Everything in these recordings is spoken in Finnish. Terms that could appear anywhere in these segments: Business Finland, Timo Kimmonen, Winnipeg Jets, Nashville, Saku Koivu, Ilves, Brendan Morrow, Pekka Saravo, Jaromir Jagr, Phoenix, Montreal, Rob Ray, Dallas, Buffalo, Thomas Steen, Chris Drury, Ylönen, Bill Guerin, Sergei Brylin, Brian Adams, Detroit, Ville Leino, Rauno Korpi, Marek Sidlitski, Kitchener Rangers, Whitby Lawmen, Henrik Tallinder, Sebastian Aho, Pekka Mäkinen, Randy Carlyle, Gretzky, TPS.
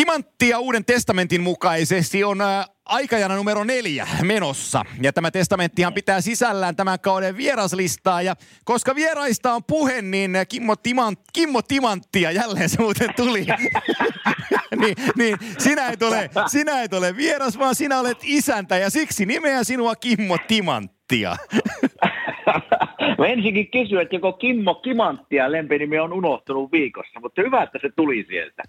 Timanttia Uuden testamentin mukaisesti on aikajana numero 4 menossa. Ja tämä testamenttihan pitää sisällään tämän kauden vieraslistaa. Ja koska vieraista on puhe, niin Kimmo Timanttia jälleen se muuten tuli. niin, sinä et ole vieras, vaan sinä olet isäntä. Ja siksi nimeä sinua Kimmo Timanttia. Mä ensinkin kysyin, että joko Kimmo Kimanttia lempinimi on unohtunut viikossa. Mutta hyvä, että se tuli sieltä.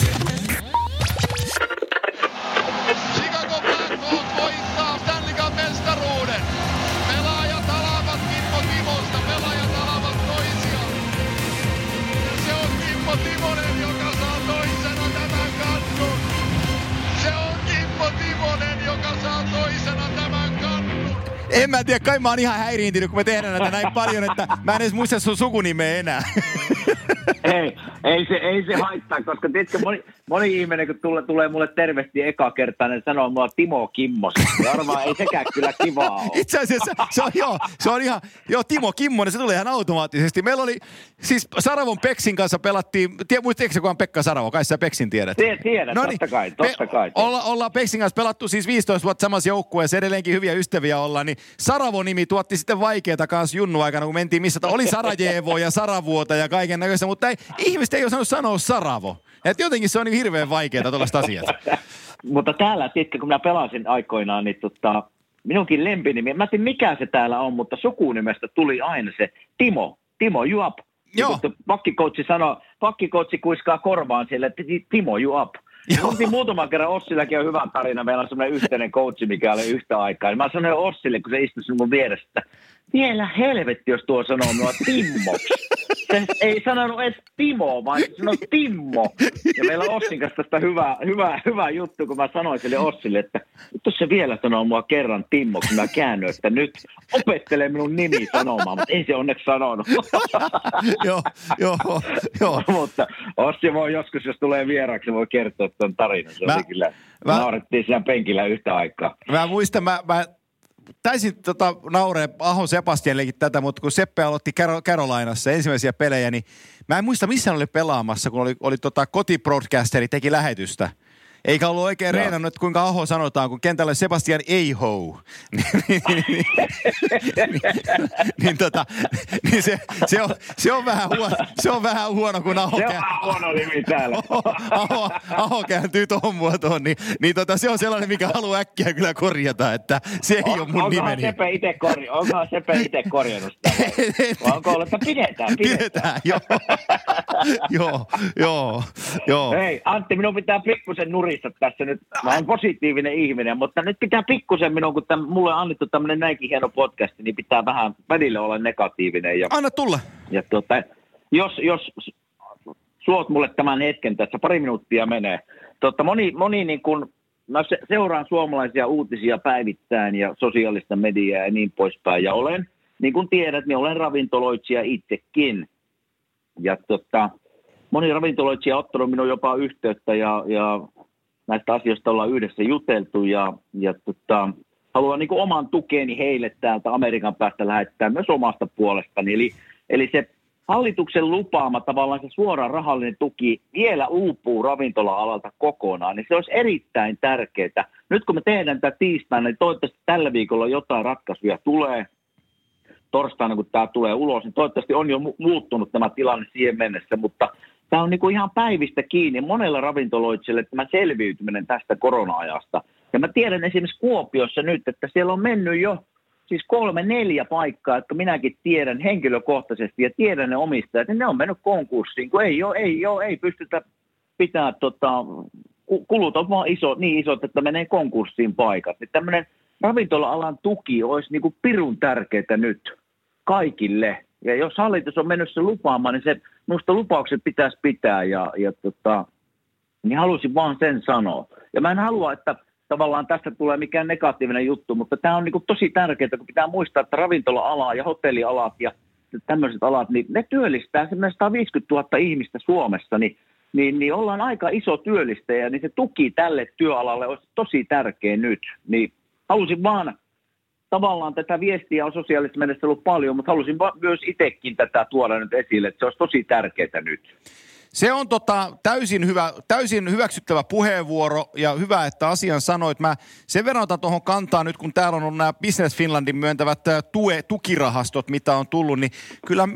En mä tiedä, kai mä oon ihan häiriintynyt, kun me tehdään näitä näin paljon, että mä en edes muista sun sukunimeä enää. Ei se haittaa, koska tiedätkö, moni ihminen, kun tulee mulle tervehtiä eka kertaa, niin sanoo mua Timo Kimmosen. Varmaan ei sekään kyllä kivaa ole. Itse asiassa se on ihan Timo Kimmonen, se tulee ihan automaattisesti. Meillä oli, siis Saravon Peksin kanssa pelattiin, muistatko kukaan Pekka Saravo, kai sä Peksin tiedät. Tiedät, no niin, totta kai. Ollaan Peksin kanssa pelattu siis 15 vuotta samassa joukkueessa, edelleenkin hyviä ystäviä ollaan, niin Saravo-nimi tuotti sitten vaikeata kanssa junnu-aikana, kun mentiin missä, oli Sarajevo ja Saravuota ja kaiken näköistä, mutta ihmiset ei osannut sanoa Saravo. Et jotenkin se on niin hirveän vaikeaa tuollaista asiat. Mutta täällä, tiedätkö, kun minä pelasin aikoinaan, niin minunkin lempinimi, mä en tiedä mikä se täällä on, mutta sukunimestä tuli aina se Timo you up. Joo. Pakkikoutsi kuiskaa korvaan siellä, että Timo you up. Oltiin muutaman kerran, Ossillakin on hyvä tarina, meillä on semmoinen yhteinen coachi, mikä oli yhtä aikaa. Mä sanoin Ossille, kun se istui mun vieressä, että vielä helvetti, jos tuo sanoo minua Timmoksi. Se ei sanonut edes Timo, vaan se sanoi Timmo. Ja meillä on Ossin kanssa tästä hyvä juttu, kun mä sanoin sille Ossille, että nyt se vielä sanoo mua kerran Timmoksi. Mä käännyin, että nyt opettelee minun nimi sanomaan, mutta ei se onneksi sanonut. Joo. Mutta Ossi voi joskus, jos tulee vieraksi, voi kertoa tuon tarinan. Se oli kyllä, naurettiin siinä penkillä yhtä aikaa. Mä muistan, taisin naureen Ahon Sebastianillekin tätä, mutta kun Seppe aloitti Carolinaissa ensimmäisiä pelejä, niin mä en muista missään oli pelaamassa, kun oli kotibroadcasteri, teki lähetystä. Eikä ollut oikein reenannut, kuinka Aho sanotaan, kun kentällä Sebastian Eiho. Se on vähän huono, kun Aho kääntyy. Se on huono nimi täällä. Aho kääntyy tuohon muotoon, niin se on sellainen, mikä haluaa äkkiä kyllä korjata, että se ei ole mun nimeni. Onkohan Sepe itse korjannut sitä? Onko ollut, että pidetään? Joo. Hei, Antti, minun pitää pikkusen nurin. Tässä nyt. Mä oon positiivinen ihminen, mutta nyt pitää pikkusen minun, kun mulle on annettu tämmöinen näinkin hieno podcast, niin pitää vähän välillä olla negatiivinen. Anna tulla. Ja jos suot mulle tämän hetken tässä, 2 minuuttia menee. Moni niin kun, mä seuraan suomalaisia uutisia päivittäin ja sosiaalista mediaa ja niin poispäin. Ja olen, niin kuin tiedät, niin olen ravintoloitsija itsekin. Ja moni ravintoloitsija on ottanut minun jopa yhteyttä ja näistä asioista ollaan yhdessä juteltu ja haluan niin kuin oman tukeni heille täältä Amerikan päästä lähettää myös omasta puolestani. Eli se hallituksen lupaama tavallaan se suora rahallinen tuki vielä uupuu ravintola-alalta kokonaan, niin se olisi erittäin tärkeää. Nyt kun me tehdään tätä tiistaina, niin toivottavasti tällä viikolla jotain ratkaisuja tulee. Torstaina, kun tämä tulee ulos, niin toivottavasti on jo muuttunut tämä tilanne siihen mennessä, mutta tämä on niin kuin ihan päivistä kiinni monella ravintoloitsijalla tämä selviytyminen tästä korona-ajasta. Ja mä tiedän esimerkiksi Kuopiossa nyt, että siellä on mennyt jo siis 3-4 paikkaa, jotka minäkin tiedän henkilökohtaisesti ja tiedän ne omistajat, niin ne on mennyt konkurssiin, kun ei pystytä pitämään, kulut on vaan niin isot, että menee konkurssiin paikat. Niin tämmöinen ravintola-alan tuki olisi niin kuin pirun tärkeää nyt kaikille. Ja jos hallitus on mennyt se lupaamaan, niin se minusta lupaukset pitäisi pitää ja niin halusin vaan sen sanoa. Ja mä en halua, että tavallaan tästä tulee mikään negatiivinen juttu, mutta tämä on niinku tosi tärkeää, kun pitää muistaa, että ravintola-ala ja hotellialat ja tämmöiset alat, niin ne työllistää semmoinen 150 000 ihmistä Suomessa, niin ollaan aika iso työllistäjä, niin se tuki tälle työalalle olisi tosi tärkeä nyt. Niin halusin vaan tavallaan tätä viestiä on sosiaalisessa mediassa ollut paljon, mutta halusin myös itsekin tätä tuoda nyt esille, että se olisi tosi tärkeää nyt. Se on täysin hyväksyttävä puheenvuoro ja hyvä, että asian sanoit. Mä sen verran otan tuohon kantaa nyt, kun täällä on ollut nämä Business Finlandin myöntävät tukirahastot, mitä on tullut, niin kyllä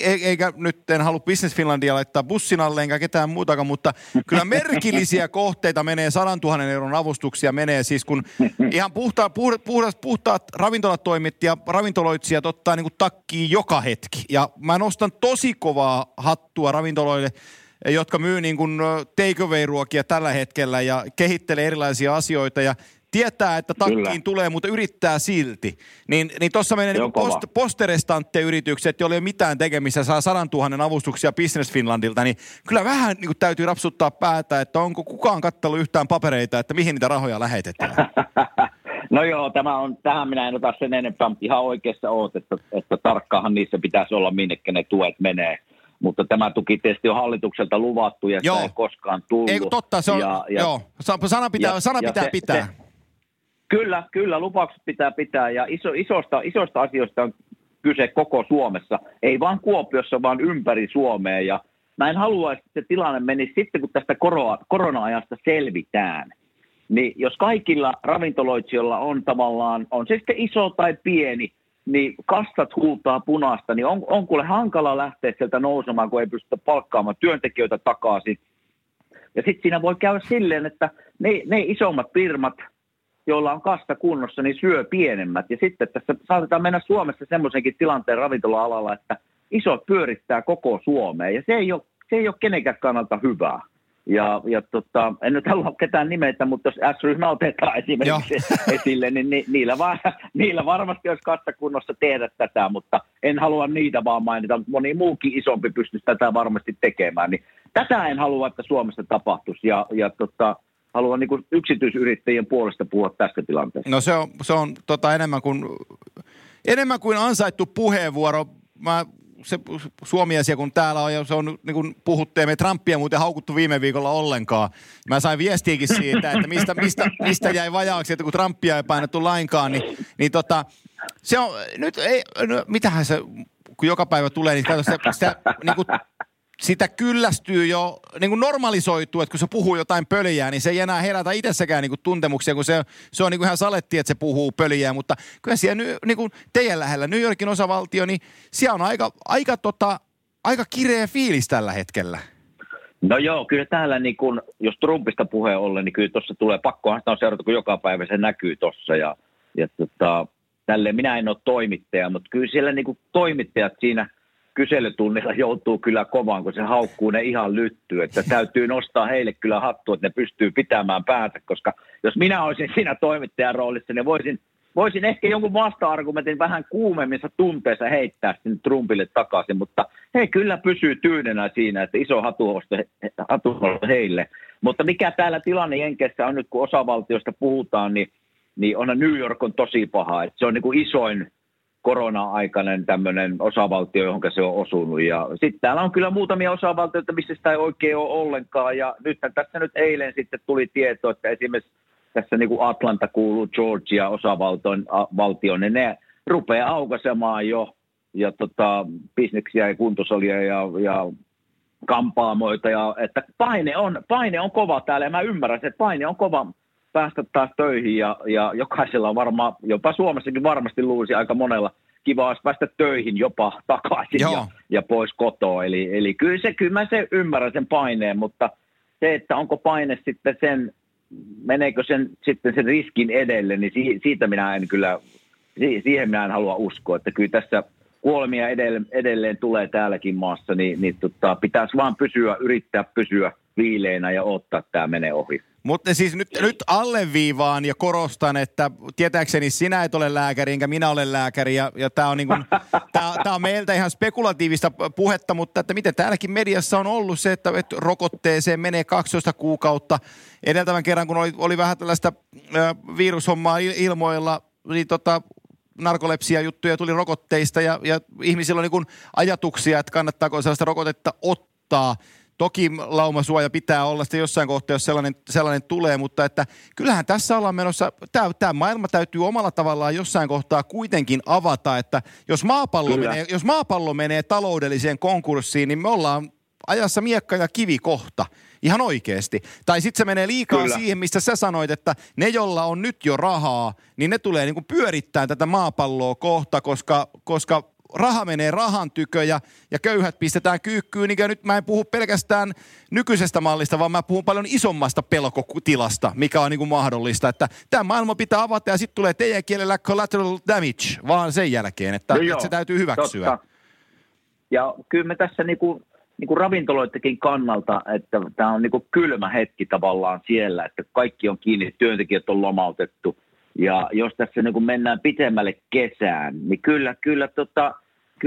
eikä nyt en halua Business Finlandia laittaa bussin alle enkä ketään muutakaan, mutta kyllä merkillisiä kohteita menee, 100 000 euron avustuksia menee siis, kun ihan puhtaat ravintolatoimit ja ravintoloitsijat ottaa niin kuin takkiin joka hetki. Ja mä nostan tosi kovaa hattua ravintoloille, jotka myy niin kuin take away-ruokia tällä hetkellä ja kehittelee erilaisia asioita ja tietää, että takkiin kyllä tulee, mutta yrittää silti. Niin tuossa menee niin posterestantteyritykset, joilla ei ole mitään tekemistä, saa 100 000 avustuksia Business Finlandilta, niin kyllä vähän niin kuin täytyy rapsuttaa päätä, että onko kukaan katsellut yhtään papereita, että mihin niitä rahoja lähetetään. No joo, tähän minä en ota sen enempää, mutta ihan oikeassa oot, että tarkkaahan niissä pitäisi olla, minnekä ne tuet menee. Mutta tämä tukitesti on hallitukselta luvattu ja joo, se ei koskaan tullut. Ei totta, se on, joo, sana pitää. Kyllä, lupaukset pitää ja isosta asioista on kyse koko Suomessa. Ei vaan Kuopiossa, vaan ympäri Suomea ja mä en halua, että se tilanne menisi sitten, kun tästä korona-ajasta selvitään. Niin jos kaikilla ravintoloitsijoilla on tavallaan, on se sitten iso tai pieni, niin kassat huutaa punaista, niin on kuule hankala lähteä sieltä nousemaan, kun ei pystytä palkkaamaan työntekijöitä takaisin. Ja sitten siinä voi käydä silleen, että ne isommat firmat, joilla on kassa kunnossa, niin syö pienemmät. Ja sitten tässä saatetaan mennä Suomessa semmoisenkin tilanteen ravintola-alalla, että isot pyörittää koko Suomea, ja se ei ole kenenkään kannalta hyvää. Ja en nyt halua ketään nimetä, mutta jos S-ryhmä otetaan esimerkiksi esille, niin niillä varmasti olisi kassakunnossa tehdä tätä, mutta en halua niitä vaan mainita, mutta moni muukin isompi pystyisi tätä varmasti tekemään. Niin tätä en halua, että Suomessa tapahtuisi ja haluan niin kuin yksityisyrittäjien puolesta puhua tästä tilanteesta. No se on enemmän kuin ansaittu puheenvuoro. Se Suomi-asia, kun täällä on, ja se on niin kuin puhuttu, ja me Trumpia muuten haukuttu viime viikolla ollenkaan. Mä sain viestiäkin siitä, että mistä jäi vajaaksi, että kun Trumpia ei painettu lainkaan, niin se on, nyt ei, no, mitähän se, kun joka päivä tulee, niin kato sitä niin kuin, sitä kyllästyy jo, niin kuin normalisoituu, että kun se puhuu jotain pöljää, niin se ei enää herätä itsessäkään niin kuin tuntemuksia, kun se on niin kuin ihan saletti, että se puhuu pöljää, mutta kyllä siellä niin kuin teidän lähellä, New Yorkin osavaltio, niin siellä on aika kireä fiilis tällä hetkellä. No joo, kyllä täällä, niin kuin, jos Trumpista puheen ollen, niin kyllä tuossa tulee, pakkohan sitä on seurata, kun joka päivä se näkyy tuossa ja tälleen minä en ole toimittaja, mutta kyllä siellä niin kuin toimittajat siinä kyselytunnilla joutuu kyllä kovaan, kun se haukkuu ne ihan lyttyyn, että täytyy nostaa heille kyllä hattua, että ne pystyy pitämään päätä, koska jos minä olisin siinä toimittajan roolissa, niin voisin ehkä jonkun vasta-argumentin vähän kuumemmissa tunteissa heittää sinne Trumpille takaisin, mutta he kyllä pysyy tyynenä siinä, että iso hatunosto heille. Mutta mikä täällä tilanne Jenkeissä on nyt, kun osavaltiosta puhutaan, niin onhan New York on tosi paha, että se on niin kuin isoin korona-aikainen tämmöinen osavaltio, johon se on osunut. Ja sitten täällä on kyllä muutamia osavaltioita, missä sitä ei oikein ole ollenkaan. Ja nythän tässä nyt eilen sitten tuli tieto, että esimerkiksi tässä niin kuin Atlanta kuuluu Georgia osavaltion, niin ne rupeaa aukaisemaan jo. Ja bisneksiä ja kuntosalia ja kampaamoita. Ja, että paine on kova täällä ja mä ymmärrän, että paine on kova päästä taas töihin ja jokaisella on varmaan, jopa Suomessakin varmasti luulisi aika monella, kiva olisi päästä töihin jopa takaisin ja pois kotoa. Eli kyllä mä sen ymmärrän sen paineen, mutta se, että onko paine sitten sen, meneekö sen sitten sen riskin edelle, niin siihen minä en halua uskoa, että kyllä tässä kuolemia edelleen tulee täälläkin maassa, niin pitäisi vaan yrittää pysyä viileinä ja odottaa, että tämä menee ohi. Mutta siis nyt alleviivaan ja korostan, että tietääkseni sinä et ole lääkäri, enkä minä olen lääkäri, ja tämä on, niin kuin, tää on meiltä ihan spekulatiivista puhetta, mutta että miten täälläkin mediassa on ollut se, että rokotteeseen menee 12 kuukautta. Edeltävän kerran, kun oli vähän tällaista virushommaa ilmoilla, niin narkolepsia-juttuja tuli rokotteista, ja ihmisillä on niin kuin ajatuksia, että kannattaako sellaista rokotetta ottaa. Toki laumasuoja pitää olla sitten jossain kohtaa, jos sellainen tulee, mutta että kyllähän tässä ollaan menossa, tämä maailma täytyy omalla tavallaan jossain kohtaa kuitenkin avata, että jos maapallo menee taloudelliseen konkurssiin, niin me ollaan ajassa miekka ja kivi kohta. Ihan oikeesti. Tai sitten se menee liikaa kyllä siihen, mistä sä sanoit, että ne, jolla on nyt jo rahaa, niin ne tulee niinku pyörittämään tätä maapalloa kohta, koska raha menee rahan tykö ja köyhät pistetään kyykkyyn. Niin nyt mä en puhu pelkästään nykyisestä mallista, vaan mä puhun paljon isommasta pelkotilasta, mikä on niinku mahdollista. Että tämä maailma pitää avata ja sitten tulee teidän kielellä collateral damage, vaan sen jälkeen, että se täytyy hyväksyä. Totta. Ja kyllä me tässä niin kuin ravintoloittekin kannalta, että tämä on niin kuin kylmä hetki tavallaan siellä, että kaikki on kiinni, työntekijät on lomautettu. Ja jos tässä niin kuin mennään pitemmälle kesään, niin kyllä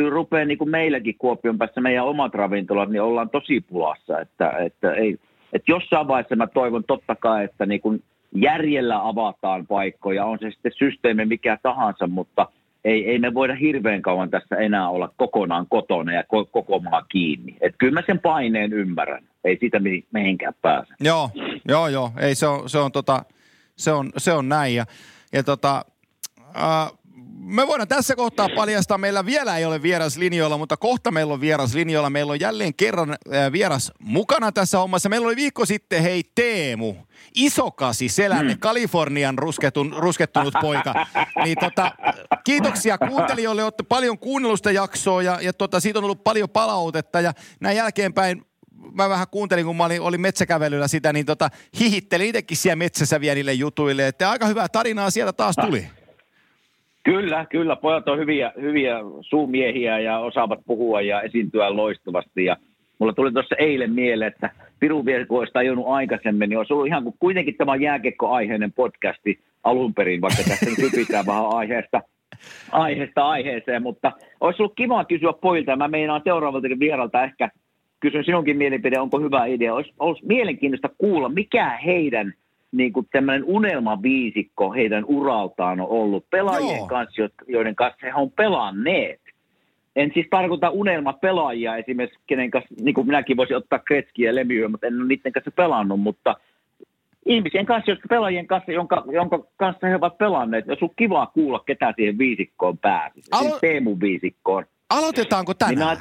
rupeaa niin kuin meilläkin Kuopion päässä meidän omat ravintolat, niin ollaan tosi pulassa. Että jossain vaiheessa mä toivon totta kai, että niin kuin järjellä avataan paikkoja, on se sitten systeemi mikä tahansa, mutta ei me voida hirveän kauan tässä enää olla kokonaan kotona ja koko maa kiinni. Että kyllä mä sen paineen ymmärrän. Ei sitä mihinkään pääse. Joo. Ei, se on näin. Me voidaan tässä kohtaa paljastaa. Meillä vielä ei ole vieras linjoilla, mutta kohta meillä on vieras linjoilla. Meillä on jälleen kerran vieras mukana tässä hommassa. Meillä oli viikko sitten, hei Teemu, isokasi Selänne, Kalifornian ruskettunut poika. Niin, kiitoksia kuuntelijoille, olette paljon kuunnelusta jaksoa ja siitä on ollut paljon palautetta ja näin jälkeenpäin. Mä vähän kuuntelin, kun mä olin metsäkävelyllä sitä, niin hihittelin itsekin siellä metsässä vielä jutuille, että aika hyvää tarinaa sieltä taas tuli. Kyllä. Pojat on hyviä suumiehiä ja osaavat puhua ja esiintyä loistavasti. Ja mulla tuli tuossa eilen mieleen, että pirun vielä kun olisi tajunnut aikaisemmin, niin olisi ollut ihan kuin kuitenkin tämä jääkiekkoaiheinen podcasti alun perin, vaikka tässä nyt hypitään vähän aiheesta aiheeseen. Mutta olisi ollut kiva kysyä pojilta. Mä meinaan seuraavaltakin vieralta ehkä kysyn sinunkin mielipide, onko hyvä idea. Olisi mielenkiintoista kuulla, mikä heidän niin kuin tämmöinen unelmaviisikko heidän uraltaan on ollut pelaajien kanssa, joiden kanssa he on pelanneet. En siis tarkoita unelmapelaajia esimerkiksi, kenen kanssa, niin kuin minäkin voisin ottaa Gretzkyä ja Lemieux, mutta en ole niiden kanssa pelannut, mutta ihmisten kanssa, pelaajien kanssa, jonka kanssa he ovat pelanneet. Olisi ollut kiva kuulla, ketä siihen viisikkoon pääsi, siis Teemun viisikkoon. Aloitetaanko tänään?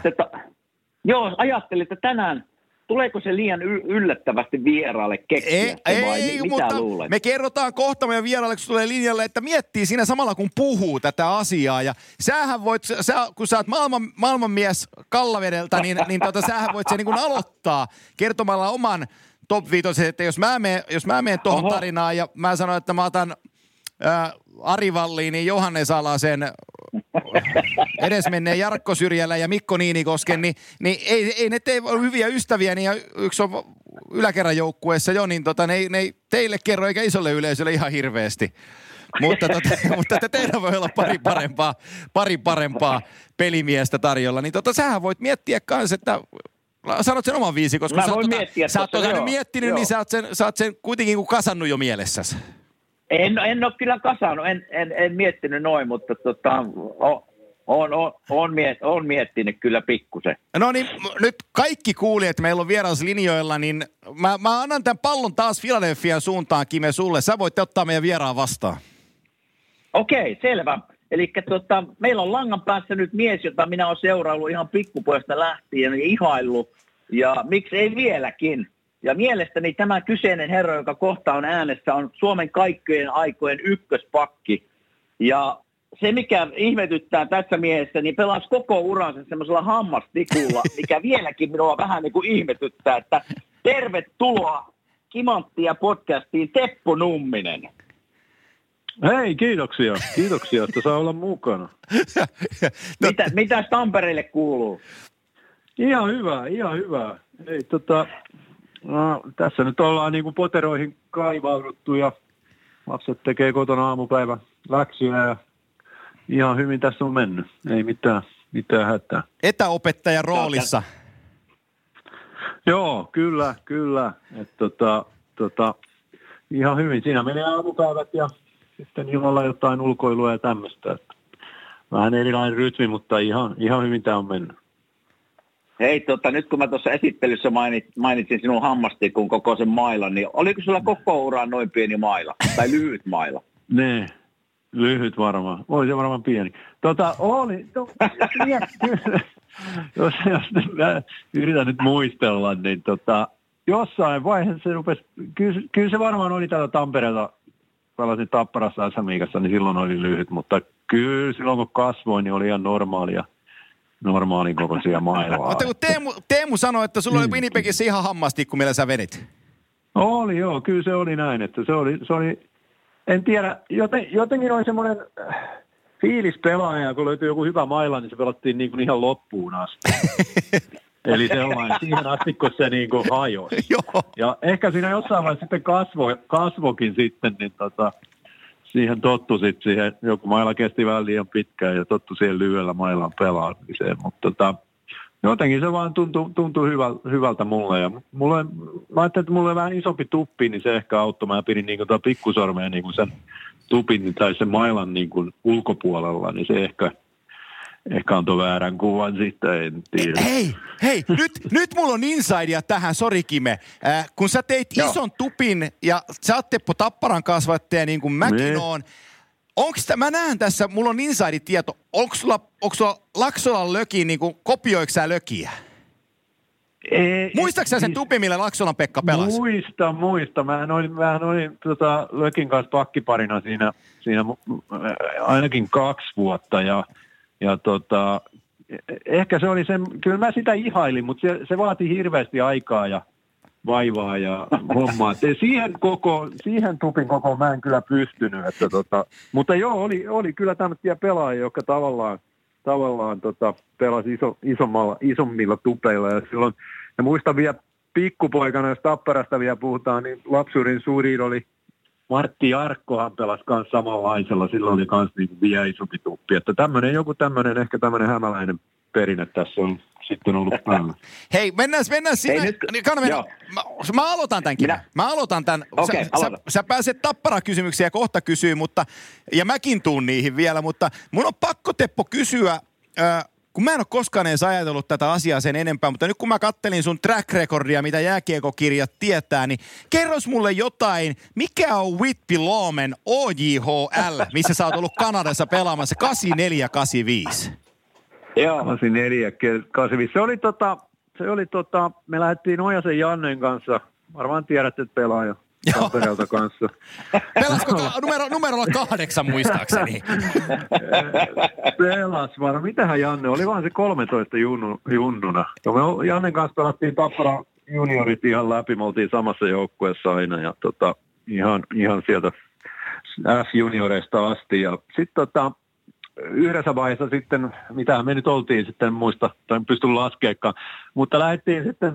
Joo, ajattelin, että tänään. Tuleeko se liian yllättävästi vieraalle keksiä? Ei, mutta luulet? Me kerrotaan kohta meidän vieraalle, kun tulee linjalle, että miettii siinä samalla, kun puhuu tätä asiaa. Ja sähän voit, kun sä oot maailmanmies Kallavedeltä, niin sähän voit sen niin kuin aloittaa kertomalla oman top 5. Että jos mä menen tuohon tarinaan ja mä sanon, että mä otan Ari Valliinin, Johannes Alasen, edesmenneen Jarkko Syrjälä ja Mikko Niinikosken, niin ei ne ole hyviä ystäviä, niin yksi on yläkerran joukkueessa jo, niin ne ei teille kerro eikä isolle yleisölle ihan hirveästi. Mutta teillä voi olla pari parempaa pelimiestä tarjolla, niin sähän voit miettiä kanssa, että sanot sen oman viisi, koska sä oot nyt miettinyt, joo. Niin sä oot sen kuitenkin kasannut jo mielessäsi. En ole kyllä kasannut, en miettinyt noin, mutta on miettinyt kyllä pikkusen. No niin, nyt kaikki kuuli, että meillä on vieras linjoilla, niin mä annan tämän pallon taas Philadelphiaan suuntaan, Kime, sulle. Sä voit ottaa meidän vieraan vastaan. Okei, selvä. Eli meillä on langan päässä nyt mies, jota minä olen seuraillut ihan pikkupojasta lähtien ja ihaillut, ja miksi ei vieläkin. Ja mielestäni tämä kyseinen herra, joka kohta on äänessä, on Suomen kaikkien aikojen ykköspakki. Ja se, mikä ihmetyttää tässä miehessä, niin pelasi koko uransa semmoisella hammastikulla, mikä vieläkin minua vähän niin kuin ihmetyttää, että tervetuloa Kimanttia podcastiin Teppo Numminen. Hei, kiitoksia, että saa olla mukana. Mitäs Tampereelle kuuluu? Ihan hyvä. Ei, No, tässä nyt ollaan niin kuin poteroihin kaivauduttu ja lapset tekee kotona aamupäivän läksyä ja ihan hyvin tässä on mennyt. Ei mitään hätää. Etäopettajan roolissa. Joo, kyllä. Ihan hyvin. Siinä menee aamupäivät ja sitten illalla jotain ulkoilua ja tämmöistä. Vähän erilainen rytmi, mutta ihan hyvin tämä on mennyt. Hei, nyt kun mä tuossa esittelyssä mainitsin sinun hammastikun koko sen mailan, niin oliko sulla koko uraan noin pieni maila? Tai lyhyt maila? Ne, lyhyt varmaan. Oli se varmaan pieni. Oli. jos mä yritän nyt muistella, niin jossain vaiheessa se rupesi, kyllä se varmaan oli täällä Tampereella, tällaisen Tapparassa SM-liigassa, niin silloin oli lyhyt, mutta kyllä silloin kun kasvoin, niin oli ihan normaalin kokoisia mailaa. Mutta kun Teemu sanoi, että sulla oli Winnipegissä ihan hammastikku, millä sä vedit. Oli joo, kyllä se oli näin, että se oli en tiedä, jotenkin oli semmoinen fiilis pelaaja, kun löytyi joku hyvä maila, niin se pelattiin niin kuin ihan loppuun asti. Eli sellainen, siihen asti, kun se niin kuin hajosi. Ja ehkä siinä jossain vaiheessa sitten kasvokin sitten, niin siihen tottui sitten siihen, joku maila kesti vähän liian pitkään ja tottui siihen lyhyellä mailan pelaamiseen, mutta jotenkin se vaan tuntui hyvältä mulle. Ja mä ajattelin, että mulla on vähän isompi tuppi, niin se ehkä auttoi. Mä pidin niin kuin pikkusormeen niin kuin sen tupin tai sen mailan niin kuin ulkopuolella, niin se ehkä antoi väärän kuvan siitä, en tiedä. Hei, nyt mulla on insidea tähän, sori Kime. Kun sä teit ison tupin ja sä oot Teppo Tapparan kasvattaja niin kuin mäkin oon. Mä näen tässä, mulla on inside-tieto. Onko sulla Laksolan lökiin, niin kuin kopioitko sä lökiä? Muistatko sä sen tupin, millä Laksolan Pekka pelasi? Muista. Mä olin lökin kanssa pakkiparina siinä ainakin 2 vuotta ja ehkä se oli sen, kyllä mä sitä ihailin, mutta se vaati hirveästi aikaa ja vaivaa ja hommaa. Siihen tupin koko mä en kyllä pystynyt, että mutta joo, oli kyllä tämmöisiä pelaajia, jotka tavallaan pelasi isommilla tupeilla. Ja silloin, ja muistan vielä pikkupoikana, jos Tapparasta vielä puhutaan, niin lapsuuden suuri oli Martti Jarkkohan pelasi myös samanlaisella. Silloin oli myös niin vielä isompi tuppi. Että ehkä tämmöinen hämäläinen perinne tässä on sitten ollut päällä. Hei, mennään sinne. Mä aloitan tämän. Mä aloitan tämän. Okay, sä pääset Tappara-kysymyksiä kohta kysyy, ja mäkin tuun niihin vielä, mutta mun on pakko, Teppo, kysyä, kun mä en ole koskaan edes ajatellut tätä asiaa sen enempää, mutta nyt kun mä kattelin sun track-rekordia, mitä jääkiekokirjat tietää, niin kerros mulle jotain, mikä on Whitby Lawmen OJHL, missä sä oot ollut Kanadassa pelaamassa 84-85? Joo. 84-85. Se oli me lähdettiin Ojasen Jannen kanssa, varmaan tiedätte, että pelaaja Tampereelta kanssa. Pelasko numerolla 8 muistaakseni? Pelas varmaan. Mitähän Janne, oli vaan se 13 junnuna. Ja me Jannen kanssa pelattiin Tappara juniorit ihan läpi, me oltiin samassa joukkueessa aina ja ihan sieltä F-junioreista asti. Ja sitten yhdessä vaiheessa sitten, mitä me nyt oltiin sitten muista, tai en pysty laskeekaan, mutta lähdettiin sitten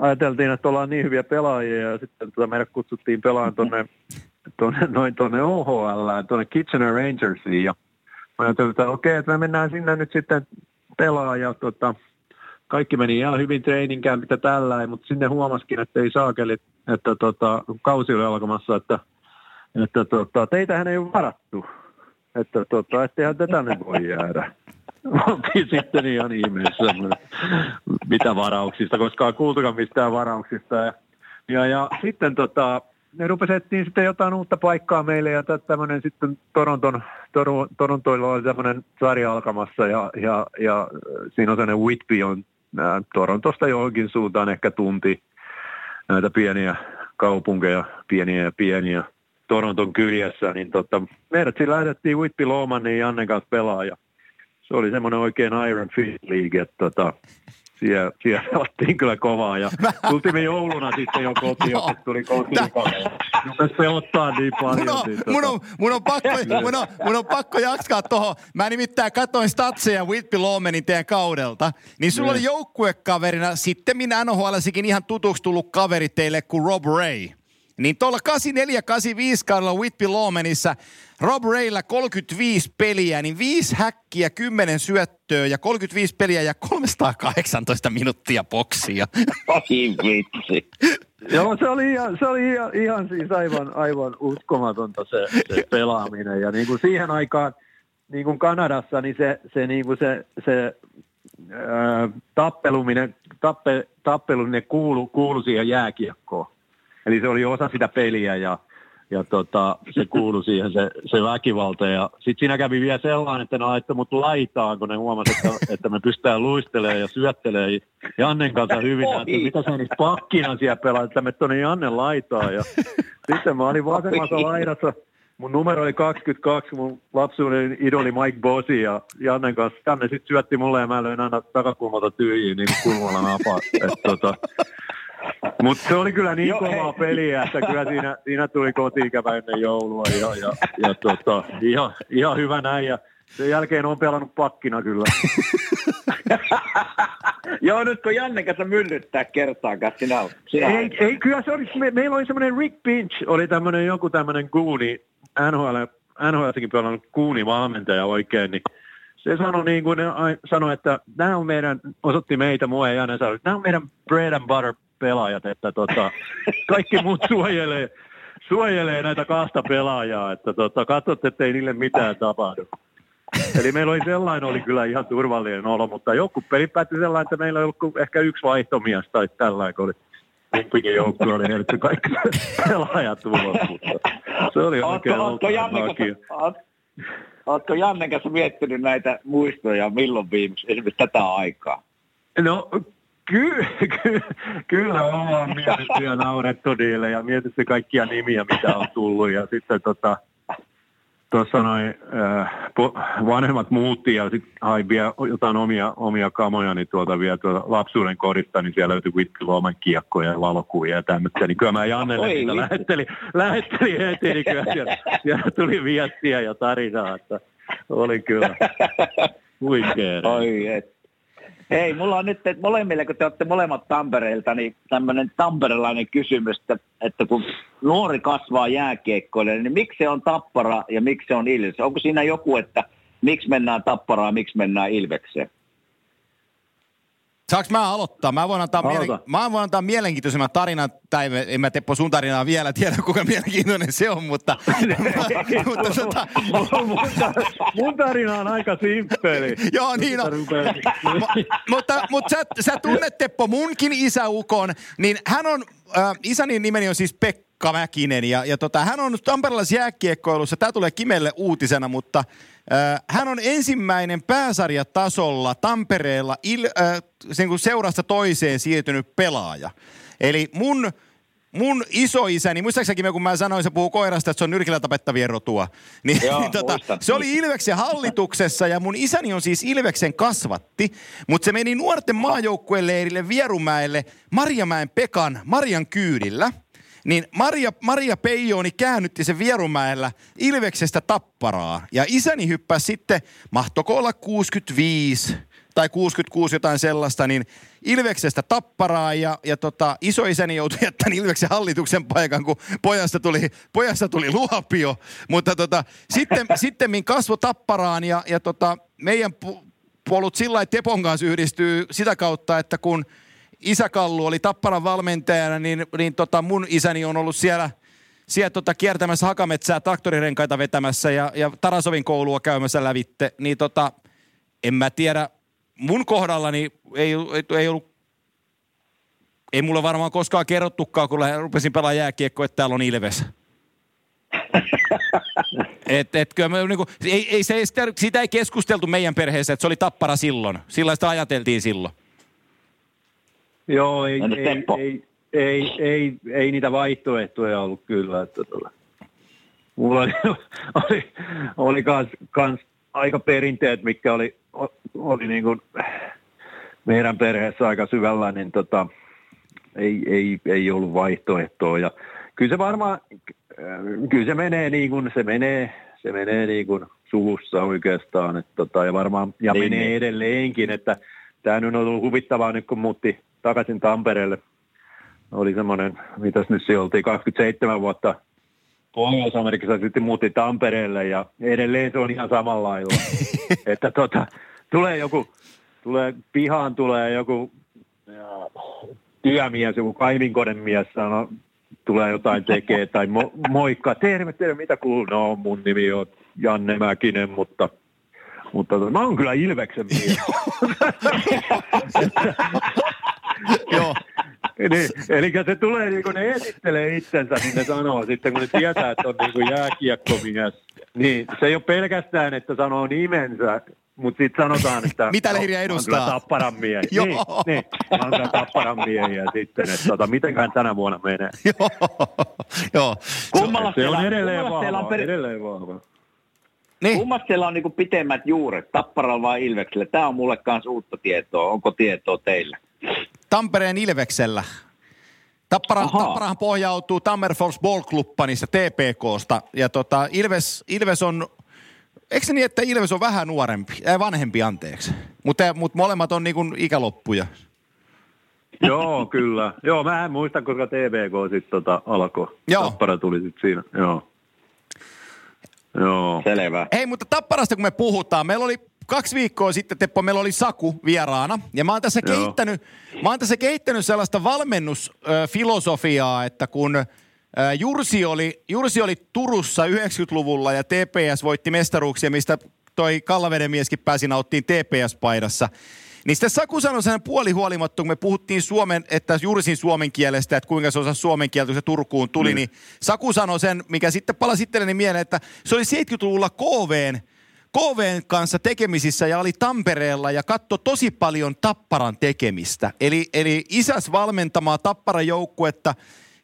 ajateltiin, että ollaan niin hyviä pelaajia ja sitten meidät kutsuttiin pelaamaan tuonne OHL, tuonne Kitchener Rangersiin ja ajateltiin, että okei, että me mennään sinne nyt sitten pelaamaan ja kaikki meni ihan hyvin treeninkään, mitä tällä, mutta sinne huomaskin, että ei saakeli, että kausi oli alkamassa, että teitähän ei ole varattu. Että etteihän tätä ne voi jäädä. Oltiin sitten ihan ihmeessä, mitä varauksista, koska ei kuultukaan mistään varauksista. Ja sitten ne rupesettiin sitten jotain uutta paikkaa meille, ja tämmöinen sitten Torontoilla oli tämmöinen sarja alkamassa, ja siinä on sellainen Whitby on Torontosta johonkin suuntaan ehkä tunti näitä pieniä kaupunkeja, pieniä. Toronton kyljessä, niin meidät siinä lähdettiin Whitby Lawmanin ja Jannen kanssa pelaamaan. Se oli semmoinen oikein Iron Fist League, että siellä pelattiin kyllä kovaa. Ja tultiin me jouluna sitten jo kotiin, kun tuli kotiin koneella. Rupes pelottaa niin paljon. Mun on pakko jaksaa tuohon. Mä nimittäin katsoin statseja Whitby Lawmanin teidän kaudelta. Niin sulla oli joukkuekaverina, sitten minä NHL:ssäkin ihan tutuksi tullut kaveri teille kuin Rob Ray. Niin tuolla 84-85 kaudella Whitby Lawmanissa Rob Raylla 35 peliä, niin 5 häkkiä, 10 syöttöä ja 35 peliä ja 318 minuuttia boksia. Ai vitsi. Joo, se oli ihan siis aivan uskomatonta se pelaaminen. Ja niin kuin siihen aikaan, niin kuin Kanadassa, niin tappeluminen kuului siihen jääkiekkoon. Eli se oli osa sitä peliä ja Ja se kuului siihen se väkivalta. Ja sitten siinä kävi vielä sellainen, että ne laittoi mut laitaan, kun ne huomasi, että me pystytään luistelemaan ja syöttelemään Jannen kanssa hyvin. Että mitä sä nyt pakkina siellä pelaat, että me tuonne Jannen laitaan. Ja sitten mä olin vasemmassa laidassa. Mun numero oli 22, mun lapsuuden idoli Mike Bosi ja Jannen kanssa. Janne sitten syötti mulle ja mä löin aina takakulmalta tyhjiin, niin kuin kulmalla napaa. Mutta se oli kyllä niin kovaa peliä, että kyllä siinä tuli kotiikävä ennen joulua ja ihan hyvä näin. Ja sen jälkeen on pelannut pakkina kyllä. Joo, nyt kun Janne kanssa myllyttää kertaakaan sinä. Ei, kyllä se oli, meillä oli semmoinen Rick Pinch, oli tämmöinen joku tämmöinen kuuni, NHL:ssäkin pelannut kuuni valmentaja oikein, niin se sanoi niin kuin ne sanoi, että nämä on meidän, osoitti meitä, mua ja Janne sanoi, että nämä on meidän bread and butter pelaajat, että kaikki muut suojelee näitä kahta pelaajaa, että katsot, ettei niille mitään tapahdu. Eli meillä oli sellainen, oli kyllä ihan turvallinen olo, mutta joku peli päätti sellainen, että meillä ei ollut ehkä yksi vaihtomies tai tällainen, kun oli kumpikin joukkue, oli heidät kaikki pelaajat tulos, mutta se oli oikein oltavaakin. Oletko Jannen kanssa miettinyt näitä muistoja milloin viimeksi, esimerkiksi tätä aikaa? No kyllä ollaan mietitty ja naurettu niille ja mietitty kaikkia nimiä, mitä on tullut. Ja sitten tuossa noin vanhemmat muutti ja sitten hain vielä jotain omia kamoja niin tuolta lapsuuden kodista, niin siellä löytyi Whitloman kiekkoja ja valokuvia ja tämmöistä. Niin kyllä mä Jannelle niitä lähettelin heti, niin kyllä siellä tuli viestiä ja tarinaa, että oli kyllä huikea. Oi et. Hei, mulla on nyt molemmille, kun te olette molemmat Tampereelta, niin tämmöinen tamperelainen kysymys, että kun nuori kasvaa jääkiekkoille, niin miksi se on Tappara ja miksi se on Ilves? Onko siinä joku, että miksi mennään Tapparaan ja miksi mennään Ilvekseen? Saanko mä aloittaa? Mä voin antaa mielenkiintoisemman tarinan, tai en mä Teppo sun tarinaa vielä tiedä, kuinka mielenkiintoinen se on, mutta... Mun tarina on aika simppeli. Joo, niin on. Mutta sä tunnet Teppo munkin isäukon, niin hän on, isäni nimeni on siis Pekka Mäkinen, ja hän on Tamperelais jääkiekkoilussa, tää tulee Kimelle uutisena, mutta... Hän on ensimmäinen pääsarjatasolla Tampereella seurasta toiseen siirtynyt pelaaja. Eli mun isoisäni, muistaakseni kun mä sanoin, se puhuu koirasta, että se on nyrkillä tapettavien rotua. Niin, joo, se oli Ilveksen hallituksessa ja mun isäni on siis Ilveksen kasvatti, mutta se meni nuorten maajoukkueen leirille Vierumäelle Marjamäen Pekan Marjan kyydillä. Niin Maria Peijooni käännytti sen Vierumäellä Ilveksestä Tapparaa. Ja isäni hyppäsi sitten, mahtoko olla 65 tai 66 jotain sellaista, niin Ilveksestä Tapparaa. Ja isoisäni joutui jättämään Ilveksen hallituksen paikan, kun pojasta tuli Luopio. Mutta sitten kasvoi Tapparaan ja meidän puolut sillä lailla Tepon kanssa yhdistyy sitä kautta, että kun... Isä Kallu oli Tapparan valmentajana, niin mun isäni on ollut siellä kiertämässä Hakametsää, traktorirenkaita vetämässä ja Tarasovin koulua käymässä lävitte. Niin en mä tiedä, mun kohdallani ei ollut, ei mulle varmaan koskaan kerrottukaan, kun rupesin pelaamaan jääkiekkoa, että täällä on Ilves. Sitä ei keskusteltu meidän perheessä, että se oli Tappara silloin. Sillä sitä ajateltiin silloin. Joo, ei niitä vaihtoehtoja ollut kyllä. Mulla oli kans aika perinteet, mitkä oli niin kuin meidän perheessä aika syvällä, niin ei ollut vaihtoehtoa. Ja kyllä se varmaan, se menee niin kuin suvussa oikeastaan, että ja varmaan ja niin, menee edelleenkin, että tämä nyt on ollut huvittavaa nyt kun muutti takaisin Tampereelle. Oli semmoinen, mitäs nyt se oltiin, 27 vuotta Pohjois-Amerikassa, sitten muutti Tampereelle ja edelleen se on ihan samalla lailla. Että pihaan tulee joku työmies, joku kaivinkoden mies, sanoo, tulee jotain tekee tai moikka. Terve, mitä kuuluu? No, mun nimi on Janne Mäkinen, mutta mä oon kyllä Ilveksen mies. Joo. Niin, eli se tulee, niin kun ne esittelee itsensä, niin ne sanoo sitten, kun ne tietää, että on niin jääkiekkomies. Niin, se ei ole pelkästään, että sanoo nimensä, mutta sitten sanotaan, että mitä lehriä edustaa? On kyllä Tapparan miehiä. Niin, on kyllä Tapparan miehiä sitten, että mitenköhän tänä vuonna menee. Joo. Kummalla se on edelleen vahva. Niin. Kummassa siellä on niinku pitemmät juuret, Tapparalla vai Ilveksellä? Tämä on mulle kanssa uutta tietoa. Onko tietoa teillä? Tampereen Ilveksellä. Tapparahan pohjautuu Tammerfors Ballklubbanista TPK:sta. Ja Ilves on, eikö se niin, että Ilves on vähän nuorempi? Vanhempi, anteeksi. Mutta molemmat on niinku ikäloppuja. Joo, kyllä. Joo, mä en muista, koska TPK sitten alkoi. Joo. Tappara tuli sitten siinä, joo. Joo. Selvä. Hei, mutta Tapparasta kun me puhutaan, meillä oli 2 viikkoa sitten, Teppo, meillä oli Saku vieraana. Ja mä oon tässä, kehittänyt sellaista valmennusfilosofiaa, että kun Jursi oli Turussa 90-luvulla ja TPS voitti mestaruuksia, mistä toi Kallaveden mieskin pääsi nauttiin TPS-paidassa. Niin sitten Saku sanoi sen puolihuolimattu, kun me puhuttiin Jursin suomen kielestä, että kuinka se osasi suomen kieltä, kun se Turkuun tuli, niin Saku sanoi sen, mikä sitten palasi itselleni mieleen, että se oli 70-luvulla KV:n kanssa tekemisissä ja oli Tampereella ja katsoi tosi paljon Tapparan tekemistä. Eli isäs valmentamaa Tapparan joukkuetta,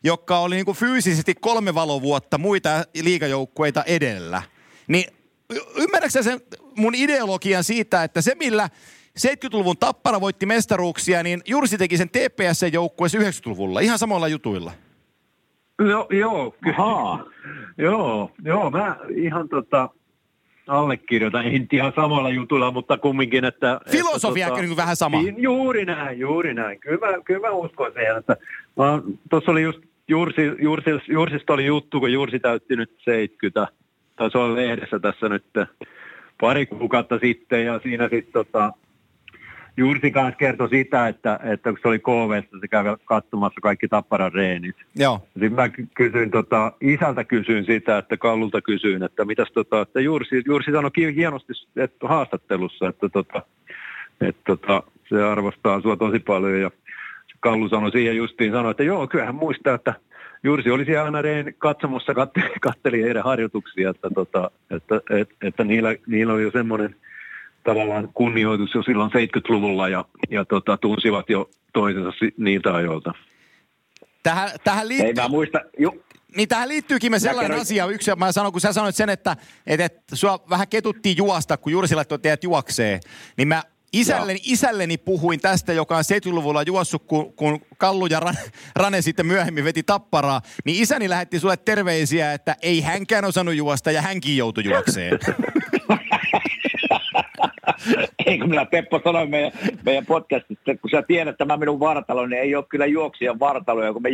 joka oli niin kuin fyysisesti 3 valovuotta muita liigajoukkueita edellä. Niin ymmärrätkö sen mun ideologian siitä, että se millä 70-luvun Tappara voitti mestaruuksia, niin Jursi teki sen TPS-joukkueessa 90-luvulla, ihan samoilla jutuilla. No, joo, haa. Joo, mä ihan allekirjoitan, en ihan samoilla jutuilla, mutta kumminkin, että filosofia on kyllä vähän sama. Juuri näin. Kyllä mä uskon siihen, että tuossa oli just Jursista oli juttu, kun Jursi täytti nyt 70, tai se on lehdessä tässä nyt pari kuukautta sitten, ja siinä sitten Jursi kanssa kertoi sitä, että kun se oli KV:stä, se kävi katsomassa kaikki Tapparan reenit. Joo. Sitten mä kysyin, isältä kysyin sitä, että Kallulta kysyin, että mitäs että Jursi sanoi hienosti että haastattelussa, että se arvostaa sua tosi paljon, ja Kallu sanoi siihen justiin, sanoi, että joo, kyllähän muistaa, että Jursi oli siellä aina katsomossa, katteli heidän harjoituksia, että niillä oli jo semmoinen tavallaan kunnioitus jo silloin 70-luvulla ja tunsivat jo toisensa niitä ajoilta. Tähän liittyy. Ei mä muista. Niin tähän liittyykin me sellainen asia. Yksi, mä sanon, kun sä sanoit sen, että sua vähän ketuttiin juosta, kun Jursi laittoi teidät juokseen, niin mä isälleni puhuin tästä, joka on 70-luvulla juossut, kun Kallu ja Rane sitten myöhemmin veti Tapparaa, niin isäni lähetti sulle terveisiä, että ei hänkään osannut juosta ja hänkin joutui juokseen. Ei, kun minä Teppo sanoin meidän podcastissa, kun sä tiedät, että tämä minun vartalo, niin ei ole kyllä juoksijan vartaloja, kun me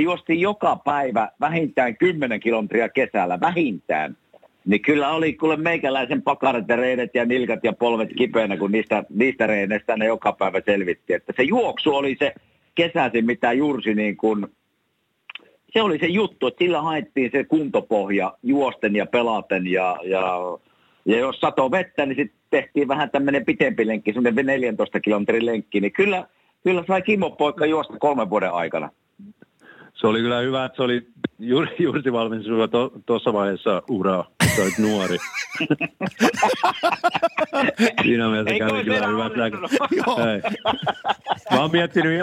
juostiin joka päivä vähintään 10 kilometriä kesällä, vähintään. Niin kyllä oli meikäläisen pakarit ja reidet ja nilkat ja polvet kipeänä, kun niistä reineistä ne joka päivä selvittiin. Että se juoksu oli se kesäsi, mitä Jursi niin kuin, se oli se juttu, että sillä haettiin se kuntopohja juosten ja pelaten ja jos satoi vettä, niin sitten tehtiin vähän tämmöinen pitempi lenkki, semmoinen 14 kilometrin lenkki, niin kyllä sai Kimmo poika juosta 3 vuoden aikana. Se oli kyllä hyvä, että se oli Jursi valmis sulla tuossa vaiheessa uraa, sä olit nuori. Siinä mielessä kävi kyllä hyvä. Mä oon miettinyt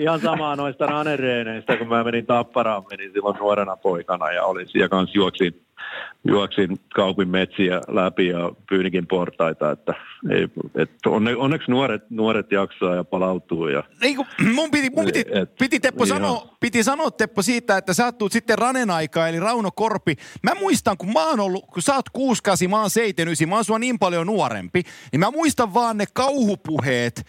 ihan samaa noista ranereeneistä, kun mä menin Tapparaan silloin nuorena poikana ja olin siellä kanssa juoksin Kaupin metsiä läpi ja Pyynikin portaita, että onneksi nuoret jaksaa ja palautuu. Ja niin kuin mun piti sanoa Teppo siitä, että sä tuut sitten Ranen aikaa, eli Rauno Korpi. Mä muistan, kun mä oon ollut, kun sä oot 68, mä oon 79, mä oon sua niin paljon nuorempi, niin mä muistan vaan ne kauhupuheet,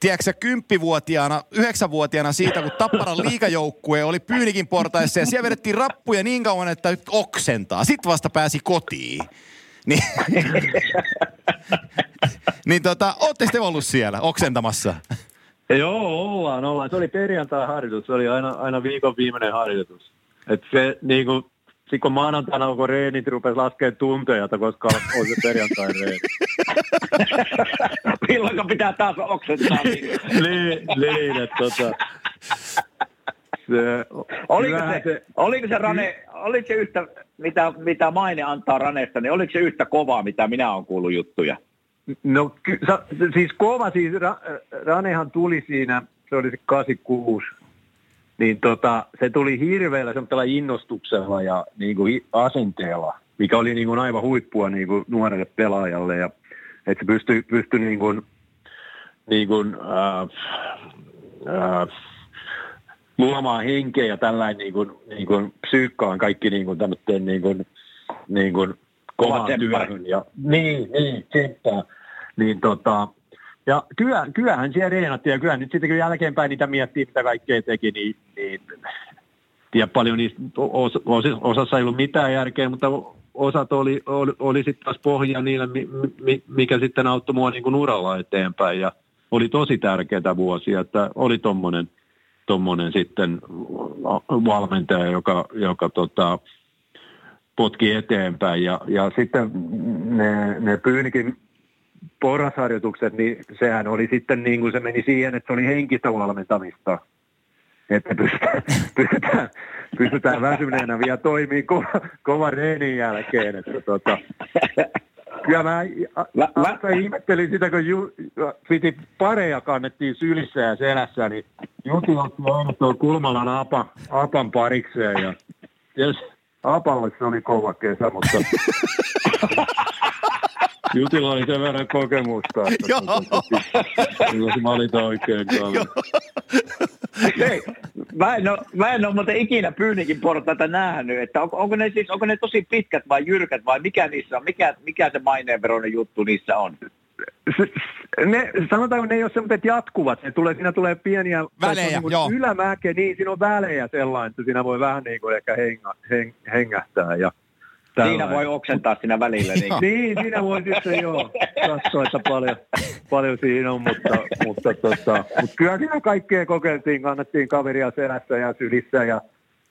tiedätkö sä, 10-vuotiaana, 9-vuotiaana siitä, kun Tapparan liigajoukkue oli Pyynikin portaissa ja siellä vedettiin rappuja niin kauan, että oksentaa. Sitten vasta pääsi kotiin. Ootteko te ollut siellä oksentamassa? Joo, ollaan. Se oli perjantai harjoitus. Se oli aina viikon viimeinen harjoitus. Et se niinku, sitten kun maanantaina onko reenit, rupesi laskemaan tunteja, koska on se perjantain reeni. Milloinko pitää taas oksentaa? Niin, että Oliko se yhtä, mitä maine antaa Ranesta, niin oliko se yhtä kovaa, mitä minä olen kuullut juttuja? No siis kova, siis Ranehan tuli siinä, se oli se 86, niin se tuli hirveällä semmoisella innostuksella ja niin kuin asenteella, mikä oli niin kuin aivan huippua niin kuin nuorelle pelaajalle, ja että se pystyi luomaan henkeä ja tällainen niin kuin psyykkaan kaikki niin kuin tämmöten niin kuin kovan työhön ja niin tsemppää. Niin ja kyllähän siellä reenattiin, ja kyllähän nyt sitten jälkeenpäin niitä miettii, mitä kaikkea teki, niin tiedä paljon niistä, osassa ei ollut mitään järkeä, mutta osat oli sitten taas pohja niillä, mikä sitten auttoi mua niin kuin uralla eteenpäin, ja oli tosi tärkeitä vuosia, että oli tommonen sitten valmentaja, joka potki eteenpäin, ja sitten ne Pyynikin porrasharjoitukset, niin sehän oli sitten niin kuin se meni siihen, että se oli henkistä valmentamista, että pystytään väsyneenä vielä toimii kovan reenin jälkeen, että kyllä mä ihmettelin sitä, kun piti pareja kannettiin sylissä ja selässä, niin Jutti otti aina Kulmalan Apan parikseen, ja Apalle se oli kova kesä, mutta Jutilla oli sen verran kokemusta, että mä olin oikein Kallu. Hei, mä en ole muuten ikinä Pyynikin portaita nähnyt, että onko ne tosi pitkät vai jyrkät vai mikä niissä on, mikä se maineenveroinen juttu niissä on? Sanotaanko, ne ei ole semmoiset jatkuvat, siinä tulee pieniä välejä, niin ylämäkeä, niin siinä on välejä sellainen, että siinä voi vähän niin kuin ehkä hengähtää ja tällainen. Siinä voi oksentaa siinä välillä. Niin, siinä voi sitten joo katsoa, että paljon siinä on, mutta kyllä siinä kaikkea kokeiltiin, kannettiin kaveria selässä ja sylissä ja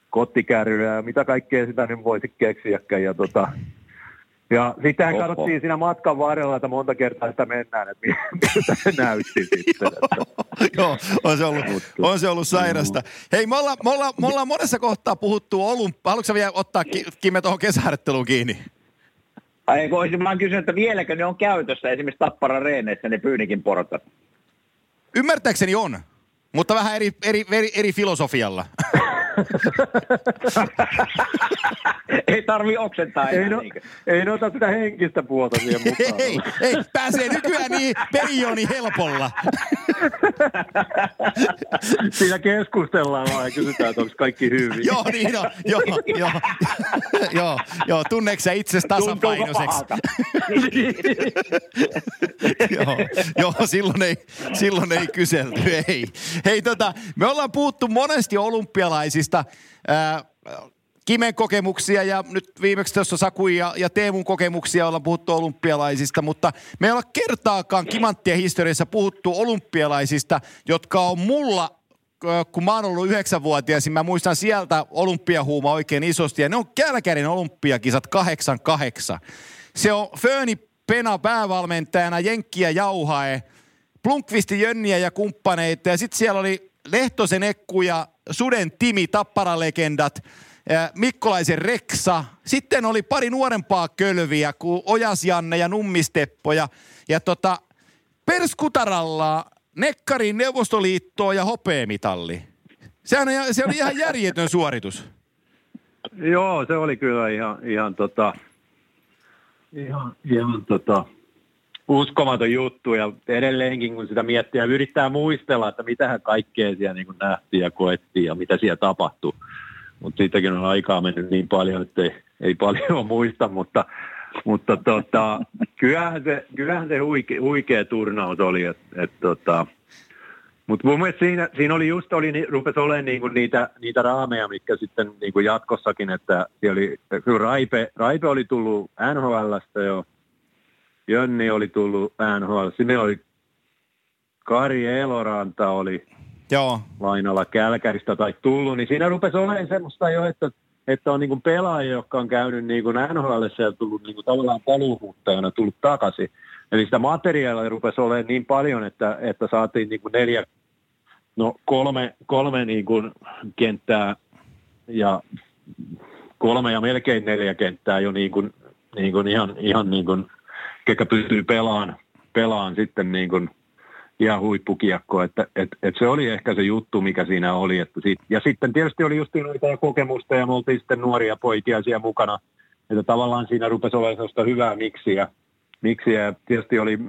kottikärryä ja mitä kaikkea sitä nyt voisi keksiäkään. Ja sittenhän katsottiin siinä matkan varrella, että monta kertaa sitä mennään, että miltä se näytti sitten. Joo, on se ollut sairasta. Hei, me ollaan monessa kohtaa puhuttu olympiasta. Haluatko vielä ottaa Kimme tuohon kesäharjoitteluun kiinni? Ai, mä oon kysynyt, että vieläkö ne on käytössä esimerkiksi Tapparan reeneissä, ne Pyynikin portat? Ymmärtääkseni on, mutta vähän eri filosofialla. Ei tarvi oksentaa enää. Ei noita sitä henkistä puolta siihen mukaan. Ei, pääsee nykyään niin Peijooni helpolla. Siinä keskustellaan vaan ja kysytään, että onko kaikki hyvin. Joo, niin on. Joo, tunneeko sä itsesi tasapainoiseksi? Joo, silloin ei kyselty, ei. Hei, me ollaan puhuttu monesti olympialaisista. Kimen kokemuksia ja nyt viimeksi tuossa Sakui ja Teemun kokemuksia ollaan puhuttu olympialaisista, mutta me ei olla kertaakaan Kimanttien historiassa puhuttu olympialaisista, jotka on mulla, kun mä oon ollut 9-vuotias, niin mä muistan sieltä olympiahuuma oikein isosti, ja ne on Kälkärin olympiakisat 88. Se on Föni Pena päävalmentajana, Jenkkiä Jauhae, Plunkvisti Jönniä ja kumppaneita, ja sitten siellä oli Lehtosen Ekku ja Suden Timi, Tappara-legendat, Mikkolaisen Reksa. Sitten oli pari nuorempaa kölviä, kuin Ojas Janne ja Nummisteppo. Ja Perskutaralla, Nekkarin Neuvostoliittoon ja hopeamitalli. Se oli ihan järjetön suoritus. Joo, se oli kyllä ihan uskomaton juttu, ja edelleenkin kun sitä miettii ja yrittää muistella, että mitähän kaikkea siellä niin kuin nähtiin ja koettiin ja mitä siellä tapahtui. Mutta siitäkin on aikaa mennyt niin paljon, että ei paljon muista, mutta kyllähän se huikea turnaus oli. Mutta mun mielestä siinä oli just, rupesi olemaan niinku niitä raameja, mitkä sitten niinku jatkossakin, että siellä oli, kyllä Raipe oli tullut NHL:stä jo, Jönni oli tullut NHL, sinne oli Kari Eloranta oli. Joo. Lainalla Kälkäristä tai tullut, niin siinä rupesi olemaan semmoista jo, että on niinku pelaajia, jotka on käynyt niinku NHL:ssä ja tullut niinku tavallaan paluuhuuttajana tullut takaisin. Eli sitä materiaalia rupesi olemaan niin paljon, että saatiin niinku neljä No kolme niin kuin kenttää ja kolme ja melkein neljä kenttää jo niin kuin ihan niin kuin ketkä pystyy pelaan sitten niin kuin ihan huippukiekkoa, että se oli ehkä se juttu, mikä siinä oli. Että ja sitten tietysti oli just noita kokemusta ja me oltiin sitten nuoria poikia siellä mukana, että tavallaan siinä rupesi olemaan sellaista hyvää miksiä. Ja tietysti oli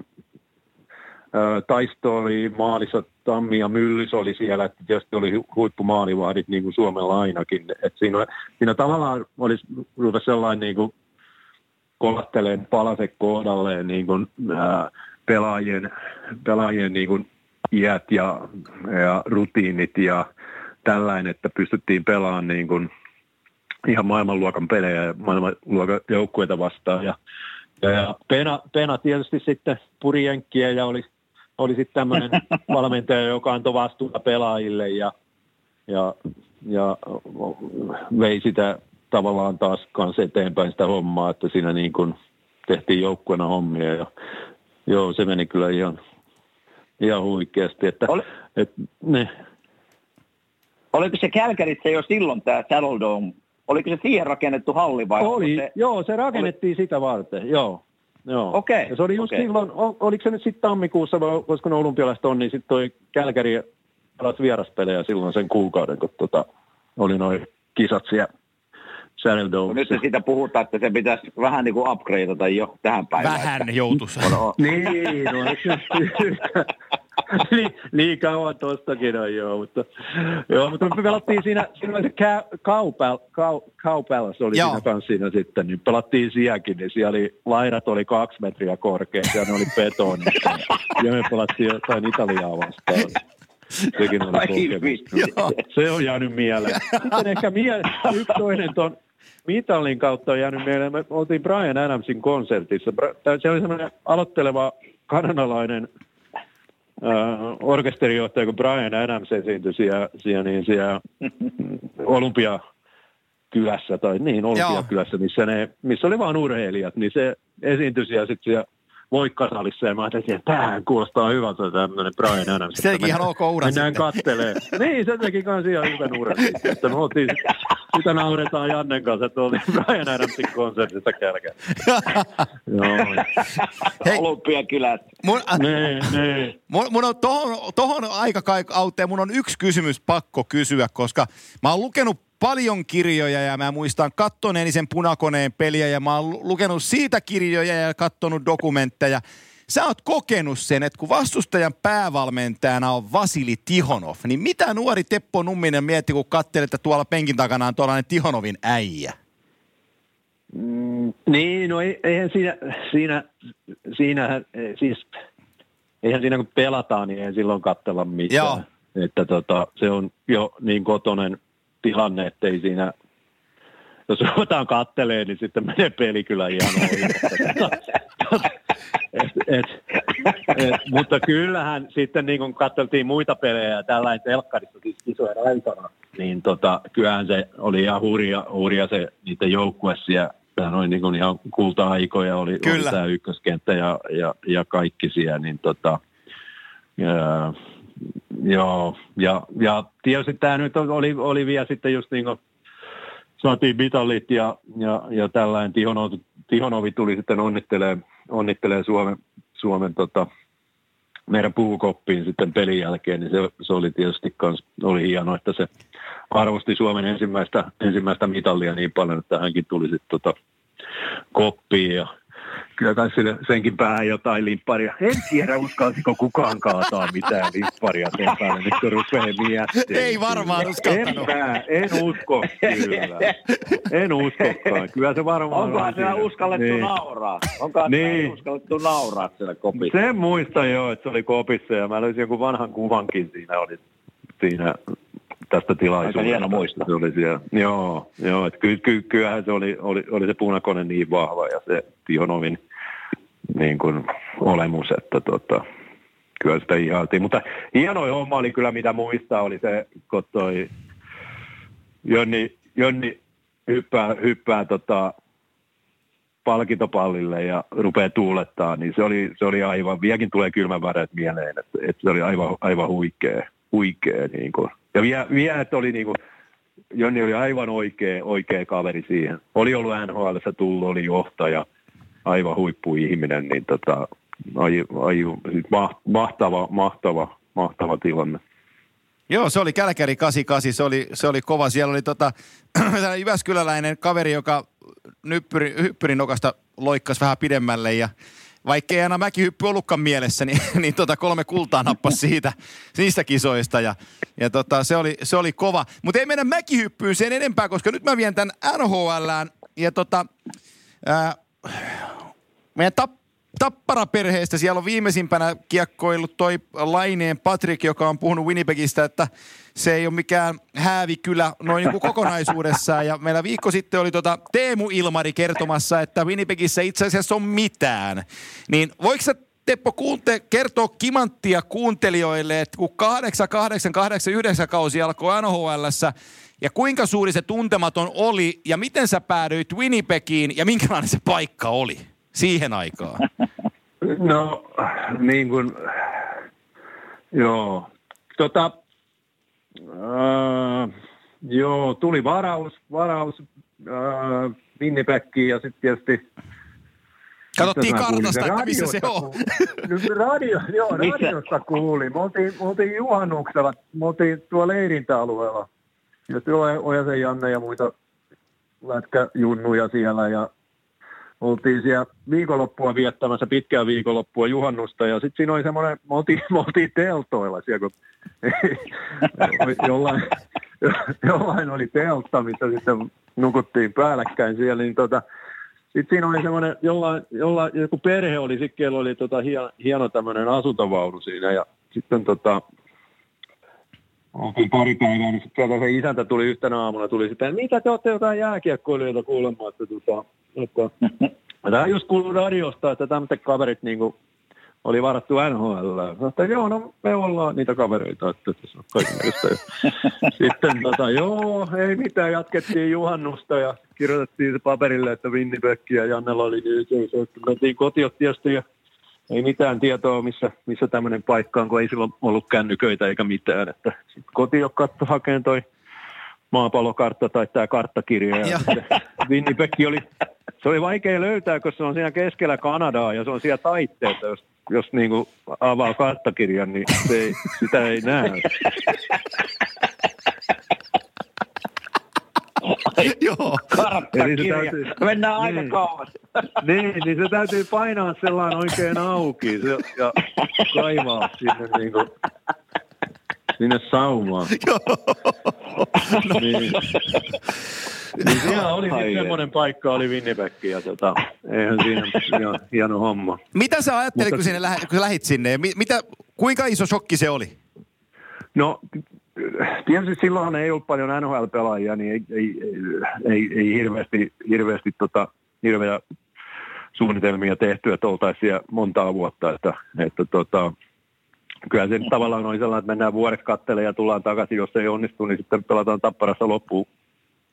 Taisto oli maalissa, Tammi ja Myllys oli siellä, että tietysti oli huippumaalivahdit niin kuin Suomella ainakin. Että siinä tavallaan olisi ruveta sellainen niin kuin kolahteleen palaset kohdalleen niin kuin pelaajien niin kuin iät ja rutiinit ja tällainen, että pystyttiin pelaamaan niin kuin ihan maailmanluokan pelejä ja maailmanluokan joukkueita vastaan. Ja Pena tietysti sitten puri jenkkiä ja oli sitten tämmöinen valmentaja, joka antoi vastuuta pelaajille ja vei sitä tavallaan taas kanssa eteenpäin sitä hommaa, että siinä niin kuin tehtiin joukkueena hommia ja joo, se meni kyllä ihan huikeasti. Oliko se Kälkärissä jo silloin tämä Saddle Dome? Oliko se siihen rakennettu halli vai? Se rakennettiin sitä varten, joo. Okay. Ja se oli just silloin, oliko se nyt sitten tammikuussa, vai koska ne olympialaiset on, niin sitten toi Kälkäri pelasi vieraspelejä silloin sen kuukauden, kun oli noin kisat siellä. Nyt se siitä puhutaan, että se pitäisi vähän niin kuin upgradeata jo tähän päivään. Vähän joutuisi. Niin kauan tuostakin on mutta me pelattiin siinä oli se Cowpalace oli siinä kanssa siinä sitten, niin pelattiin sielläkin, niin siellä oli, laidat oli 2 metriä korkeita ja ne oli betonista ja me pelattiin jotain Italiaa vastaan. Sekin on se on jäänyt mieleen. Sitten ehkä yksi toinen ton mitalin kautta on jäänyt mieleen. Me oltiin Brian Adamsin konsertissa. Se oli semmoinen aloitteleva kanadalainen orkesterijohtaja, kun Brian Adams esiintyi siellä Olympiakylässä, missä oli vaan urheilijat, niin se esiintyi siellä Voikkasalissa ja mä ajattelin, että tämähän kuulostaa hyvältä tämmöinen Brian Adams. Sekin ihan ok ura mennään sitten. Mennään kattelemaan. Niin, se teki kans ihan hyvän uran. Me oltiin, sitä nauretaan Jannen kanssa, että oltiin Brian Adamsin konsertissa Kälkää. Olympiakylät. Mun on tohon aikakautteen, mun on yksi kysymys pakko kysyä, koska mä oon lukenut paljon kirjoja ja mä muistan kattoneeni sen Punakoneen peliä ja mä oon lukenut siitä kirjoja ja kattonut dokumentteja. Sä oot kokenut sen, että kun vastustajan päävalmentajana on Vasili Tikhonov, niin mitä nuori Teppo Numminen mietti, kun katselee, että tuolla penkin takana on tuollainen Tihonovin äijä? Eihän siinä kun pelataan, niin ei silloin katsella mitään. Joo. Että se on jo niin kotonen tilanne, ettei siinä, jos ruvetaan kattelee, niin sitten menee peli kyllä ihan ohi. Mutta kyllähän sitten niin kun katseltiin muita pelejä ja tällainen telkkarissa siis isojen aikana, niin kyllähän se oli ihan hurja se niiden joukkuessa ja sehän oli niin kun ihan kulta-aikoja, oli tämä ykköskenttä ja kaikki siellä, niin joo, ja tietysti tämä nyt oli vielä sitten just niin kuin saatiin mitalit ja tällainen Tihonovi tuli sitten onnittelee Suomen meidän puukoppiin sitten pelin jälkeen, niin se oli tietysti kans, oli hienoa, että se arvosti Suomen ensimmäistä mitalia niin paljon, että hänkin tuli sitten koppiin ja kyllä kai senkin päähän jotain limpparia. En tiedä, uskalsiko kukaan kaataa mitään limpparia sen päälle, nyt kun rupeaa miettimään. Ei varmaan uskaltanut. En usko kyllä. En uskokaan. Kyllä se varmaan onkohan siellä uskallettu nauraa? Onkohan siellä uskallettu nauraa siellä kopissa? Sen muistan jo, että se oli kopissa ja mä löysin jonkun vanhan kuvankin siinä tästä tilaisuudesta. Aika hieno muista. Se oli siellä. Joo, että kyllähän se oli se Punakone niin vahva ja se Tihonovin niin kuin olemus, että kyllä sitä ihailtiin. Mutta hienoin homma oli kyllä, mitä muistaa, oli se, kun toi Jönni hyppää palkintopallille ja rupeaa tuulettaa, niin se oli aivan, vieläkin tulee kylmän väreet mieleen, että se oli aivan huikea. huikea. Niin kuin. Ja miehet oli niin kuin, Jonni oli aivan oikea kaveri siihen. Oli ollut NHL:ssä tullut, oli johtaja, aivan huippuihminen, niin mahtava tilanne. Joo, se oli Kälkäri 88, se oli kova. Siellä oli jyväskyläläinen kaveri, joka hyppyrin nokasta loikkasi vähän pidemmälle ja vaikka ei aina mäkihyppy ollutkaan mielessä, niin 3 kultaa nappasi niistä kisoista ja se oli kova. Mutta ei mennä mäkihyppyyn sen enempää, koska nyt mä vien tämän NHL:ään ja meidän Tappara-perheestä. Siellä on viimeisimpänä kiekkoillut toi Laineen Patrick, joka on puhunut Winnipegistä, että se ei ole mikään häävikylä noin niin kuin kokonaisuudessaan. Ja meillä viikko sitten oli Teemu Ilmari kertomassa, että Winnipegissä itse asiassa on mitään. Niin voiko sä, Teppo, kertoa kimanttia kuuntelijoille, että kun 88-89 kausi alkoi NHL:ssä, ja kuinka suuri se tuntematon oli, ja miten sä päädyit Winnipegiin, ja minkälainen se paikka oli siihen aikaan? No, niin kuin, joo. Joo, tuli varaus Winnipegiin ja sitten tietysti... Katsottiin kartasta, että missä se on. Radiosta kuulin. Me oltiin juhannuksella, me oltiin tuolla leirintäalueella. Ja tuolla Ojasen Janne ja muita lätkäjunnuja siellä ja oltiin siellä viikonloppua viettämässä, pitkää viikonloppua, juhannusta, ja sitten siinä oli semmoinen, me oltiin teltoilla siellä, kun jollain oli teltta, missä sitten nukuttiin päällekkäin siellä, niin sitten siinä oli semmoinen, joku perhe oli, sitten kello oli hieno tämmöinen asuntovaunu siinä, ja sitten oltiin pari päivää, niin sitten se isäntä tuli yhtenä aamuna, mitä te olette jotain jääkiekkoilijoita kuulemaan, että just kuuluu radiosta, että tämmöiset kaverit niinku oli varattu NHL:ään. Sanoin, joo, no me ollaan niitä kavereita, että se on kaikenlaista. Sitten joo, ei mitään, jatkettiin juhannusta ja kirjoitettiin se paperille, että Winnipeg ja Jannella oli niin, että mentiin kotiin tietysti ja ei mitään tietoa, missä tämmöinen paikka on, kun ei silloin ollut kännyköitä eikä mitään. Että sit kotiin on katto hakeen toi maapallokartta tai tämä karttakirja. Ja Winnipeg oli, se oli vaikea löytää, koska se on siinä keskellä Kanadaa ja se on siellä taitteessa. Jos niinku avaa karttakirjan, niin sitä ei näe. Joo, karttakirja. Mennään aika kauas. Niin, se täytyy painaa sellainen oikein auki ja kaivaa sinne niinku... Sinne saumaan. Niin siellä oli semmoinen paikka, oli Winnipeg ja eihän siinä ihan hieno homma. Mitä sä ajattelit, kun lähit sinne? Kuinka iso shokki se oli? No, tietysti silloinhan ei ollut paljon NHL-pelaajia, niin ei hirveästi hirveä suunnitelmia tehty, että oltaisiin siellä montaa vuotta, että kyllä se tavallaan on sellainen, että mennään vuodeksi katselemaan ja tullaan takaisin. Jos ei onnistu, niin sitten pelataan Tapparassa loppuun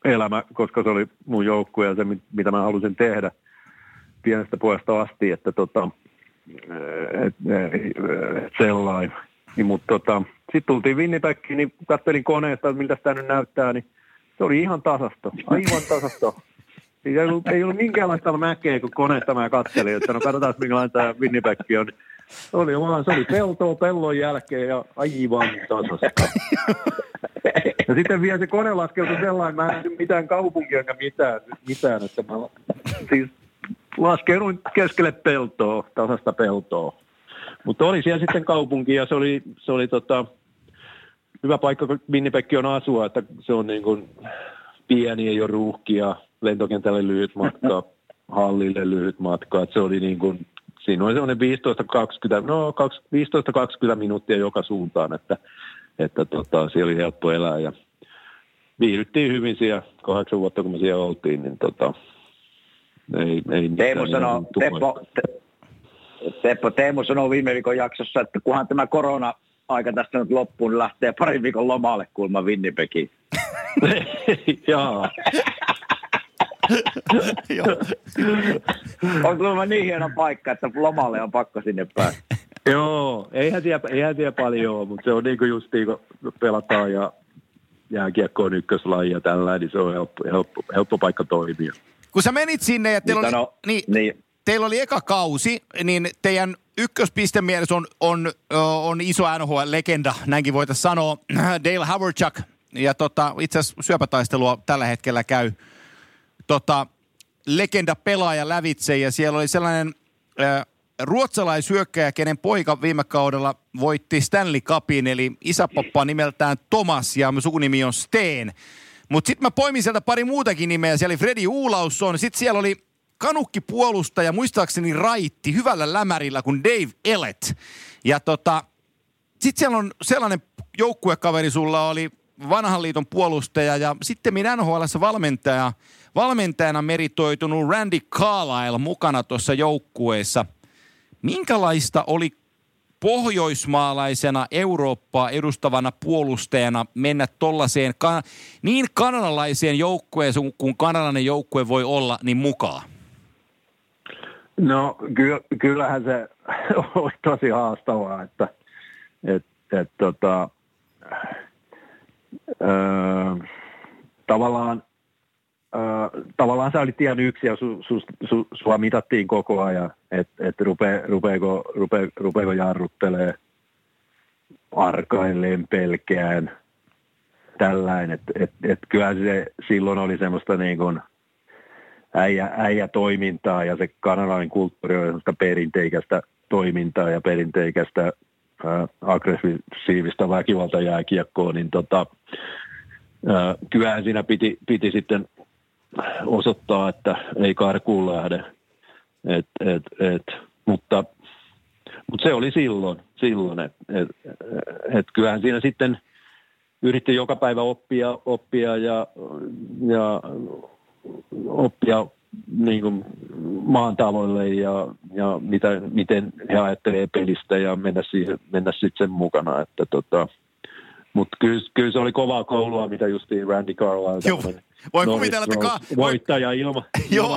elämä, koska se oli mun joukkue ja se, mitä mä halusin tehdä pienestä puolesta asti, että sellainen. Niin, mutta sitten tultiin Winnipegiin, niin katselin koneesta, miltä sitä nyt näyttää, niin se oli ihan tasasta, aivan tasasta. Siis ei ollut minkäänlaista mäkeä, kun koneesta mä katselin, että no katsotaan, minkälainen tämä Winnipeg on. Se oli peltoa pellon jälkeen ja aivan tasasta. Ja sitten vielä se kone laskeutui sellainen, mä en mitään kaupunkia enkä mitään, että mä siis laskeuduin keskelle peltoa, tasasta peltoa. Mutta oli siellä sitten kaupunki ja se oli hyvä paikka, kun Winnipeg on asua, että se on niin kuin pieni, ei ole ruuhkia, lentokentälle lyhyt matka, hallille lyhyt matka, että se oli niin kuin... Siinä oli semmoinen 15-20 minuuttia joka suuntaan, että siellä oli helppo elää. Ja viihdyttiin hyvin siellä 8 vuotta, kun me siellä oltiin, niin ei Teemu sanoo, Teemu sanoo viime viikon jaksossa, että kunhan tämä korona-aika tästä nyt loppuun, niin lähtee parin viikon lomalle kulma Winnipegiin. Jaa. On kyllä niin hieno paikka, että lomalle on pakko sinne päästä. Joo, eihän tiedä paljon, mutta se on niin kuin justiin, kun pelataan ja jääkiekko on ykköslaji ja tällainen, niin se on helppo paikka toimia. Kun sä menit sinne ja teillä oli eka kausi, niin teidän ykköspistemielessä on iso NHL-legenda, näinkin voitaisiin sanoa, Dale Haverchuk. Ja itse asiassa syöpätaistelua tällä hetkellä käy legenda pelaaja lävitse, ja siellä oli sellainen ruotsalaisyökkäjä, kenen poika viime kaudella voitti Stanley Cupin, eli isäpappa nimeltään Thomas ja sukunimi on Steen. Mutta sitten mä poimin sieltä pari muutakin nimeä, siellä oli Freddy Olausson, sitten siellä oli kanukkipuolustaja, muistaakseni Raitti, hyvällä lämärillä kuin Dave Ellett. Ja sitten siellä on sellainen joukkuekaveri, sulla oli vanhan liiton puolustaja ja sitten minä NHL:ssä valmentajana meritoitunut Randy Carlyle mukana tuossa joukkueessa. Minkälaista oli pohjoismaalaisena Eurooppaa edustavana puolustajana mennä tollaiseen niin kanadalaiseen joukkueeseen, kun kanadalainen joukkue voi olla, niin mukaan? No kyllähän se oli tosi haastavaa, että tavallaan sä olit ihan yksi ja sua mitattiin koko ajan, että rupeeko jarruttelee arkailleen pelkeään tällainen, että kyllä se silloin oli semmoista niin kuin äijä toimintaa ja se kanadalainen kulttuuri oli semmoista perinteikästä toimintaa ja perinteikästä aggressiivista väkivalta jääkiekkoa, niin kyllähän siinä piti sitten osoittaa, että ei karkuun lähde. Mutta se oli silloin että kyllähän siinä sitten yritti joka päivä oppia ja oppia niin kuin maan tavoille ja miten he ajattelee pelistä ja mennä sitten sen mukana. Mutta kyllä se oli kovaa koulua, mitä justiin Randy Carlyle voin kuvitella, että voittaja ilman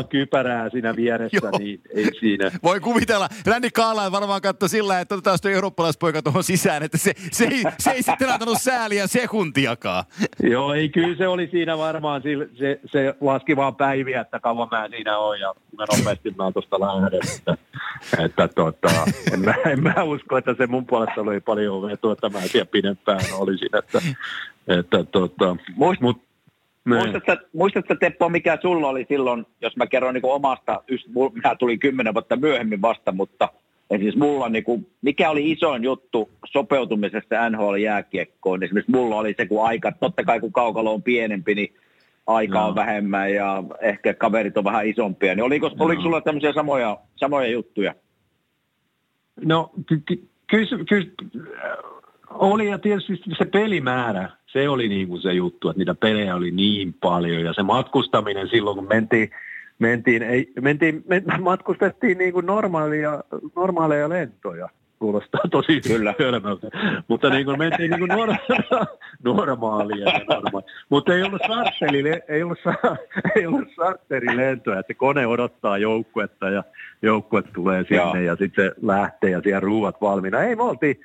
kypärää siinä vieressä, niin ei siinä. Voin kuvitella. Randy Carlyle varmaan katsoi sillä, että otetaan sitten eurooppalaispoika tuohon sisään, että se ei sitten antanut sääliä sekuntiakaan. Joo, ei kyllä se oli siinä varmaan, se laski vaan päiviä, että kauan mä siinä on ja mä nopeasti mä oon tuosta lähden. En mä usko, että se mun puolesta oli paljon vetoa, että mä en tiedä pidempään olisin. Mutta Muistatko, Teppo, mikä sulla oli silloin, jos mä kerron niin omasta, minä tulin 10 vuotta myöhemmin vasta, mutta siis mulla niin kuin, mikä oli isoin juttu sopeutumisessa NHL-jääkiekkoon, esimerkiksi mulla oli se, kun aika, totta kai kun kaukalo on pienempi, niin aikaa on vähemmän ja ehkä kaverit on vähän isompia, niin oliko sulla tämmöisiä samoja juttuja? No, kyllä oli ja tietysti se pelimäärä. Se oli niin kuin se juttu, että niitä pelejä oli niin paljon ja se matkustaminen silloin, kun matkustettiin niin kuin normaaleja lentoja. Kuulostaa tosi hölmöltä, mutta niin kuin mentiin niin kuin normaalia. Mutta ei ollut charterilentoja, että kone odottaa joukkuetta ja joukkue tulee sinne ja sitten se lähtee ja siellä ruuat valmiina. Ei, me oltiin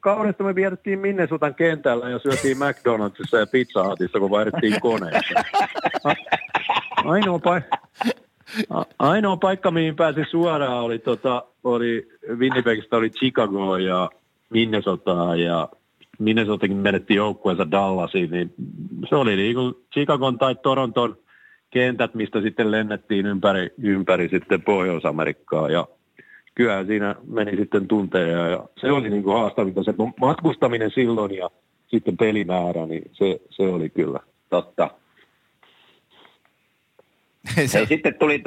kaudesta me vietettiin Minnesotan kentällä ja syötiin McDonaldsissa ja Pizza Hutissa, kun vaihdettiin koneessa. Ainoa paikka, mihin pääsi suoraan, oli Winnipegistä oli Chicago ja Minnesotaa. Ja Minnesotakin menettiin joukkueensa Dallasiin. Niin se oli niin kuin Chicagon tai Toronton kentät, mistä sitten lennettiin ympäri sitten Pohjois-Amerikkaa ja kyllä siinä meni sitten tunteja ja se oli niin kuin haastavinta. Se matkustaminen silloin ja sitten pelimäärä, niin se oli kyllä totta. Hei, sitten tuli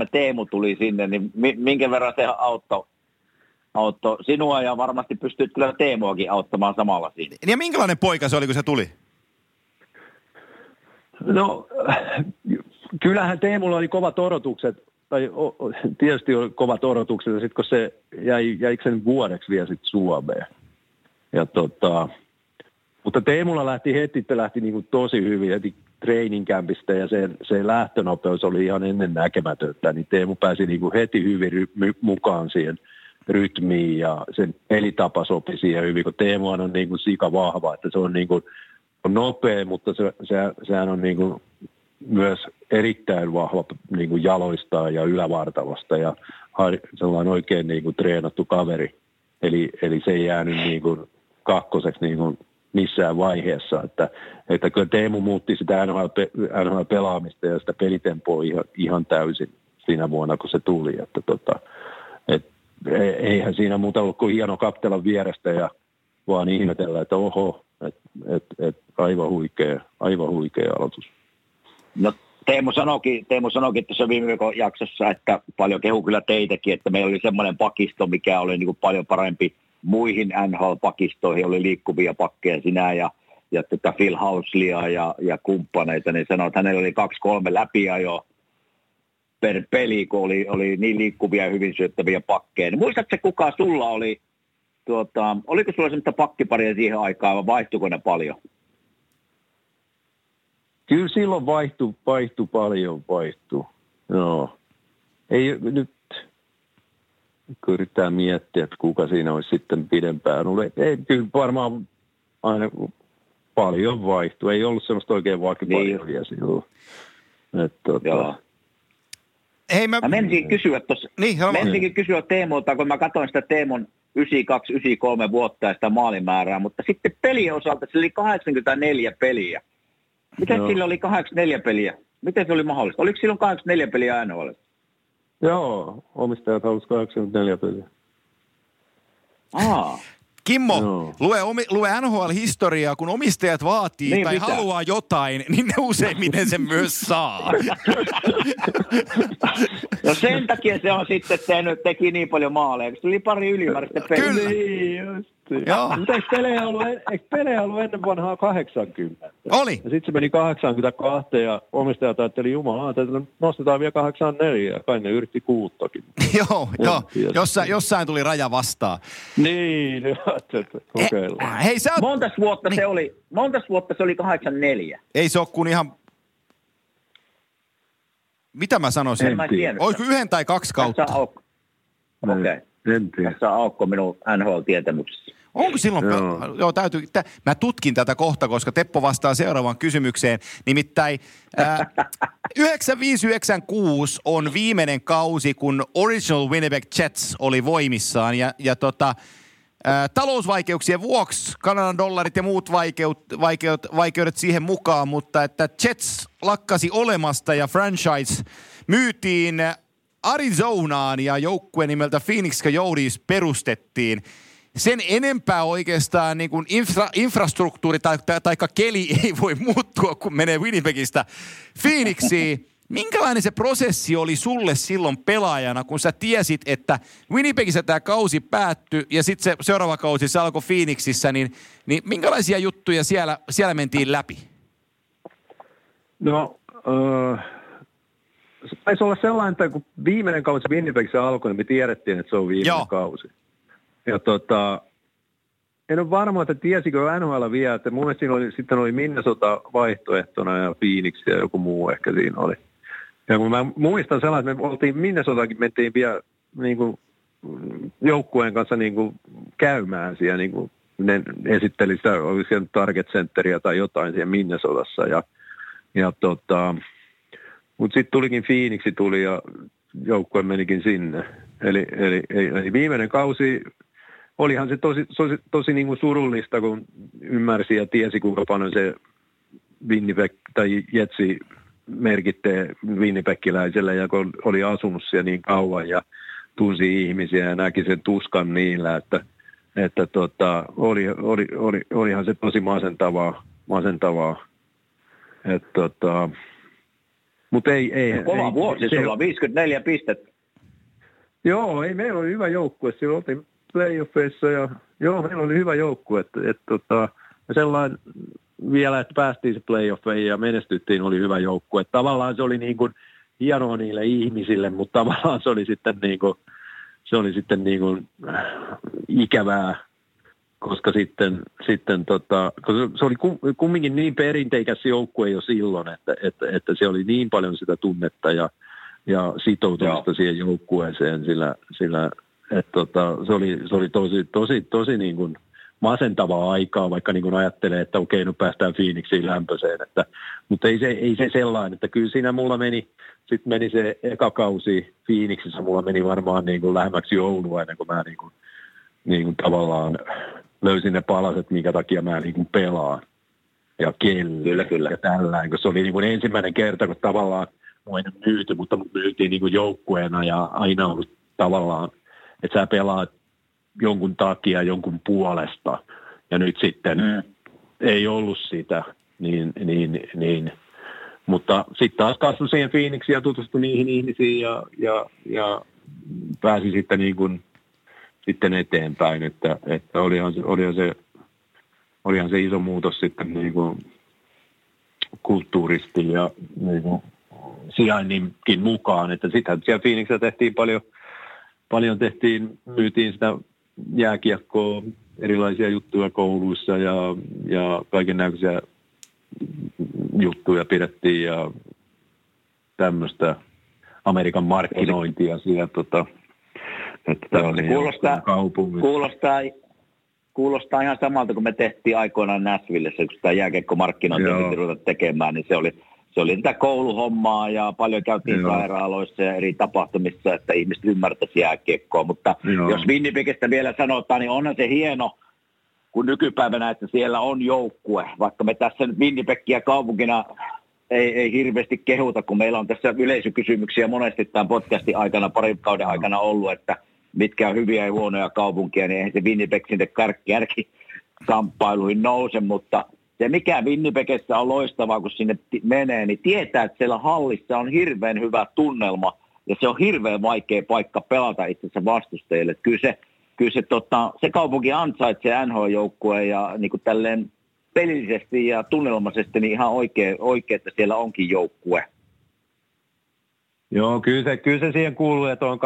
92-93 Teemu tuli sinne, niin minkä verran se auttoi sinua ja varmasti pystyt kyllä Teemuakin auttamaan samalla siinä. Ja minkälainen poika se oli, kun se tuli? No, kyllähän Teemulla oli kovat odotukset. Tietysti oli kovat odotukset, ja sitten kun se jäi sen vuodeksi vielä sitten Suomeen. Ja Mutta Teemulla lähti niin kuin tosi hyvin heti training campista ja se lähtönopeus oli ihan ennennäkemätöntä, niin Teemu pääsi niin kuin heti hyvin mukaan siihen rytmiin ja sen elitapa sopi siihen hyvin, kun Teemu on niin kuin sika vahva, että se on niin kuin nopea, mutta sehän on niin kuin myös erittäin vahva niin kuin jaloistaan ja ylävartalosta ja sellainen oikein niin kuin treenattu kaveri, eli se ei jäänyt niin kuin kakkoseksi niin kuin missään vaiheessa, että kyllä Teemu muutti sitä NHL-pelaamista ja sitä pelitempoa ihan täysin siinä vuonna, kun se tuli, että eihän siinä muuta ollut kuin hieno kaptelan vierestä ja vaan ihmetellä, että oho, aivan huikea aloitus. No Teemu sanoikin tässä viime viikon jaksossa, että paljon kehu kyllä teitäkin, että meillä oli semmoinen pakisto, mikä oli niin kuin paljon parempi muihin NHL-pakistoihin, oli liikkuvia pakkeja sinä ja Phil Housleya ja kumppaneita, niin sanoi, että hänellä oli 2-3 läpiajoa per peli, kun oli niin liikkuvia ja hyvin syöttäviä pakkeja. Niin muistatko kuka sulla oli, oliko sulla semmoista pakkiparia siihen aikaan vai vaihtuiko ne paljon? Kyllä silloin vaihtui paljon. No. Ei nyt yrittää miettiä, että kuka siinä olisi sitten pidempään. No, ei kyllä varmaan aina paljon vaihtui. Ei ollut semmoista oikein vakiparia silloin. Joo. Hei, mä menisinkin kysyä tuossa. Niin, menisinkin kysyä Teemulta, kun mä katsoin sitä Teemun 92-93 vuotta ja sitä maalimäärää, mutta sitten pelien osalta se oli 84 peliä. Miten sillä oli 84 peliä? Miten se oli mahdollista? Oliko silloin 84 peliä NHL? Joo, omistajat halusivat 84 peliä. Kimmo, lue NHL-historiaa, kun omistajat vaatii niin, tai mitä? Haluaa jotain, niin ne useimmiten sen myös saa. No sen takia se on sitten teki niin paljon maaleja, koska se oli pari ylimääräistä peliä. Kyllä. Mutta eikö pelejä ollut ennen vanhaa 80? Oli. Ja sitten se meni 82 ja omistajat ajatteli, jumalaa, että nostetaan vielä 84 ja kai ne yritti 6. Joo. Jossain tuli raja vastaan. Niin, kokeillaan. Hei, sä oot... Montas vuotta se oli 84? Ei se ole kuin ihan... Mitä mä sanoisin? En mä tiedä. Olisiko 1 tai 2 kautta? Okei. Tässä on aukko minun NHL-tietämyksessä. Onko silloin? Joo, täytyy. Mä tutkin tätä kohta, koska Teppo vastaa seuraavaan kysymykseen. Nimittäin 95-96 on viimeinen kausi, kun Original Winnipeg Jets oli voimissaan. Talousvaikeuksien vuoksi Kanadan dollarit ja muut vaikeudet siihen mukaan, mutta että Jets lakkasi olemasta ja franchise myytiin Arizonaan ja joukkue nimeltä Phoenix Coyotes perustettiin. Sen enempää oikeastaan niin kuin infrastruktuuri tai keli ei voi muuttua, kun menee Winnipegistä Phoenixiin. Minkälainen se prosessi oli sulle silloin pelaajana, kun sä tiesit, että Winnipegissä tämä kausi päättyi ja sitten se seuraava kausi se alkoi Phoenixissä, niin minkälaisia juttuja siellä mentiin läpi? No... Se taisi olla sellainen, että kun viimeinen kausi Winnipegissä alkoi, niin me tiedettiin, että se on viimeinen kausi. Ja en ole varma, että tiesikö NHL vielä, että mun mielestä oli Minnesota vaihtoehtona ja Phoenix ja joku muu ehkä siinä oli. Ja kun mä muistan sellainen, että me oltiin Minnesotakin, mentiin vielä niin kuin, joukkueen kanssa niin kuin, käymään siellä. Niin kuin, ne esitteli sitä, oli siellä Target Centeriä tai jotain siellä Minnesotassa mutta sitten tulikin Phoenixi tuli ja joukkue menikin sinne. Eli viimeinen kausi, olihan se tosi niin kuin surullista, kun ymmärsi ja tiesi, kuinka paljon se Winnipeg tai Jetsi merkittee winnipegiläiselle, ja kun oli asunut siellä niin kauan ja tunsi ihmisiä ja näki sen tuskan niillä, että olihan se tosi masentavaa. Mutta ei. No kova vuosi, sulla on 54 pistettä. Joo, ei, meillä oli hyvä joukkue. Silloin oltiin playoffeissa ja meillä oli hyvä joukkue. Sellainen vielä, että päästiin se playoffeihin ja menestyttiin, oli hyvä joukkue. Tavallaan se oli niin kuin hienoa niille ihmisille, mutta tavallaan se oli sitten niin kuin ikävää koska sitten se oli kumminkin niin perinteikäs joukkue jo silloin, että se oli niin paljon sitä tunnetta ja sitoutumista siihen joukkueeseen, sillä että se oli tosi niin kuin masentavaa aikaa, vaikka niin kuin ajattelee, että okei, nyt päästään Phoenixiin lämpöiseen, mutta ei se sellainen, että kyllä siinä mulla meni se eka kausi Phoenixissä, mulla meni varmaan niin kuin lähemmäksi joulua ennen kuin mä niin kuin tavallaan löysin ne palaset, minkä takia mä niin kuin pelaan ja kyllä. ja tällään, kun se oli niin kuin ensimmäinen kerta, kun tavallaan mua ei myyty, mutta myytiin niin kuin joukkueena ja aina ollut tavallaan, että sä pelaat jonkun takia, jonkun puolesta, ja nyt sitten ei ollut sitä, niin. Mutta sitten taas kasvoi siihen Phoenixiin ja tutustui niihin ihmisiin ja pääsi sitten niin kuin sitten eteenpäin, että olihan se iso muutos sitten niin kuin kulttuuristi ja niin kuin sijainninkin mukaan, että sittenhän siellä Phoenixissa tehtiin paljon myytiin sitä jääkiekkoa, erilaisia juttuja kouluissa ja kaikennäköisiä juttuja pidettiin ja tämmöistä Amerikan markkinointia siellä Kuulostaa ihan samalta, kun me tehtiin aikoinaan Nashvillessä, kun sitä jääkiekkomarkkinointia ruveta tekemään, niin se oli sitä kouluhommaa ja paljon käytiin sairaaloissa ja eri tapahtumissa, että ihmiset ymmärtäisi jääkiekkoa. Mutta jos Winnipegistä vielä sanotaan, niin onhan se hieno, kun nykypäivänä, että siellä on joukkue. Vaikka me tässä nyt Winnipegiä kaupunkina ei hirveästi kehuta, kun meillä on tässä yleisökysymyksiä monesti tämän podcastin aikana, parin kauden aikana ollut, että mitkä on hyviä ja huonoja kaupunkia, niin eihän se Winnipeg sinne kärkikamppailuihin nouse, mutta se mikä Winnipegissä on loistavaa, kun sinne menee, niin tietää, että siellä hallissa on hirveän hyvä tunnelma ja se on hirveän vaikea paikka pelata itsensä vastustajille. Kyllä se kaupunki ansaitsee NHL-joukkueen ja niin kuin tälleen pelillisesti ja tunnelmaisesti niin ihan oikein, että siellä onkin joukkue. Joo, kyllä se siihen kuuluu ja tuohon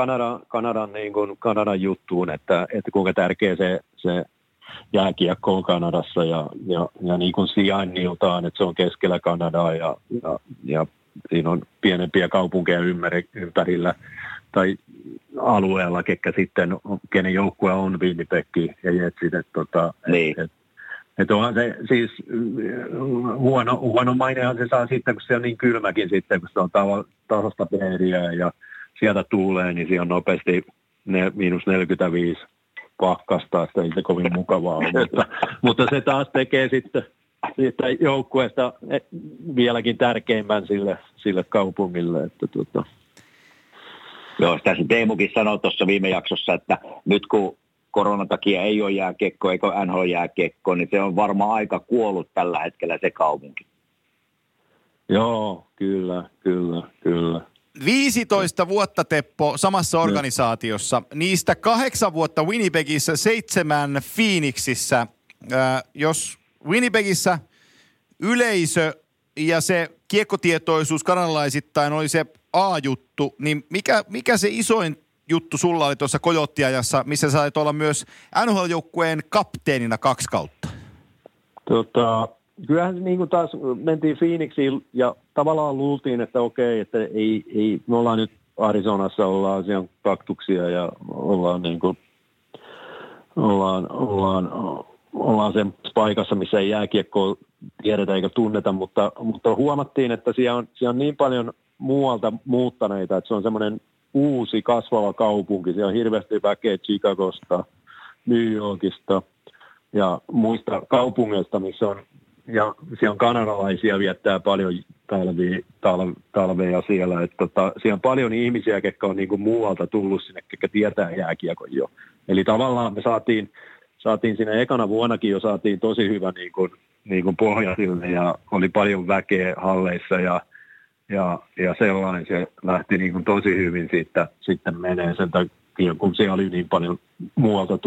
Kanadan juttuun, että kuinka tärkeä se jääkiekko on Kanadassa ja niin kuin sijainniltaan, että se on keskellä Kanadaa ja siinä on pienempiä kaupunkeja ympärillä tai alueella, kenen joukkue on Winnipeg ja Jetsit, niin. Että onhan se siis huono mainehan se saa sitten, kun se on niin kylmäkin sitten, kun se on tasosta peeriä ja sieltä tuulee, niin siinä on nopeasti -45 pakkasta, että ei se kovin mukavaa ole. mutta se taas tekee sitten siitä joukkueesta vieläkin tärkeimmän sille kaupungille. Joo, sitä se Teemukin sanoi tuossa viime jaksossa, että nyt kun koronan takia ei ole jääkiekko, eikä NHL-jääkiekko, niin se on varmaan aika kuollut tällä hetkellä se kaupunki. Joo, kyllä. 15 vuotta, Teppo, samassa organisaatiossa. Niistä 8 vuotta Winnipegissä, 7 Phoenixissä. Jos Winnipegissä yleisö ja se kiekkotietoisuus kanalaisittain oli se A-juttu, niin mikä se isoin juttu sulla oli tuossa Coyote-ajassa, missä sait olla myös NHL-joukkueen kapteenina 2 kautta? Kyllähän niin kuin taas mentiin Phoenixiin ja tavallaan luultiin, että okei, että ei, me ollaan nyt Arizonassa, ollaan asian kaktuksia ja ollaan niin kuin, ollaan sen paikassa, missä ei jääkiekkoa tiedetä eikä tunneta, mutta huomattiin, että siellä on niin paljon muualta muuttaneita, että se on semmoinen uusi kasvava kaupunki. Siellä on hirveästi väkeä Chicagosta, New Yorkista ja muista kaupungeista, missä on, ja siellä on kanadalaisia, viettää paljon talvea siellä. Siellä on paljon ihmisiä, jotka on niin kuin muualta tullut sinne, jotka tietää jääkiekon jo. Eli tavallaan me saatiin sinne ekana vuonnakin jo saatiin tosi hyvä niin kuin pohja sille ja oli paljon väkeä halleissa ja sellainen se lähti niin kuin tosi hyvin siitä sitten menee sen takia, kun siellä oli niin paljon muualta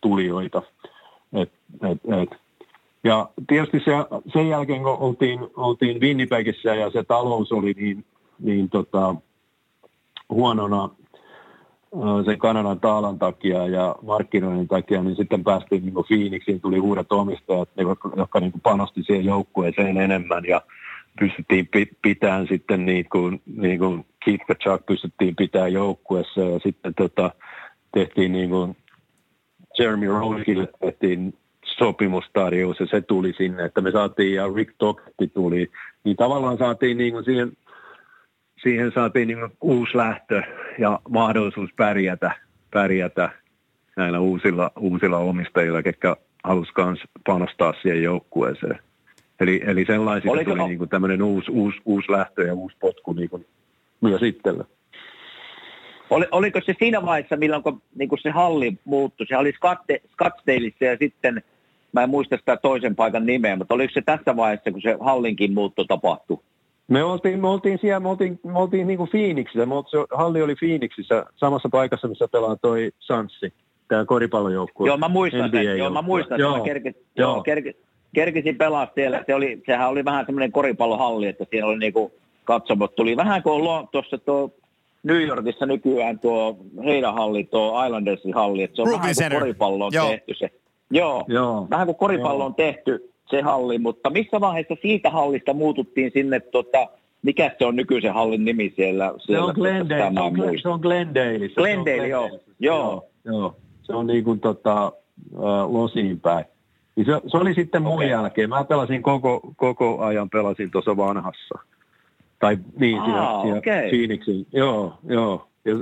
tulijoita. Ja tietysti sen jälkeen, kun oltiin Winnipegissä ja se talous oli niin huonona sen Kanadan taalan takia ja markkinoinnin takia, niin sitten päästiin niin kuin Phoenixiin, tuli uudet omistajat, jotka niin kuin panosti siihen joukkueeseen enemmän ja pystyttiin pitämään sitten niin kuin Keith Kachuk pystyttiin pitämään joukkueessa ja sitten tehtiin niin kuin Jeremy Roenickille tehtiin sopimustarjous ja se tuli sinne, että me saatiin ja Rick Tocchet tuli, niin tavallaan saatiin niin kuin siihen saatiin niin kuin uusi lähtö ja mahdollisuus pärjätä näillä uusilla omistajilla, ketkä halusivat myös panostaa siihen joukkueeseen. Eli sellaisista oliko tuli niin kuin tämmöinen uusi lähtö ja uusi potku niin kuin myös itsellä. Oliko se siinä vaiheessa, milloin niin kuin se halli muuttui? Se oli Scottsdaleissa ja sitten, mä en muista sitä toisen paikan nimeä, mutta oliko se tässä vaiheessa, kun se hallinkin muutto tapahtui? Me oltiin niin kuin Phoenixissä. Halli oli Phoenixissä samassa paikassa, missä pelaa toi Sanssi, tämä koripallojoukkue. Joo, mä muistan sen. Kerkisin pelaa siellä. Sehän oli vähän semmoinen koripallohalli, että siinä oli niin kuin katsomot. Tuli vähän kuin tuossa New Yorkissa nykyään tuo heidän halli, tuo Islandersin halli. Että se on Ruby vähän kuin koripallo on tehty se. Joo, vähän kuin koripallo on tehty se halli, mutta missä vaiheessa siitä hallista muututtiin sinne, mikä se on nykyisen hallin nimi siellä? Se on Glendale. Glendale, joo. Se on niin kuin Losiin päin. Se oli sitten mun jälkeen. Mä pelasin koko ajan, pelasin tuossa vanhassa. Tai niin, siinä Phoenixin. Joo.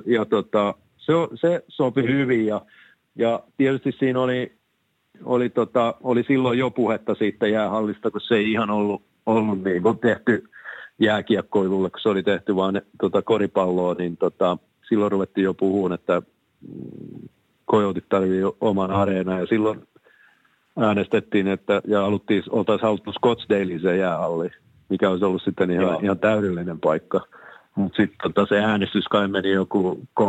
Ja se sopi hyvin ja tietysti siinä oli silloin jo puhetta siitä jäähallista, kun se ei ihan ollut niin kuin tehty jääkiekkoilulle, kun se oli tehty vaan koripalloa, niin silloin ruvettiin jo puhumaan, että Coyotit tarvitsevat oman areenan ja silloin äänestettiin, että ja oltaisiin haluttu Scottsdalein se jäähalli, mikä olisi ollut sitten ihan täydellinen paikka. Mutta sitten se äänestys kai meni joku 3-2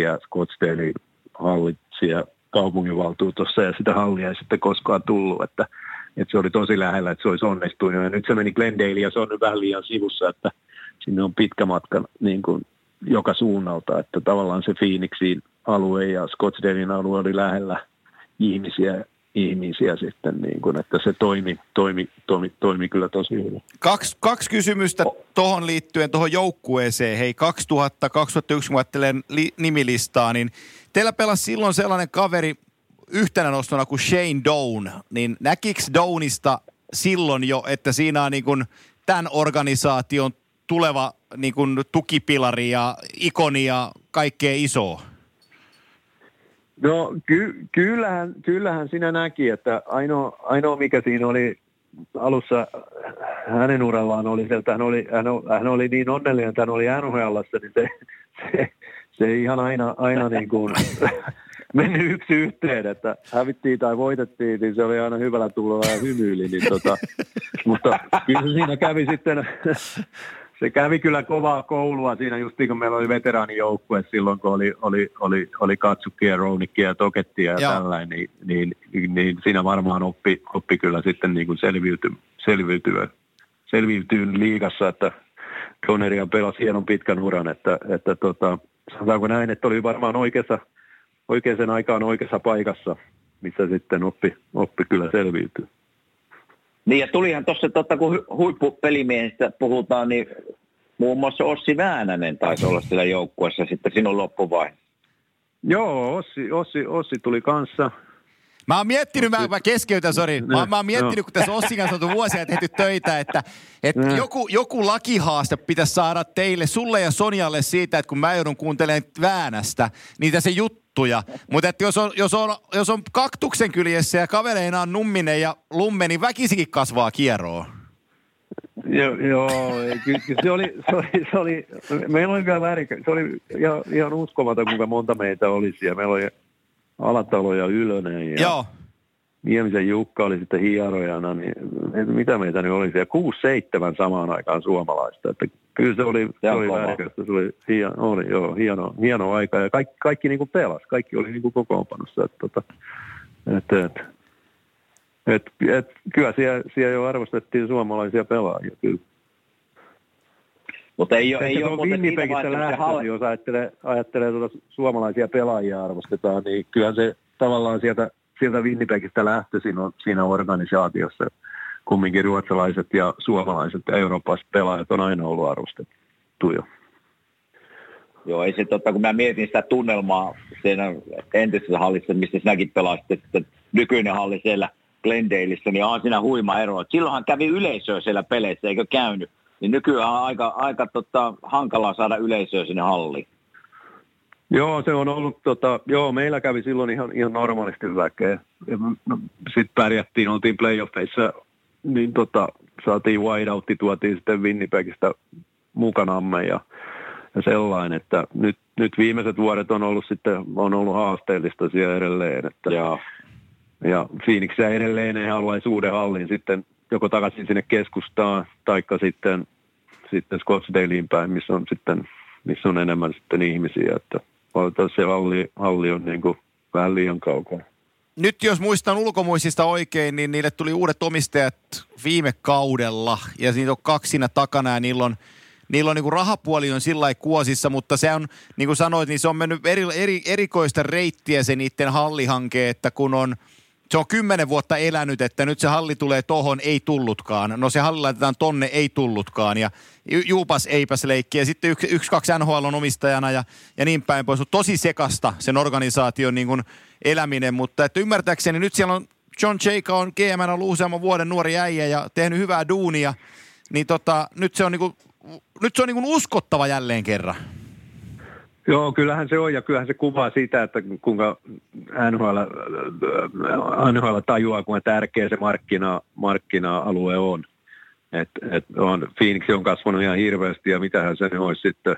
ja Scottsdalein hallitsi ja kaupunginvaltuutossa ja sitä hallia ei sitten koskaan tullut, että se oli tosi lähellä, että se olisi onnistunut. Ja nyt se meni Glendale ja se on nyt vähän liian sivussa, että sinne on pitkä matka niin kuin joka suunnalta, että tavallaan se Phoenixin alue ja Scottsdalein alue oli lähellä ihmisiä sitten, niin kuin, että se toimi kyllä tosi hyvin. Kaksi kysymystä tuohon liittyen, tuohon joukkueeseen. Hei, 2000-2001, kun ajattelen nimilistaa, niin teillä pelasi silloin sellainen kaveri yhtenä nostona kuin Shane Doan. Niin näkiks Doanista silloin jo, että siinä on niin kuin tämän organisaation tuleva niin kuin tukipilari ja ikoni ja kaikkea isoa? No kyllähän sinä näki, että ainoa mikä siinä oli alussa hänen urallaan oli se, että hän oli niin onnellinen, että hän oli NHL:ssä, niin se ihan aina niin kuin mennyt yksi yhteen, että hävittiin tai voitettiin, niin se oli aina hyvällä tulolla ja hymyili, niin mutta kyllä siinä kävi sitten, se kävi kyllä kovaa koulua siinä just niin, kun meillä oli veteraanijoukkue silloin, kun oli Katsukia, Rounikkia ja Tokettia ja tällainen, niin siinä varmaan oppi kyllä sitten niin kuin selviytyy liigassa, että Donneria pelasi hienon pitkän uran, että sanotaanko näin, että oli varmaan oikeaan aikaan oikeassa paikassa, missä sitten oppi kyllä selviytyy. Niin ja tulihan tuossa, kun huippupelimiehistä puhutaan, niin muun muassa Ossi Väänänen taisi olla siellä joukkueessa sitten sinun loppuvaiheessa. Joo, Ossi tuli kanssa. Mä oon miettinyt, mä keskeytän, sori. Mä oon miettinyt, kun tässä Ossin kanssa on vuosia tehty töitä, että joku lakihaaste pitäisi saada teille, sulle ja Sonjalle siitä, että kun mä joudun kuuntelemaan Väänästä, niin tässä juttu. Mutta jos on kaktuksen kyljessä ja kavereina on Numminen ja Lumme, niin väkisikin kasvaa kieroa. Joo, se oli, meillä oli kyllä värikä, se oli ihan uskomaton, kuinka monta meitä oli siellä. Meillä oli Alatalo ja Ylönen ja Niemisen Jukka oli sitten hierojana, niin mitä meitä nyt oli siellä, 6-7 samaan aikaan suomalaista, että kyllä se oli värikästä, se oli hieno aika ja kaikki niin kuin pelasi, kaikki oli niin kuin kokoonpanossa, että kyllä siellä jo arvostettiin suomalaisia pelaajia, kyllä. Mutta ei ole Winnipegissä lähtöä, jos ajattelee tuota suomalaisia pelaajia arvostetaan, niin kyllähän se tavallaan sieltä Winnipegistä lähtö siinä organisaatiossa. Kumminkin ruotsalaiset ja suomalaiset ja eurooppalaiset pelaajat on aina ollut arvostettuja. Joo, ei se totta, kun mä mietin sitä tunnelmaa siinä entisessä hallissa, mistä sinäkin pelasit, että nykyinen halli siellä Glendaleissa, niin on siinä huima ero. Silloinhan kävi yleisöä siellä peleissä, eikö käynyt? Niin nykyään on aika hankalaa saada yleisöä sinne halliin. Joo, se on ollut, meillä kävi silloin ihan normaalisti väkeä. Sitten pärjättiin, oltiin playoffeissa, niin saatiin wideoutti, tuotiin sitten Winnipegistä mukanamme ja sellainen, että nyt viimeiset vuodet on ollut haasteellista siellä edelleen. Että, ja Phoenixiä edelleen ei haluaisi uuden hallin sitten joko takaisin sinne keskustaan, taikka sitten Scottsdaleen päin, missä on enemmän sitten ihmisiä, että se halli on niin kuin vähän liian kaukana. Nyt jos muistan ulkomuisista oikein, niin niille tuli uudet omistajat viime kaudella, ja niitä on kaksina takana, ja niillä on niin kuin rahapuoli on sillä lailla kuosissa, mutta se on, niin kuin sanoit, niin se on mennyt erikoista reittiä se niiden hallihanke, että kun on, se on 10 vuotta elänyt, että nyt se halli tulee tohon, ei tullutkaan. No se halli laitetaan tonne, ei tullutkaan. Ja juupas eipäs leikki. Ja sitten 1-2 NHL on omistajana ja niin päin pois. On tosi sekasta sen organisaation niin kuin eläminen. Mutta että ymmärtääkseni nyt siellä on John Chayka on GM:nä ollut useamman vuoden nuori äijä ja tehnyt hyvää duunia. Niin nyt se on niin kuin uskottava jälleen kerran. Joo, kyllähän se on ja kyllähän se kuvaa sitä, että kuinka NHL tajuaa, kuinka tärkeä se markkina-alue on. Phoenix on kasvanut ihan hirveästi ja mitähän se olisi sitten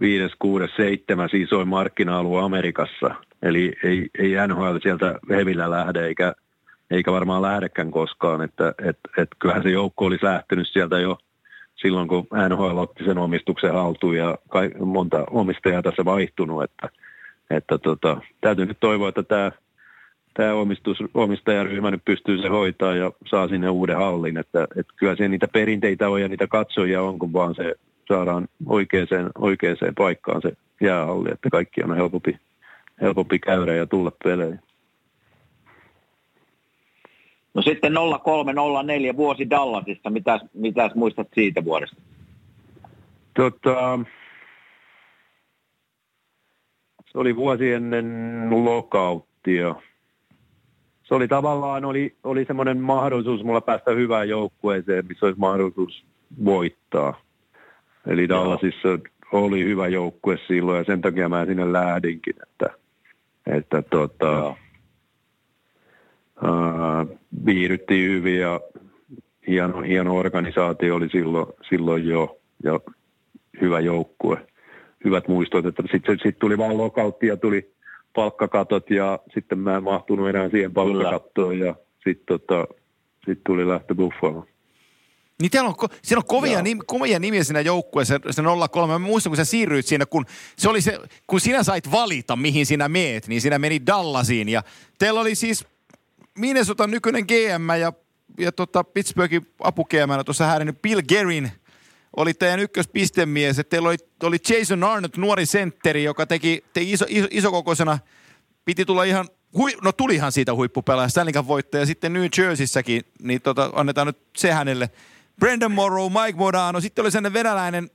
5., 6., 7. isoin markkina-alue Amerikassa. Eli ei NHL sieltä hevillä lähde eikä varmaan lähdekään koskaan. Kyllähän se joukko olisi lähtenyt sieltä jo. Silloin kun NHL otti sen omistuksen haltuun ja monta omistajaa tässä vaihtunut, että täytyy nyt toivoa, että tämä omistajaryhmä nyt pystyy se hoitaa ja saa sinne uuden hallin. Että kyllä siellä niitä perinteitä on ja niitä katsojia on, kun vaan se saadaan oikeaan paikkaan se jäähalli, että kaikki on helpompi käydä ja tulla peleihin. No sitten 03-04 vuosi Dallasista. Mitäs muistat siitä vuodesta? Se oli vuosi ennen lockouttia. Se oli tavallaan oli semmoinen mahdollisuus mulla päästä hyvään joukkueeseen, missä olisi mahdollisuus voittaa. Eli Dallasissa oli hyvä joukkue silloin ja sen takia mä sinne lähdinkin, että viihdyttiin hyvin ja hieno organisaatio oli silloin jo ja hyvä joukkue, hyvät muistot. Sitten tuli vaan lockoutti ja tuli palkkakatot ja sitten mä en mahtunut enää siihen palkkakattoon ja sitten sit tuli lähtö Buffaloon. Niin siellä on kovia nimiä siinä joukkueessa, se 03. Mä muistan, kun sä siirryit siinä, kun sinä sait valita, mihin sinä meet, niin sinä meni Dallasiin ja teillä oli siis Minnesotan nykyinen GM ja Pittsburghin apu-GM, tuossa häirinyt Bill Guerin oli teidän ykköspistemies. Teillä oli Jason Arnott, nuori sentteri, joka teki isokokoisena, piti tulla tulihan siitä huippupelaaja, Stanley Cup voittaja, sitten New Jerseyssäkin, niin annetaan nyt se hänelle. Brendan Morrow, Mike Modano, sitten oli sellainen venäläinen,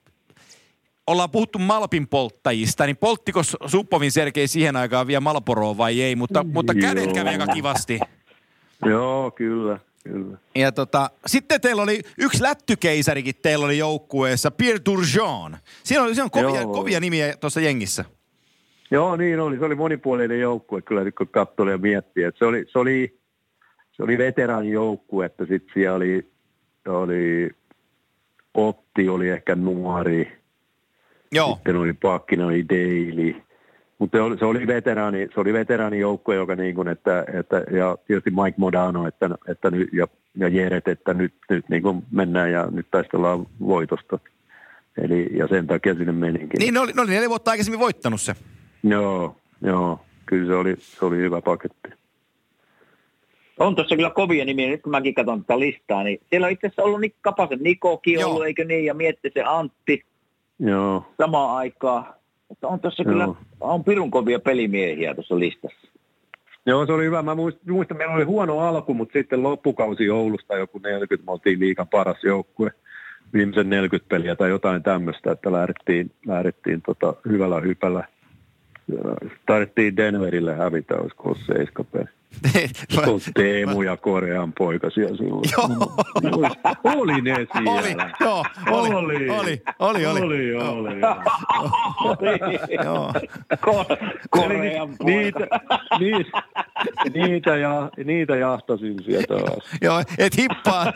ollaan puhuttu Malpin polttajista, niin polttiko Suppovin Sergei siihen aikaan vielä Malboroa vai ei, mutta kädet kävi aika kivasti. Joo, kyllä. Ja sitten teillä oli yksi lättykeisarikin teillä oli joukkueessa, Pierre Turgeon. Siinä on kovia nimiä tuossa jengissä. Joo, niin oli. Se oli monipuolinen joukkue kyllä, kun katsoi ja miettii. Että se oli veteraanijoukkue, että sitten siellä oli Otti, oli ehkä nuori. Joo. Sitten oli Pakkinen, oli Daily. Mutta se oli veteraanijoukko, joka niin kuin, ja tietysti Mike Modano ja Jeret, että nyt niin kuin mennään ja nyt taistellaan voitosta. Eli, ja sen takia sinne meninkin. Niin, ne oli 4 vuotta aikaisemmin voittanut se. Joo, kyllä se oli hyvä paketti. On tuossa kyllä kovia nimiä, nyt kun mäkin katson tätä listaa, niin siellä on itse asiassa ollut Kapasen Nikokin ollut, eikö niin, ja Miettisen Antti samaan aikaan. Mutta on tuossa kyllä, on pirun kovia pelimiehiä tuossa listassa. Joo, se oli hyvä. Mä muistan, meillä oli huono alku, mutta sitten loppukausi Oulusta joku 40, me oltiin liigan paras joukkue, viimeisen 40 peliä tai jotain tämmöistä, että lähdettiin hyvällä hypällä. Tarvittiin Denverille hävitä, olisiko ollut 7 peli. Teemu ja Korean poikasia silloin. Oli ne siellä. Korean poikasia. Niitä jahtasin sieltä taas. Joo, et hippaa.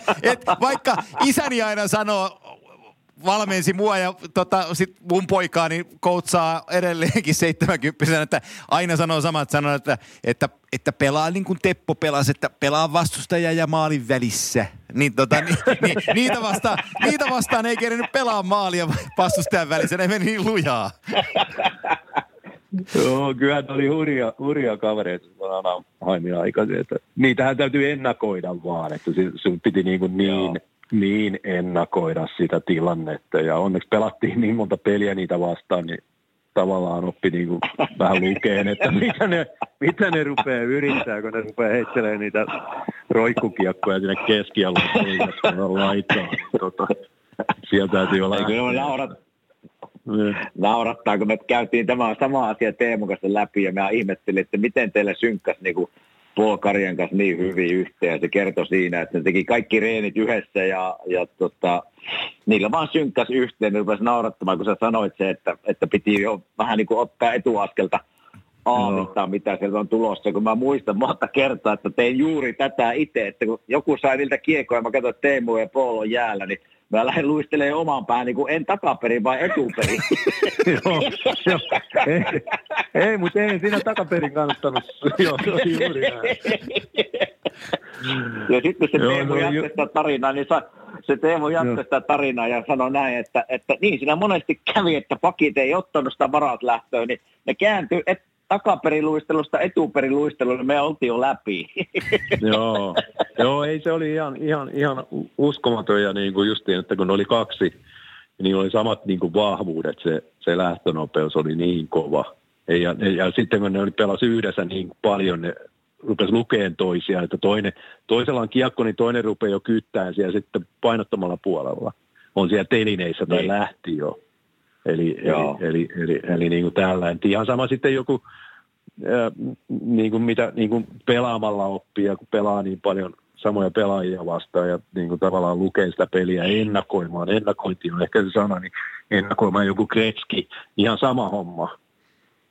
Vaikka isäni aina sanoo, valmensi mua ja sit mun poikaani koutsaa edelleenkin 70-vuotiaana, että aina sanoo samat sanat, että pelaa niin kuin Teppo pelasi, että pelaa vastustaja ja maalin välissä. Niitä vastaan ei kerennyt pelaa maalia vastustajan välissä, ne meni niin lujaa. Joo, kyllä ne oli hurjaa kavereita, sanon aina aikaisin, että niitähän täytyy ennakoida vaan, että sun piti niin ennakoida sitä tilannetta, ja onneksi pelattiin niin monta peliä niitä vastaan, niin tavallaan oppi niin kuin vähän lukeen, että mitä ne rupeaa yrittämään, kun ne rupeaa heittelemään niitä roikkukiekkoja sinne keskialueelle, kun laittaa. Siellä täytyy olla... Naurattaa, kun me käytiin tämä sama asia Teemun kanssa läpi, ja mä ihmettelin, että miten teillä synkkäsi niin kuin Paul Karjan kanssa niin hyvin yhteen. Se kertoi siinä, että ne teki kaikki reenit yhdessä ja niillä vaan synkkäsi yhteen. Ne rupesi naurattamaan, kun sä sanoit se, että piti jo vähän niin kuin ottaa etuaskelta aavistaa, mitä sieltä on tulossa. Kun mä muistan monta kertaa, että tein juuri tätä itse, että kun joku sai niiltä kiekoja, mä katsoin, että Teemu ja Paul on jäällä, niin mä lähden luistelemaan oman päähän, niin kuin en takaperin vai etuperin. Joo. Ei, mutta ei siinä takaperin kannattanut. Joo, se oli juuri näin. Ja sitten se Teemu jatkoi sitä tarinaa, ja sanoi näin, että niin siinä monesti kävi, että pakit ei ottanut sitä varat lähtöön, niin ne kääntyi takaperiluistelusta etuperiluisteluun, niin me oltiin jo läpi. Joo, ei se oli ihan uskomaton, ja niin kuin justiin, että kun oli kaksi, niin oli samat niin kuin vahvuudet, se lähtönopeus oli niin kova. Ja sitten kun ne pelasi yhdessä niin paljon, ne rupesi lukeen toisiaan, että toisella on kiekko, niin toinen rupeaa jo kyttään siellä sitten painottomalla puolella. On siellä telineissä tai lähti jo. Eli niin kuin tällainen. Ihan sama sitten joku, niin kuin mitä niin kuin pelaamalla oppii, ja kun pelaa niin paljon samoja pelaajia vastaan ja niin kuin tavallaan lukee sitä peliä ennakoimaan. Ennakointi on ehkä se sana, niin ennakoimaan joku Gretzky. Ihan sama homma.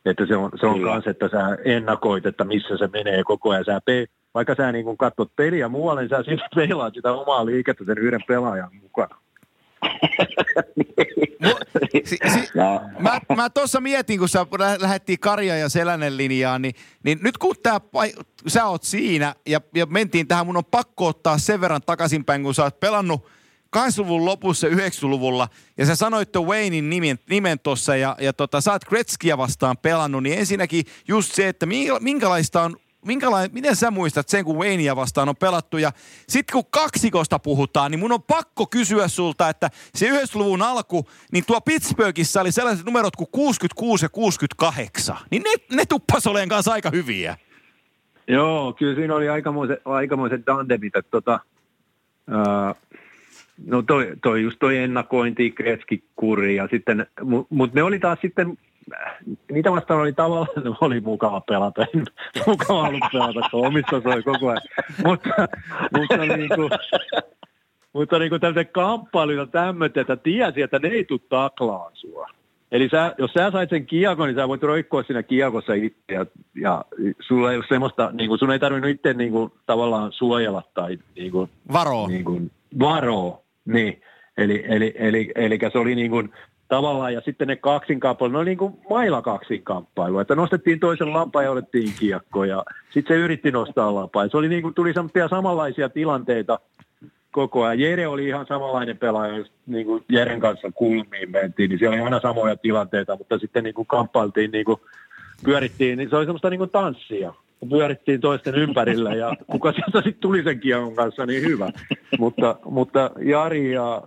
Että se on kans, että sä ennakoit, että missä se menee koko ajan. Vaikka sä niin kuin katsot peliä muualle, niin sä silti pelaat sitä omaa liikettä sen yhden pelaajan mukana. Mä tuossa mietin, kun sä lähdettiin Karja ja Selänen linjaan, niin nyt kun sä oot siinä ja mentiin tähän, mun on pakko ottaa sen verran takaisinpäin, kun sä oot pelannut 80-luvun lopussa 90-luvulla ja sä sanoit The Waynein nimen tuossa ja sä oot Gretzkyä vastaan pelannut, niin ensinnäkin just se, että minkälaista on, miten sä muistat sen, kun Waynea vastaan on pelattu? Ja sit kun kaksikosta puhutaan, niin mun on pakko kysyä sulta, että se 90-luvun alku, niin tuo Pittsburghissa oli sellaiset numerot kuin 66 ja 68. Niin ne tuppas oleen kanssa aika hyviä. Joo, kyllä siinä oli aikamoiset dandemit. No toi just toi ennakointi, Gretzky-kuri ja sitten, mutta ne oli taas sitten... Niitä vastaan oli tavallaan, oli mukava pelata, mukava ollut pelata, kun omissa soi koko ajan, mutta niinku tämmöisen kamppailuja tämmöitä, että tiesi, että ne ei tule taklaan sua. Eli jos sä sait sen kiekon, niin sä voit roikkua siinä kiekossa itse ja sulla ei ole semmoista, niinku, sun ei tarvinnut itse niinku, tavallaan suojella tai niinku, varoa. Niin. Eli se oli niin kuin... Tavallaan, ja sitten ne kaksinkamppailu, ne oli niin kuin mailla kaksinkamppailu, että nostettiin toisen lampaan ja otettiin kiekko, ja sitten se yritti nostaa lampaan. Se oli niin kuin, tuli samanlaisia tilanteita koko ajan. Jere oli ihan samanlainen pelaaja, jos niin kuin Jeren kanssa kulmiin mentiin, niin siellä oli aina samoja tilanteita, mutta sitten niin kuin kamppailtiin, niin kuin pyörittiin, niin se oli semmoista niin kuin tanssia. kun pyörittiin toisten ympärillä ja kuka sieltä sitten tuli sen kiekon kanssa, niin hyvä. Mutta Jari ja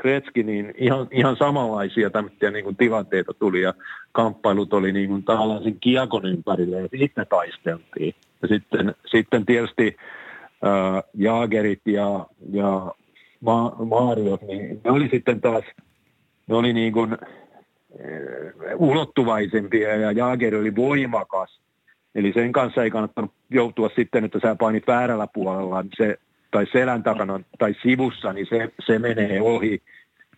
Gretzky, niin ihan samanlaisia tämmöisiä niin kuin tilanteita tuli ja kamppailut oli niin kuin tavallaan sen kiekon ympärille ja sitten taisteltiin. Ja sitten tietysti Jagrit ja Maariot, niin ne oli sitten taas, ne oli niin kuin ulottuvaisempia ja Jagr oli voimakas. Eli sen kanssa ei kannattanut joutua sitten, että sä painit väärällä puolella se, tai selän takana tai sivussa, niin se menee ohi.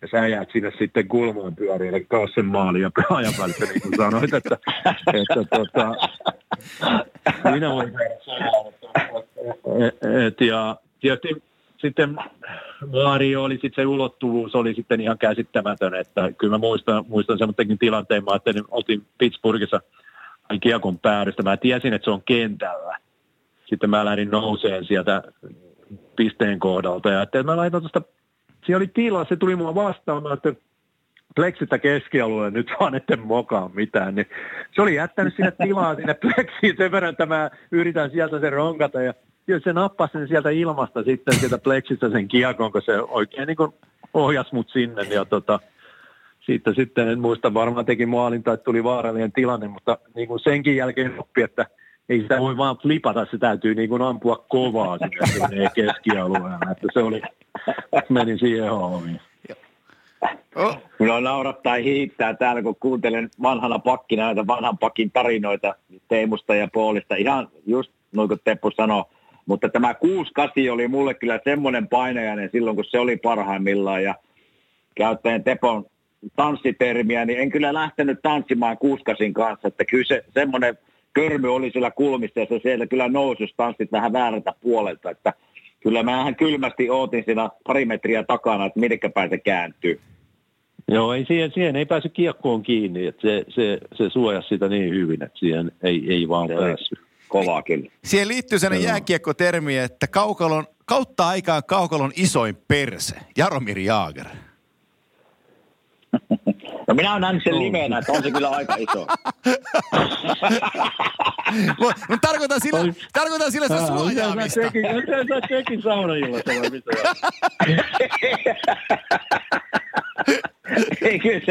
Ja sä jäät sinne sitten kulmaan pyöriin, eli kaos sen maali ja pelaajan välissä, niin kuin sanoit, että minä voin tehdä selän. Ja tietysti sitten Mario oli sitten se ulottuvuus, oli sitten ihan käsittämätön, että kyllä mä muistan semmoisenkin tilanteen, mä olin Pittsburghissa kiekon päädystä, mä tiesin, että se on kentällä. Sitten mä lähdin nouseen sieltä pisteen kohdalta ja että mä laitan tuosta, siellä oli tilaa, se tuli mua vastaan, mä että pleksittä keskialueelle nyt vaan etten mokaan mitään, niin se oli jättänyt sinne tilaa sinne pleksiin sen verran, että mä yritän sieltä sen ronkata ja se nappasi sen sieltä ilmasta sitten sieltä pleksistä sen kiekon, kun se oikein niin kuin ohjasi mut sinne. Ja siitä sitten en muista, varmaan teki maalin tai tuli vaarallinen tilanne, mutta niin kuin senkin jälkeen oppi, että ei sitä voi vaan flipata, se täytyy niin kuin ampua kovaa sinne keskialueella. Että se oli, menin siihen hommiin. Minulla naurattaa hiittää täällä, kun kuuntelen vanhana pakkina näitä vanhan pakin tarinoita Teemusta ja Poolista. Ihan just noin kuin Teppo sanoi. Mutta tämä 6-8 oli mulle kyllä semmoinen painajainen silloin, kun se oli parhaimmillaan. Ja käyttäen Tepon tanssitermiä, niin en kyllä lähtenyt tanssimaan 6-8 kanssa. Että kyllä se semmoinen körmy oli sillä kulmissa ja se siellä kyllä nousi, jos tanssit vähän väärältä puolelta. Että kyllä mähän kylmästi ootin siinä pari metriä takana, että minnekäpä se kääntyy. Joo, ei siihen ei päässyt kiekkoon kiinni. Että se suojasi sitä niin hyvin, että siihen ei vaan päässyt. Kovaakin. Siihen liittyy sellainen jääkiekkotermi, että kautta aikaa kaukalon isoin perse, Jaromir Jagr. No minä olen nähnyt sen livenä, että on se kyllä aika iso. No tarkoitan sillä sitä suojaamista. Miten sä tekin saunajillasta vai mitä? Ei, kyllä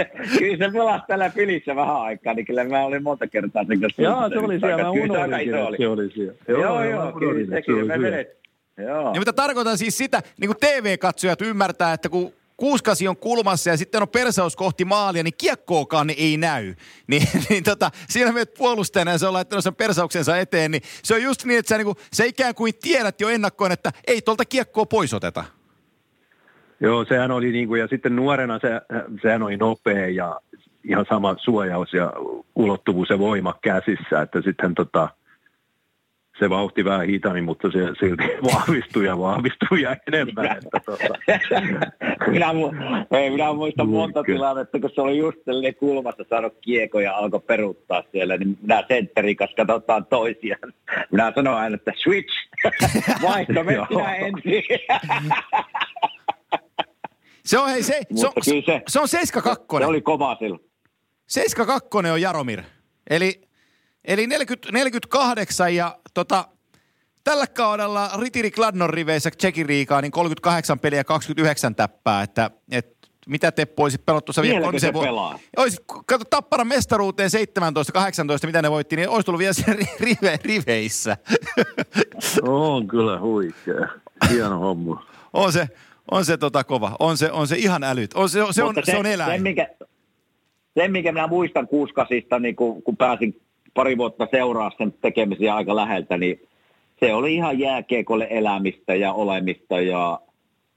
se pelasi täällä pilissä vähän aikaa, niin kyllä mä olin monta kertaa sen kanssa. Joo, se oli siellä, mä unohdin, se oli siellä. Joo, kyllä sekin, me menet. Mutta tarkoitan siis sitä, niin kuin TV-katsojat ymmärtää, että kun 6-8 on kulmassa ja sitten on persaus kohti maalia, niin kiekkoakaan ei näy. Niin siinä menet puolustajana ja se on laittanut sen persauksensa eteen, niin se on just niin, että sä ikään kuin tiedät jo ennakkoon, että ei tuolta kiekkoa pois oteta. Joo, sehän oli niin kuin, ja sitten nuorena sehän oli nopea ja ihan sama suojaus ja ulottuvuus ja voima käsissä, että sitten se vauhti vähän hitaammin, mutta se silti vahvistui ja enemmän. Minä muistan monta tilannetta, kun se oli just silleen kulmassa saanut kiekko ja alkoi peruuttaa siellä, niin minä sentterin kanssa katsotaan toisiaan. Minä sanoin aina, että switch, vaihto mennään ensin. Se on 7-2. Se oli kova silloin. 7-2 on Jaromir. Eli 48 ja tällä kaudella Ritiri Kladnon riveissä Tšekiriikaa niin 38 peliä ja 29 täppää. Että mitä Teppo olisit pelannut tuossa vielä? Vieläkö se pelaa? Kato Tappara mestaruuteen 17-18, mitä ne voitti, niin olisi tullut vielä riveissä. On kyllä huikea. Hieno homma. On se kova. On se ihan älyt. Se on eläin. Sen, mikä minä muistan 6-8, niin kun pääsin pari vuotta seuraa sen tekemisiä aika läheltä, niin se oli ihan jääkiekolle elämistä ja olemista ja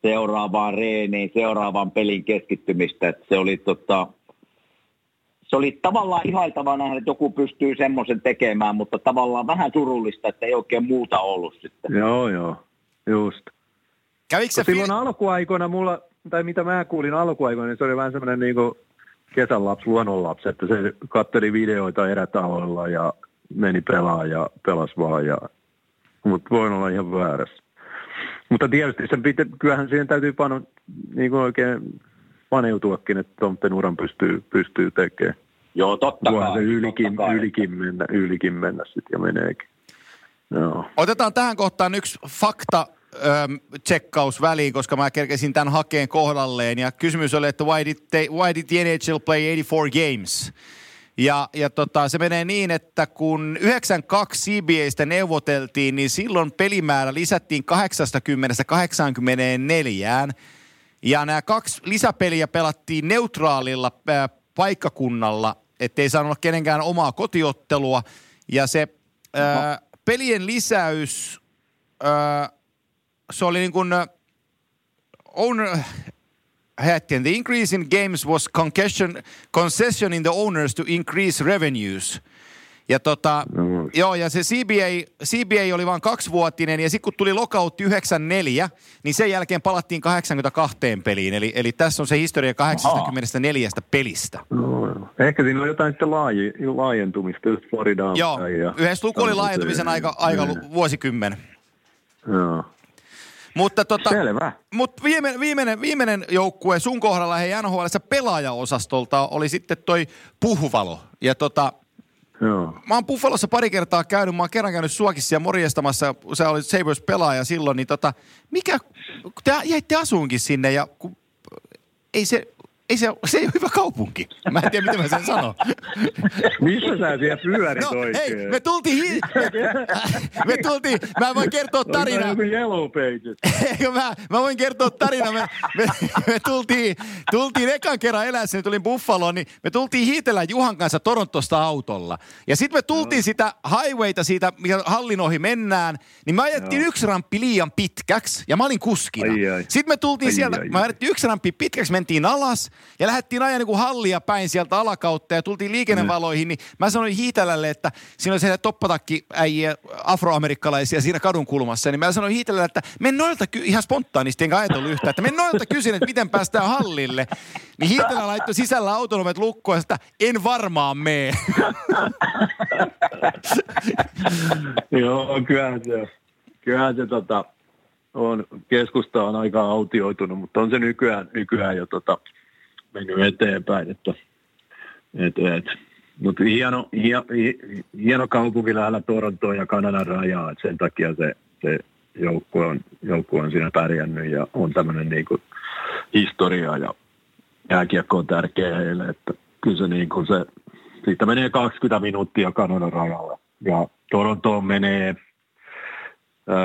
seuraavaan reeniin, seuraavaan pelin keskittymistä. Että se oli tavallaan ihailtavaa nähdä, että joku pystyy semmoisen tekemään, mutta tavallaan vähän surullista, että ei oikein muuta ollut sitten. Joo, just. Silloin alkuaikoina mulla, tai mitä mä kuulin alkuaikoina, niin se oli vähän semmoinen niinku kesänlapsi, luonnonlapsi, että se katseli videoita erätahoilla ja meni pelaa ja pelasi vaan. Mutta voin olla ihan väärässä. Mutta tietysti kyllähän siihen täytyy niin kuin oikein paneutuakin, että tuon uran pystyy tekemään. Joo, totta kai. Voihan se ylikin mennä sitten ja meneekin. No. Otetaan tähän kohtaan yksi fakta tsekkaus väliin, koska mä kerkesin tämän hakeen kohdalleen. Ja kysymys oli, että why did the NHL play 84 games? Ja se menee niin, että kun 92 CBA:stä neuvoteltiin, niin silloin pelimäärä lisättiin 80-84. Ja nämä kaksi lisäpeliä pelattiin neutraalilla paikkakunnalla, ettei saanut olla kenenkään omaa kotiottelua. Ja se pelien lisäys, se oli niin kuin the increase in games was concession in the owners to increase revenues. Ja joo, ja se CBA oli vaan 2-vuotinen, ja sitten kun tuli lokautti 94, niin sen jälkeen palattiin 82 peliin. Eli tässä on se historia 84 pelistä. No, ehkä siinä on jotain sitten laajentumista, just Floridaan. Joo, yhdessä luku oli laajentumisen aika vuosikymmen. Joo. Mutta viimeinen joukkue sun kohdalla, hei, NHL:ssä pelaajaosastolta oli sitten toi Puhvalo. Ja joo. Mä oon Buffalossa pari kertaa käynyt, mä oon kerran käynyt suakin siellä morjestamassa, sä olit Sabres-pelaaja silloin, niin mikä, te jäitte asuunkin sinne ja se ei ole hyvä kaupunki. Mä en tiedä, mitä mä sen sanon. Missä sä siellä pyörit oikein? Hei, me tultiin, mä voin kertoa tarinaa. Oliko Yellow Pages? Eikö mä voin kertoa tarinaa. Me tultiin ekan kerran eläessä, niin tulin Buffaloon, niin me tultiin Hiitelän Juhan kanssa Torontosta autolla. Ja sitten me tultiin sitä highwayta siitä, mikä hallin ohi mennään, niin me ajettiin yksi ramppi liian pitkäksi, ja mä olin kuskina. Sitten me tultiin sieltä, me ajettiin yksi ramppi pitkäksi, mentiin alas, ja lähdettiin ajan niin kuin hallia päin sieltä alakautta ja tultiin liikennevaloihin, niin mä sanoin Hiitelälle, että siinä oli se toppatakki äijä afroamerikkalaisia siinä kadun kulmassa, niin mä sanoin Hiitelälle, että men noilta ihan spontaanisti, enkä ajatellut yhtään, että men noilta kysyn, että miten päästään hallille. Niin Hiitelä laittoi sisällä autonomet lukkoon, että en varmaan mee. Joo, kyllähän se keskusta on aika autioitunut, mutta on se nykyään jo mennyt eteenpäin. Mutta hieno kaupunki lähellä Torontoon ja Kanadan rajaa, että sen takia se joukkue on siinä pärjännyt ja on tämmöinen niinku historia ja jääkiekko on tärkeä heille, että kyllä se niinku siitä menee 20 minuuttia Kanadan rajalle ja Torontoon menee 1,5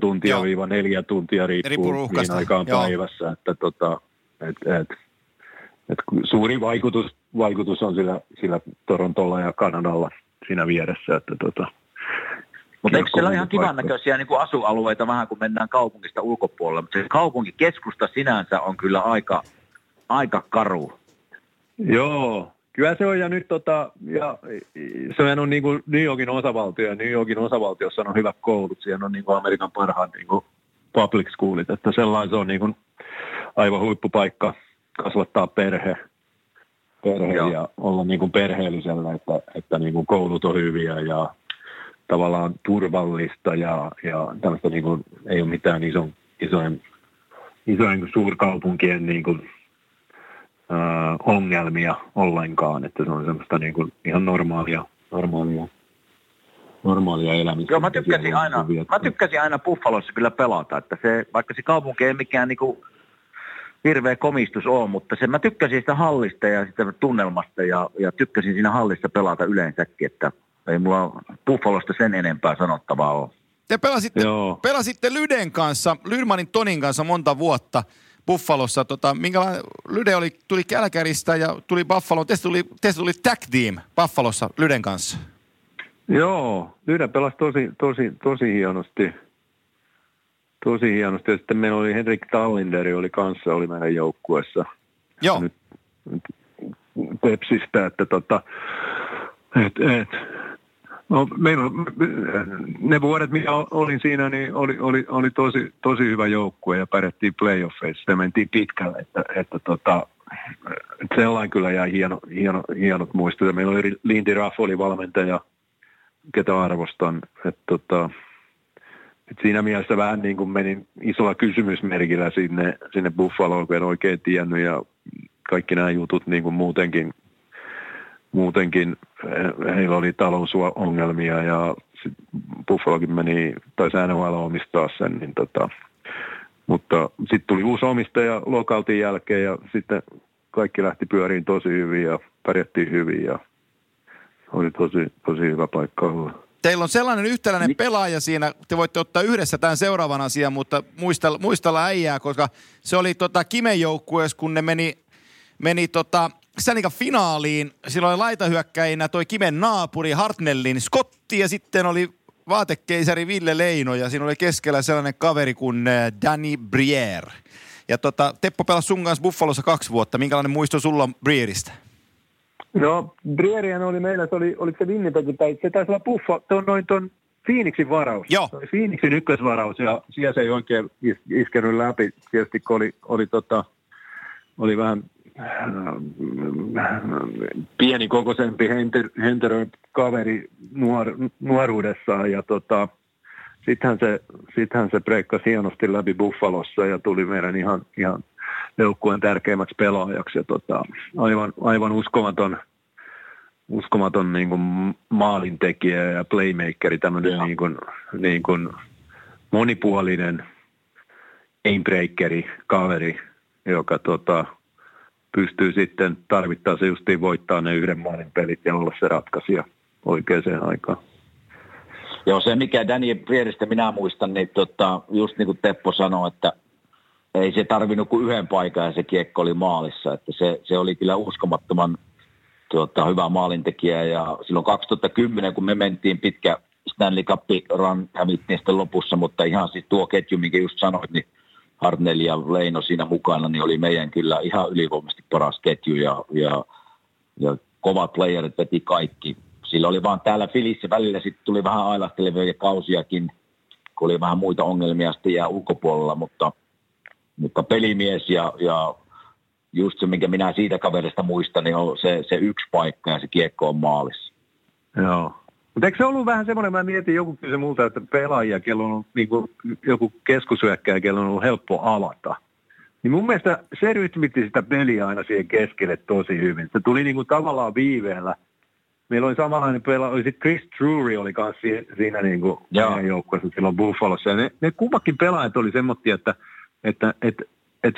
tuntia 4 tuntia riippuu mihin aikaan päivässä, että suuri vaikutus on sillä Torontolla ja Kanadalla siinä vieressä, että mutta eikö siellä ole ihan kivan näköisiä niin kuin asualueita vähän, kun mennään kaupungista ulkopuolelle, mutta se kaupunkikeskusta sinänsä on kyllä aika karu. Joo. Kyllä se on, ja nyt se on niin kuin New Yorkin osavaltio, ja New Yorkin osavaltiossa on hyvät koulut, siellä on niin kuin Amerikan parhaat niin kuin public schoolit, että sellainen se on niin kuin aivan huippupaikka kasvattaa perhe ja olla niin kuin perheellisellä, että niin kuin koulut on hyviä ja tavallaan turvallista ja tällaista niin kuin ei ole mitään isojen suurkaupunkien niin kuin ongelmia ollenkaan, että se on semmoista niin kuin ihan normaalia elämistä. Joo, mä tykkäsin aina Buffalossa kyllä pelata, että se, vaikka se kaupunki ei mikään niin kuin hirveä komistus ole, mutta se, mä tykkäsin sitä hallista ja sitä tunnelmasta ja tykkäsin siinä hallissa pelata yleensäkin, että ei mulla Buffalosta sen enempää sanottavaa ole. Te pelasitte Lyden kanssa, Lydmanin Tonin kanssa monta vuotta Buffalossa. Minkälainen Lyde tuli Kälkäristä ja tuli Buffaloon. Teistä tuli tag team Buffalossa Lyden kanssa. Joo, Lyde pelasi tosi hienosti. Tosi hienosti. Ja sitten meillä oli Henrik Tallinderi oli meidän joukkueessa. Joo. Nyt Pepsistä, että No, ne vuodet, mitä olin siinä, niin oli tosi hyvä joukkue ja pärjättiin playoffeissa ja mentiin pitkälle, että sellainen kyllä jäi hienot muistot. Meillä oli Lindy Ruff oli valmentaja, ketä arvostan, että siinä mielessä vähän niin kuin menin isolla kysymysmerkillä sinne Buffaloon, kun en oikein tiennyt ja kaikki nämä jutut niin kuin muutenkin muutenkin heillä oli talousongelmia ja Buffalokin meni, tai NHL omistaa sen, niin mutta sitten tuli uusi omistaja Lockhoutin jälkeen ja sitten kaikki lähti pyöriin tosi hyvin ja pärjättiin hyvin ja oli tosi hyvä paikka olla. Teillä on sellainen yhtäläinen pelaaja siinä, te voitte ottaa yhdessä tämän seuraavan asian, mutta muistella äijää, koska se oli Kimen joukkueessa, kun ne meni Stanley Cupin finaaliin. Silloin oli laitahyökkäinä toi Kimen naapuri Hartnellin Scotti ja sitten oli vaatekeisari Ville Leino ja siinä oli keskellä sellainen kaveri kuin Danny Briere. Ja Teppo pelasi sun kanssa Buffalossa 2 vuotta. Minkälainen muisto sulla on Brieristä? No, Brierian oli meillä, oliko se Winnipegin, tai se taisi olla Buffalo, tuon Phoenixin varaus. Joo. Phoenixin ykkösvaraus, ja siellä se ei oikein iskenyt läpi, tietysti kun oli vähän pienikokoisempi henterön kaveri nuoruudessaan, ja sittenhän se breikkasi hienosti läpi Buffalossa, ja tuli meidän ihan joukkueen tärkeimmäksi pelaajaksi ja aivan uskomaton niin kuin maalintekijä ja playmakeri, tämmöinen niin kuin monipuolinen gamebreakeri kaveri, joka pystyy sitten tarvittaessa justiin voittaa ne yhden maalin pelit ja olla se ratkaisija oikeaan aikaan. Joo, se mikä Danny Brieristä minä muistan, niin just niin kuin Teppo sanoi, että ei se tarvinnut kuin yhden paikan ja se kiekko oli maalissa. Että se oli kyllä uskomattoman hyvä maalintekijä. Ja silloin 2010, kun me mentiin pitkä Stanley Cup-ran, hävittiin sitten lopussa, mutta ihan siis tuo ketju, minkä just sanoit, niin Hartnell ja Leino siinä mukana, niin oli meidän kyllä ihan ylivoimaisesti paras ketju. Ja kovat playerit veti kaikki. Sillä oli vaan täällä Filissä välillä sitten tuli vähän ailahtelevia kausiakin, kun oli vähän muita ongelmia sitten jää ulkopuolella, mutta pelimies ja just se, minkä minä siitä kaverista muistan, niin on se yksi paikka ja se kiekko on maalissa. Joo. Mutta eikö se ollut vähän semmoinen, mä mietin joku kysymys multa, että pelaajia, kello on niin kuin joku keskushyökkääjä, kello on ollut helppo alata. Niin mun mielestä se rytmitti sitä peliä aina siihen keskelle tosi hyvin. Se tuli niin kuin tavallaan viiveellä. Meillä oli samanlainen pelaaja, sitten Chris Drury oli kanssa siinä niin kuin joukkueessa silloin Buffalossa. Ja ne kummatkin pelaajat oli semmoisia, että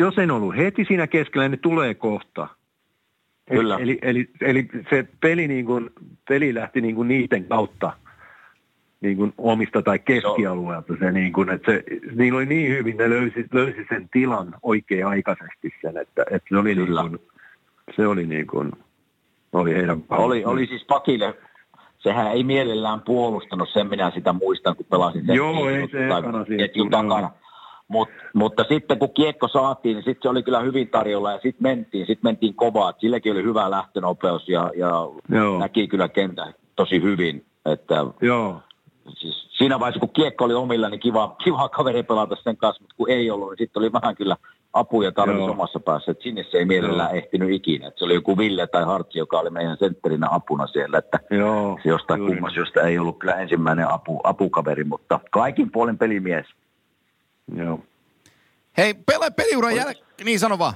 jos ei ollut heti siinä keskellä, niin tulee kohta. Kyllä. Eli se peli lähti niin kuin niiden kautta niin kuin omista tai keskialueelta. Se niin kuin, että niillä oli niin hyvin, ne löysi sen tilan oikein aikaisesti sen, että se oli kyllä. Niin kuin, oli heidän... Oli siis pakille... Sehän ei mielellään puolustanut, sen minä sitä muistan, kun pelasin sen. Joo, ei se ekana siinä. Mutta sitten kun kiekko saatiin, niin sitten se oli kyllä hyvin tarjolla ja sitten mentiin kovaa. Silläkin oli hyvä lähtönopeus ja näki kyllä kentän tosi hyvin. Että joo. Siis siinä vaiheessa, kun kiekko oli omilla, niin kiva kaveri pelata sen kanssa, mutta kun ei ollut, niin sitten oli vähän kyllä apuja tarvitsi omassa päässä. Et sinne se ei mielellään ehtinyt ikinä. Et se oli joku Ville tai Hartsi, joka oli meidän sentterinä apuna siellä. Että se jostain kummassa, josta ei ollut kyllä ensimmäinen apukaveri, mutta kaikin puolin pelimies. Joo. Hei, peliuran jälkeen, niin sano vaan.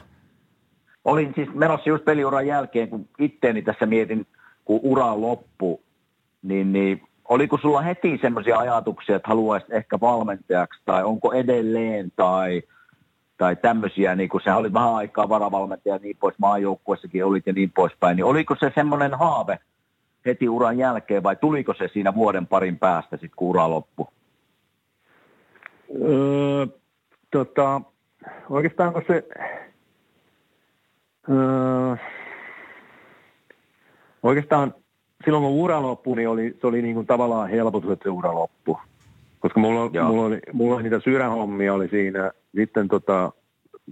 Olin siis menossa just peliuran jälkeen, kun itteeni tässä mietin, kun ura loppui, niin oliko sulla heti semmoisia ajatuksia, että haluaisit ehkä valmentajaksi, tai onko edelleen, tai tämmöisiä, niin kun sä olit vähän aikaa varavalmentaja ja niin pois, maajoukkuessakin olit ja niin poispäin, niin oliko se semmoinen haave heti uran jälkeen, vai tuliko se siinä vuoden parin päästä sitten, kun ura loppui? Oikeastaan se oikeastaan silloin kun ura loppui, niin se oli niin kuin tavallaan helpotus, että se ura loppui. Koska mulla oli niitä sydänhommia oli siinä. Sitten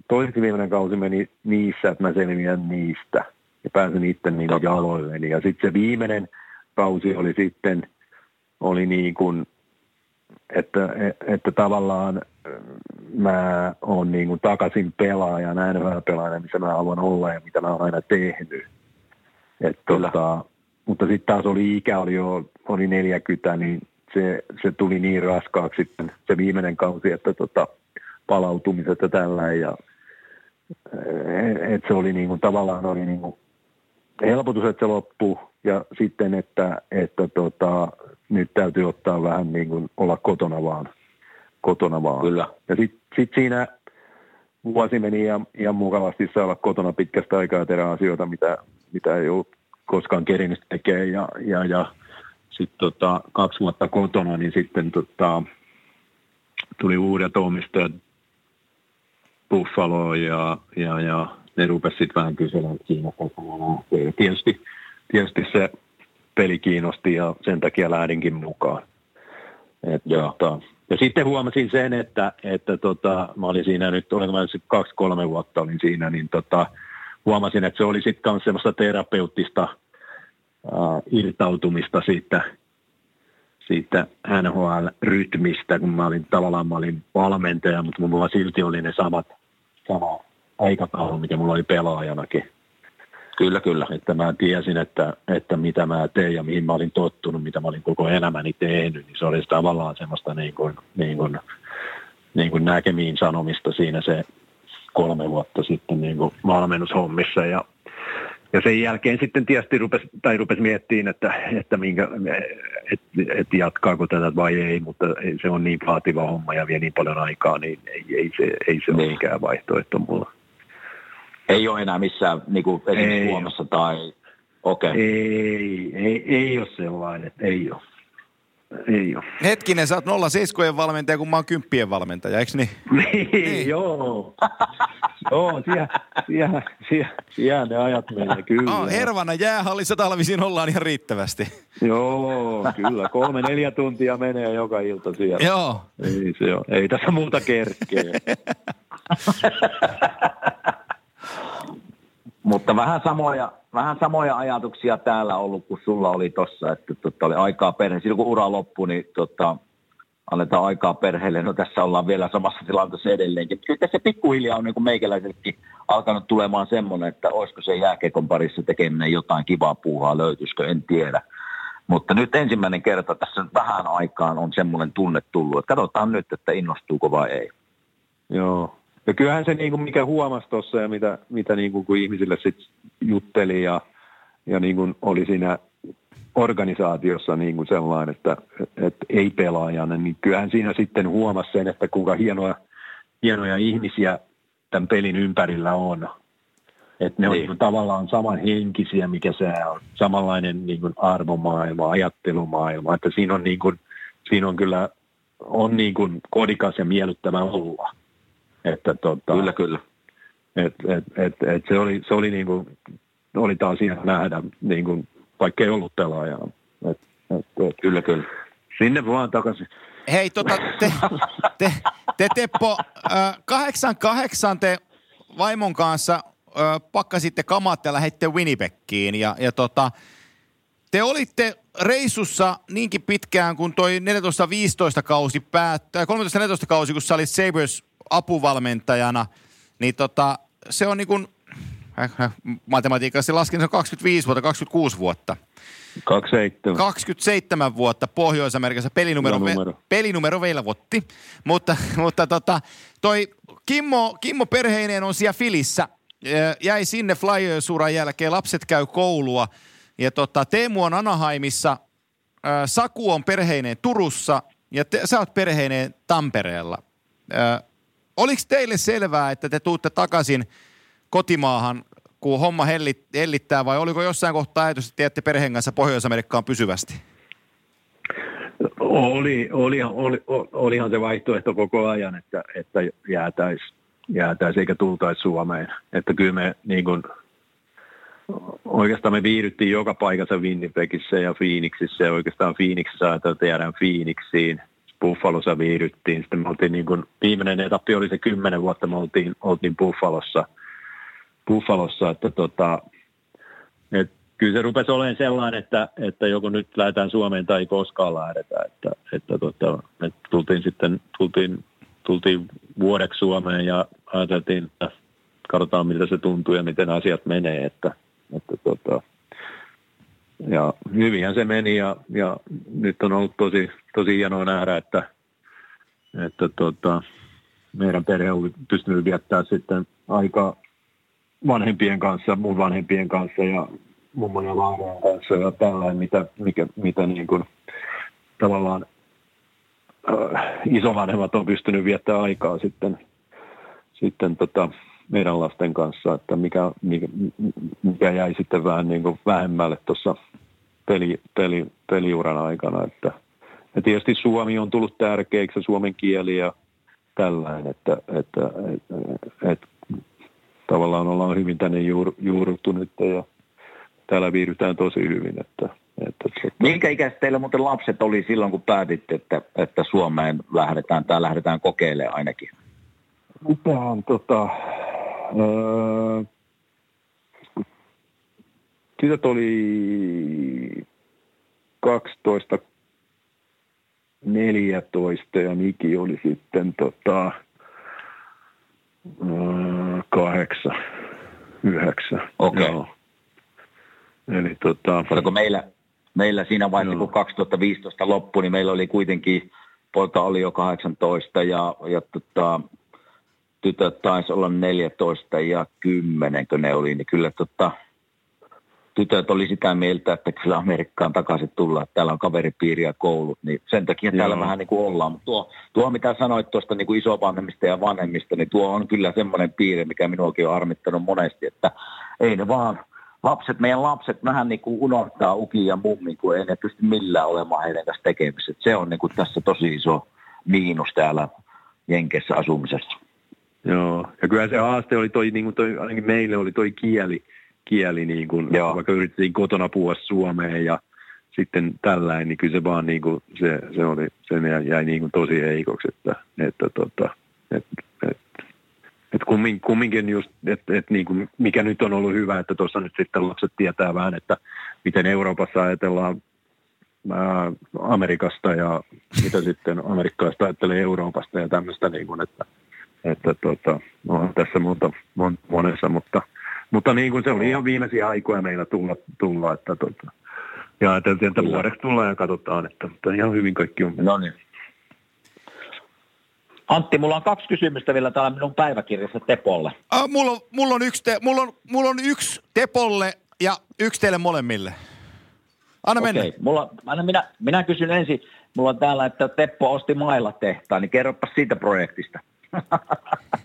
toiseksi viimeinen kausi meni niissä, että mä selviän niistä ja pääsin itse niille jaloilleni. Ja sitten se viimeinen kausi oli sitten, oli niin kuin että tavallaan mä oon niin kuin takaisin pelaaja, näin vähän pelaaja, missä mä haluan olla ja mitä mä oon aina tehnyt. Mutta sitten taas ikä oli 40, niin se tuli niin raskaaksi sitten se viimeinen kausi, että palautumiset ja tällainen. Ja, et se oli niin kuin, tavallaan oli niin kuin helpotus, että se loppuu, Ja sitten, että nyt täytyy ottaa vähän niin kuin olla kotona vaan. Kyllä. Ja sit siinä vuosi meni ihan mukavasti saada kotona pitkästä aikaa ja tehdä asioita, mitä ei ollut koskaan kerinyt tekemään. Ja sitten 2 vuotta kotona, niin sitten tuli uudet omistajat Buffaloon ja ne rupesi sitten vähän kyselemään Kiinassa. Tietysti se peli kiinnosti ja sen takia lähdinkin mukaan. Ja sitten huomasin sen, että mä olin siinä nyt, olen 2-3 vuotta olin siinä, niin huomasin, että se oli sitten myös semmoista terapeuttista irtautumista siitä NHL-rytmistä, kun mä olin valmentaja, mutta mulla silti oli ne sama aikataulu, mikä mulla oli pelaajanakin. Kyllä. Että mä tiesin, että mitä mä tein ja mihin mä olin tottunut, mitä mä olin koko elämäni tehnyt, niin se oli tavallaan semmoista niin kuin näkemiin sanomista siinä se 3 vuotta sitten niin kuin valmennushommissa. Ja sen jälkeen sitten tietysti rupesi miettimään, että jatkaako tätä vai ei, mutta se on niin vaativa homma ja vie niin paljon aikaa, niin ei se ole mikään vaihtoehto mulla. Ei ole enää missään niin kuin esimerkiksi Suomessa tai... Okay. Ei ole sellainen, ei ole. Hetkinen, sä oot 07 valmentaja, kun mä oon 10 valmentaja, eikö niin? Niin, joo. Joo, siellä ne ajat menee, kyllä. Hervana jäähallissa talvisin ollaan ihan riittävästi. Joo, kyllä. 3-4 tuntia menee joka ilta siellä. Joo. Ei tässä muuta kerkeä. Mutta vähän samoja ajatuksia täällä ollut, kun sulla oli tossa, että oli aikaa perhe. Silloin kun ura loppui, niin annetaan aikaa perheelle. No tässä ollaan vielä samassa tilanteessa edelleenkin. Kyllä tässä pikkuhiljaa on niin kuin meikäläisellekin alkanut tulemaan semmoinen, että olisiko se jääkiekon parissa tekeminen jotain kivaa puuhaa, löytyisikö, en tiedä. Mutta nyt ensimmäinen kerta tässä vähän aikaan on semmoinen tunne tullut, että katsotaan nyt, että innostuuko vai ei. Joo. Ja kyllähän se, niin kuin mikä huomasi tuossa ja mitä niin kuin, kun ihmisille sitten jutteli ja niin kuin oli siinä organisaatiossa niin kuin sellainen, että ei pelaajana, niin kyllähän siinä sitten huomasi sen, että kuinka hienoja ihmisiä tämän pelin ympärillä on. Että ne on niin kuin tavallaan samanhenkisiä, mikä se on, samanlainen niin kuin arvomaailma, ajattelumaailma, että siinä on, niin kuin, siinä on kyllä niin kuin kodikas ja miellyttävä olla. Että kyllä. Et se oli niinku oli taas ihan nähdä niinku vaikka ei ollut pelaajaa. Kyllä. Sinne vaan takaisin. Hei te Teppo 88 te vaimon kanssa pakkasitte kamat ja lähditte Winnipegiin ja te olitte reissussa niinkin pitkään kuin toi 14-15 kausi päättyi, 13-14 kausi kun sä olit Sabres apuvalmentajana, niin se on niin kuin, matematiikassa lasken, se on 25 vuotta, 26 vuotta. 27 vuotta Pohjois-Amerikassa pelinumero velvoitti, mutta toi Kimmo perheineen on siellä Filissä, jäi sinne Flyers-uran jälkeen, lapset käy koulua ja Teemu on Anaheimissa, Saku on perheineen Turussa ja sä oot perheineen Tampereella. Oliko teille selvää, että te tuutte takaisin kotimaahan, kun homma hellittää, vai oliko jossain kohtaa ajatus, että te jäätte perheen kanssa Pohjois-Amerikkaan pysyvästi? Olihan se vaihtoehto koko ajan, että jäätäisiin eikä tultaisi Suomeen. Että kyllä me niin kuin, oikeastaan me viihdyttiin joka paikassa Winnipegissä ja Phoenixissä ja oikeastaan Phoenixissä, että jäädään Phoenixiin. Buffalossa viihdyttiin. Sitten me oltiin niin kuin, viimeinen etappi oli se 10 vuotta, me oltiin Buffalossa, että kyllä se rupesi olemaan sellainen, että joko nyt lähdetään Suomeen tai ei koskaan lähdetä, että tultiin vuodeksi Suomeen ja ajateltiin, että katsotaan miltä se tuntuu ja miten asiat menee, että ja hyvinhän se meni ja nyt on ollut tosi hienoa nähdä, että meidän perhe oli pystynyt viettämään sitten aikaa mun vanhempien kanssa ja mummon ja vauvan kanssa ja tällainen, mitä niin kuin tavallaan isovanhemmat on pystynyt viettämään aikaa sitten meidän lasten kanssa, että mikä jäi sitten vähän niin kuin vähemmälle tuossa peliuran aikana, että ja tietysti suomi on tullut tärkeäksi, suomen kieli ja tällainen, että tavallaan ollaan hyvin tänne juurtunut ja täällä viihdytään tosi hyvin. Minkä ikäiset teillä muuten lapset oli silloin, kun päätitte, että Suomeen lähdetään tai lähdetään kokeilemaan ainakin? Mitähän tytöt oli 12, 14 ja Miki oli sitten 8, 9. Okei. Okay. Eli meillä siinä vaiheessa, kun 2015 loppui, niin meillä oli kuitenkin, poika oli jo 18 ja tytöt taisi olla 14 ja 10, kun ne oli, niin kyllä tytöt oli sitä mieltä, että kyllä Amerikkaan takaisin tullaan, että täällä on kaveripiiri ja koulut, niin sen takia täällä vähän niin kuin ollaan. Mutta tuo mitä sanoit tuosta niin kuin isovanhemmista ja vanhemmista, niin tuo on kyllä semmoinen piirre, mikä minuakin on harmittanut monesti, että ei ne vaan, meidän lapset vähän niin kuin unohtaa ukin ja mummin, kun ei ne pysty millään olemaan heidän kanssa tekemisissä. Se on niin kuin tässä tosi iso miinus täällä Jenkeissä asumisessa. Joo, ja kyllä se haaste oli ainakin meille oli toi kieli niin kuin, vaikka yritettiin kotona puhua suomea ja sitten tällainen, niin kyllä se vaan niin kuin, se jäi niin kuin tosi heikoksi, että kumminkin just, että niin kuin, mikä nyt on ollut hyvä, että tuossa nyt sitten lapset tietää vähän, että miten Euroopassa ajatellaan Amerikasta ja mitä sitten amerikkalaista ajattelee Euroopasta ja tämmöistä niin kuin, että on tässä monessa, mutta niin kuin se oli ihan viimeisiä aikoja meillä tulla ja ajateltiin, että vuodeksi tullaan ja katsotaan, että ihan hyvin kaikki on. No niin. Antti, mulla on 2 kysymystä vielä täällä minun päiväkirjassa Tepolle. Mulla on yksi Tepolle ja yksi teille molemmille. Anna mennä. Okei, minä kysyn ensin. Mulla on täällä, että Teppo osti mailatehtaan, niin kerropas siitä projektista.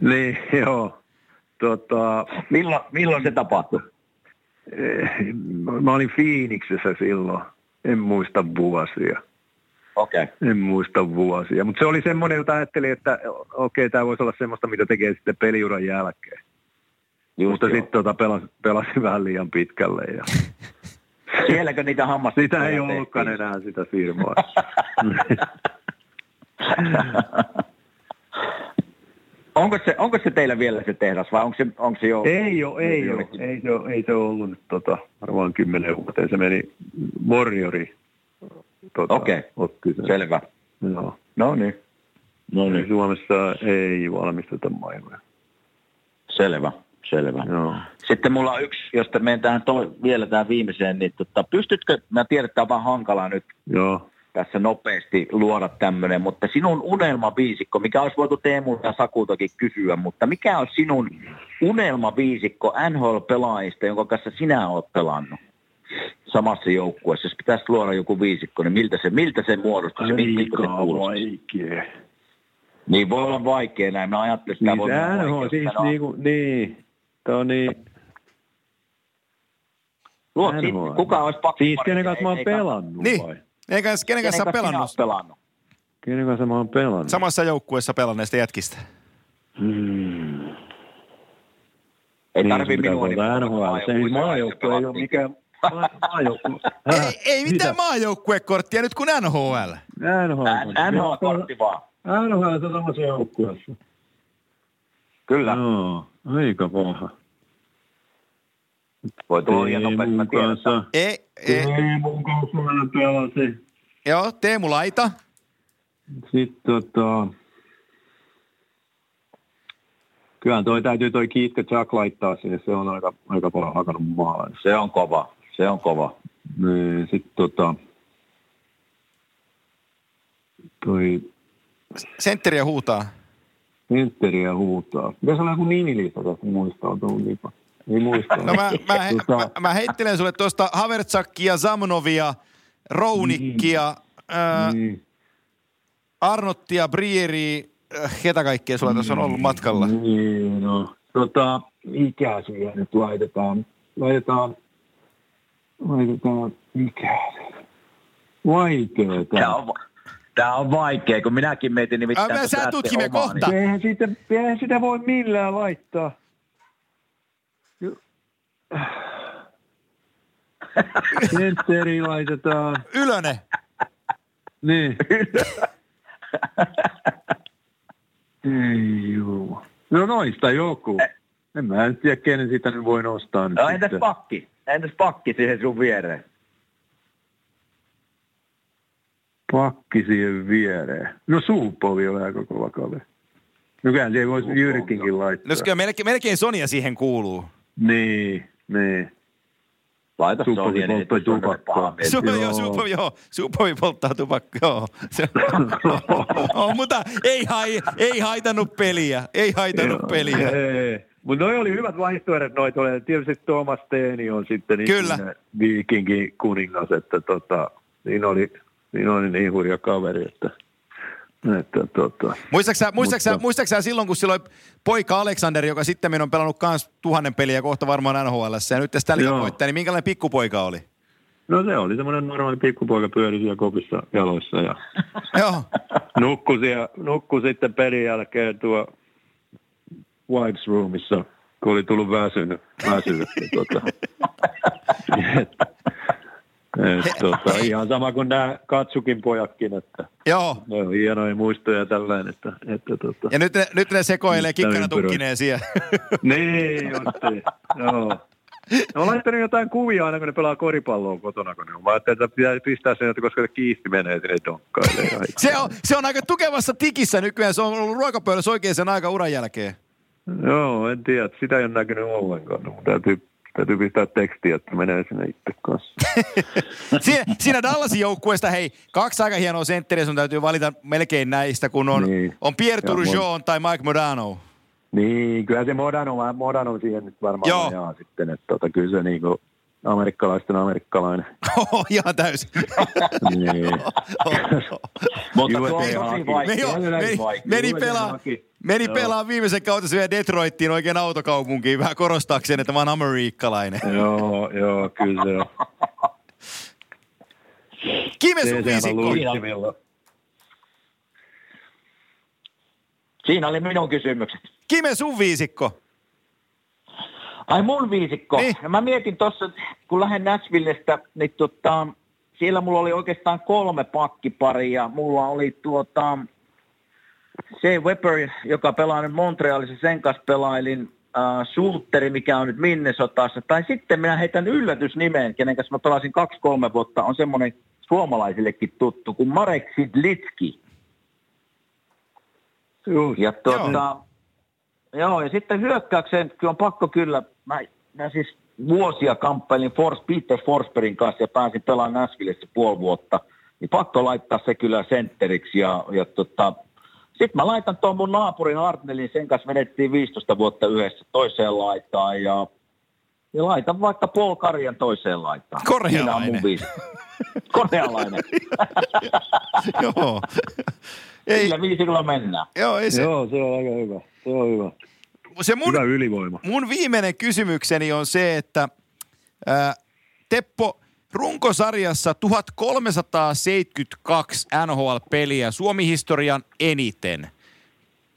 Niin, joo. Milloin se tapahtui? Mä olin Phoenixissä silloin. En muista vuosia. Mutta se oli semmoinen, jota ajattelin, että okei, tämä voisi olla semmoista, mitä tekee sitten peliuran jälkeen. Just mutta sitten pelasin vähän liian pitkälle. Ja sielläkö niitä hammastaa? Sitä ei ollutkaan enää sitä firmaa. Onko se teillä vielä se tehdas vai onko se jo? Ei se ollut nyt varmaan 10 vuoteen. Se meni Warriori. Okei, selvä. Joo. No niin. Suomessa ei valmisteta maailmaa. Selvä. Joo. Sitten mulla on yksi, josta menen tähän vielä tähän viimeiseen, niin pystytkö, mä tiedän, että on vähän hankalaa nyt. Joo. Tässä nopeasti luoda tämmöinen, mutta sinun unelmaviisikko, mikä olisi voitu Teemu ja Sakultakin kysyä, mutta mikä on sinun unelmaviisikko NHL-pelaajista, jonka kanssa sinä olet pelannut samassa joukkueessa? Jos pitäisi luoda joku viisikko, niin miltä se muodostuu? Vaikea. Niin voi olla vaikea näin. Mä ajattelin, että tämä voi olla niin, tämä on niin. Kuka olisi pakko? Siis kenen kanssa mä oon pelannut vai? Kenen kanssa sä pelannut? Kenen kanssa mä oon pelannut? Samassa joukkueessa pelanneista jätkistä. Ei tarvii minua. Maajoukkue ei ole mikään. Ei mitään maajoukkuekorttia nyt kuin NHL. NHL-kortti vaan. NHL on samassa joukkueessa. Kyllä. Joo, aika paha. Voi tulla ihan nopeasti, mä tiedän. Teemun kanssa mä pelasin. Joo, Teemu laita. Sitten kyllähän täytyy Kiitka Jack laittaa sinne, se on aika paljon hakanut maalle. Se on kova. Sitten Sentteriä huutaa. Pitäisi olla joku nimilista, jos muistaa tuon liikaa. Niin muistan. No mä heittelen sulle tuosta Havertzakia, Zamnovia, Rounikkia, Arnottia, Brieriä, ketä kaikkea sulla tässä on ollut matkalla? Niin, no. Mikä siihen nyt laitetaan? Laitetaan mikä? Vaikeeta. Tää on vaikea, kun minäkin mietin nimittäin. Sä tutkimme kohta. Niin. Eihän sitä voi millään laittaa. Sentteri laitetaan. Ylönen. Niin. Ei juu. No noista joku. En mä tiedä, kenen sitä nyt voi nostaa. No, entäs pakki siihen sun viereen? Pakki siihen viereen. No Suupovi oli aika kova kaveri. No kyllähän se ei voisi Jyrkinkin laittaa. No kyllä melkein Sonia siihen kuuluu. Niin. Laita Suupovi polttaa tupakkaa. Suupovi polttaa tupakkaa. Mutta ei haitannut peliä. Mutta noi oli hyvät vaihtoehdot noita. Tietysti Thomas Steen on sitten Viikinkin kuningas, että niin oli niin hurja kaveri, että. Muistatko sä silloin, kun silloin poika Alexander, joka sitten on pelannut kans 1000 peliä kohta varmaan NHL:ssä ja nyt tästä liigaa voittaa, niin minkälainen pikkupoika oli? No se oli semmoinen normaali pikkupoika, pyöri siellä kopissa jaloissa ja nukkui sitten pelin jälkeen tuo wives roomissa, kun oli tullut väsynyt. Ihan sama kuin nämä Katsukin pojatkin, että ne on hienoja muistoja tällainen, että. Ja nyt ne sekoilee kikkana tukkineen siellä. Niin, joo. Ne on laittanut jotain kuvia aina, kun ne pelaa koripalloa kotona, kun ne on. Mä ajattelin, että pitää pistää sen, että koska se kiihti menee sinne donkkaan. Se on aika tukevassa tikissä nykyään. Se on ollut ruokapöydässä oikein sen aika uran jälkeen. Joo, en tiedä. Sitä ei ole näkynyt ollenkaan, mutta täytyy pistää tekstiä, että menee sinne itse kanssa. Siinä Dallasin joukkueesta, hei, 2 aika hienoa sentteriä sun täytyy valita melkein näistä, kun on Pierre Turgeon tai Mike Modano. Niin, kyllä se Modano siihen nyt varmaan ajaa sitten, että kyllä se niinku amerikkalainen. Oho, ihan täysin. Niin. Mutta tuo on tosi vaikea. Meni pelaa viimeisen kautta syödä Detroittiin oikein autokaupunkiin, vähän korostaakseen, että mä oon amerikkalainen. Joo, kyllä se on. Kimesun viisikko. Siinä oli minun kysymykset. Kimesun viisikko. Ai mun viisikko. Niin. Mä mietin tuossa, kun lähden Nashvillestä, niin siellä mulla oli oikeastaan 3 pakkiparia. Mulla oli se Weber, joka pelaa nyt Montrealissa, sen kanssa pelailin. Schulteri, mikä on nyt Minnesotassa. Tai sitten minä heitän yllätysnimeen, kenen kanssa mä pelasin 2-3 vuotta. On semmoinen suomalaisillekin tuttu, kuin Marek Sidlitski. Ja Joo, ja sitten hyökkäykseen kyllä on pakko kyllä. Mä siis vuosia kamppailin Peter Forsbergin kanssa ja pääsin pelaamaan Nashvillessä puoli vuotta. Niin pakko laittaa se kyllä sentteriksi. Sitten mä laitan tuon mun naapurin Hartnellin, sen kanssa vedettiin 15 vuotta yhdessä toiseen laitaan. Ja laitan vaikka Paul Karjan toiseen laitaan. Korealainen. Joo. Sillä viisikolla mennään. Joo, se on aika hyvä. Se on hyvä. Hyvä ylivoima. Mun viimeinen kysymykseni on se, että Teppo, runkosarjassa 1372 NHL-peliä Suomi-historian eniten.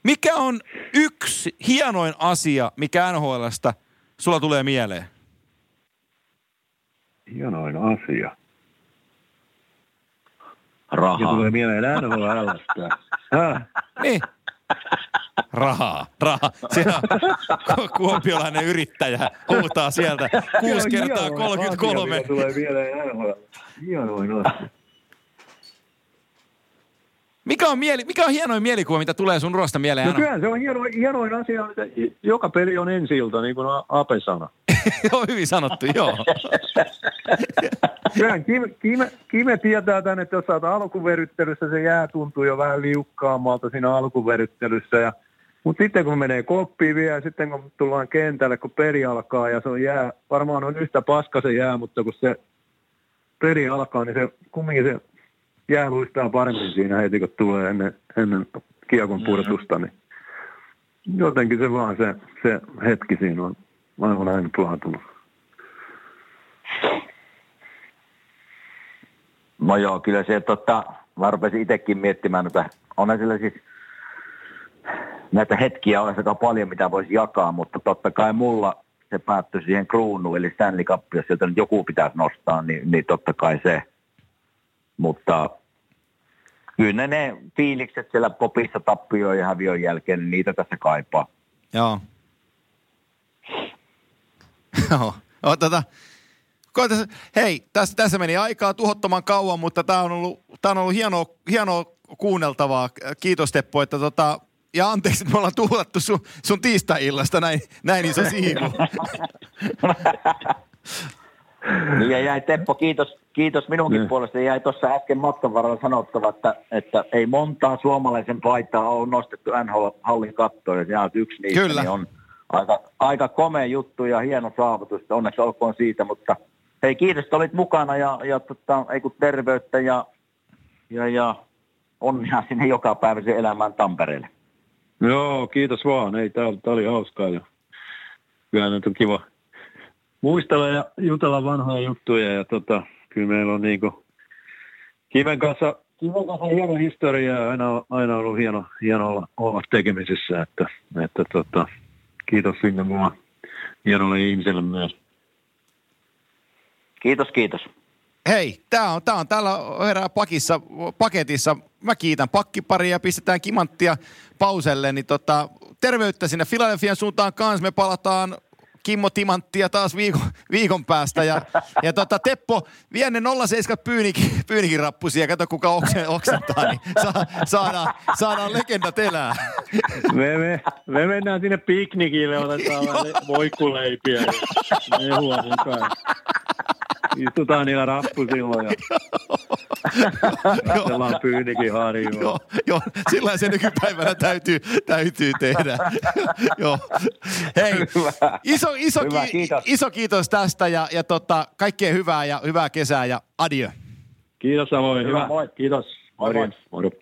Mikä on yksi hienoin asia, mikä NHL:sta sulla tulee mieleen? Hienoin asia. Rahaa. Ja tulee mieleen NHL:stä. Niin. Rahaa. Siellä kuopiolainen yrittäjä huutaa sieltä 6 x 33. Hienoin, tulee mieleen NHL. Hienoin asia. Mikä on hienoin mielikuva, mitä tulee sun ruosta mieleen? No kyllä, se on hienoin asia, että joka peli on ensi-ilta, niin kuin Ape-sana. Joo, hyvin sanottu, joo. Kyllähän Kime tietää tämän, että jos saat alkuveryttelyssä, se jää tuntuu jo vähän liukkaamalta siinä alkuveryttelyssä. Ja Mutta sitten kun menee koppiin vielä, sitten kun tullaan kentälle, kun peli alkaa ja se on jää, varmaan on yhtä paska se jää, mutta kun se peli alkaa, niin se kumminkin se jää luistaa paremmin siinä heti, kun tulee ennen kiekon pudotusta, niin jotenkin se vaan se hetki siinä on aivan ainutlaatuinen. No joo, kyllä se, mä rupesin itsekin miettimään, että onhan sillä siis näitä hetkiä on aika paljon, mitä voisi jakaa, mutta totta kai mulla se päättyi siihen kruunuun, eli Stanley Cup, jos sieltä nyt joku pitäisi nostaa, niin totta kai se. Mutta kyllä ne fiilikset siellä popissa tappioon ja häviön jälkeen, niin niitä tässä kaipaa. Joo. Joo. Hei, tässä meni aikaa tuhottoman kauan, mutta tämä on ollut hienoa kuunneltavaa. Kiitos Teppo, että ja anteeksi, että me ollaan tuhlattu sun tiistai-illasta näin iso siivu. Ja jäi Teppo, kiitos minunkin puolesta. Jäi tuossa äsken matkan varrella sanottava, että ei montaa suomalaisen paitaa ole nostettu NHL-hallin kattoon, ja sinä olet yksi niistä. Kyllä. Niin on aika komea juttu ja hieno saavutus, onneksi olkoon siitä, mutta hei, kiitos, että olit mukana ja ei kun terveyttä ja onnea sinne jokapäiväisen elämään Tampereelle. Joo, kiitos vaan. Ei, tää oli hauskaa ja kyllä nyt on kiva muistella ja jutella vanhoja juttuja ja kyllä meillä on niinku Kiven kanssa hieno historia ja aina ollut hieno olla tekemisissä, että kiitos sinne mua hienolle ihmiselle myös. Kiitos. Hei, tää on täällä herää paketissa. Mä kiitän pakkiparia ja pistetään Kimanttia pauselle. Niin terveyttä sinne Philadelphian suuntaan kanssa. Me palataan Kimmo Timanttia taas viikon päästä. Ja Teppo, vie ne 0,7 pyynikin rappusia. Kato, kuka oksentaa, niin saadaan legendat elää. Me mennään sinne piknikille, otetaan voikkuleipiä ja mehua sen kanssa. Istutaan niillä rappusilla ja katsellaan pyynikin harjua. Joo, sillä se nykypäivänä täytyy tehdä. Joo. Hei, Hyvä, kiitos. Iso kiitos tästä ja kaikkea hyvää ja hyvää kesää ja adio. Kiitos samoin. Hyvä. Moi. Kiitos. Moi.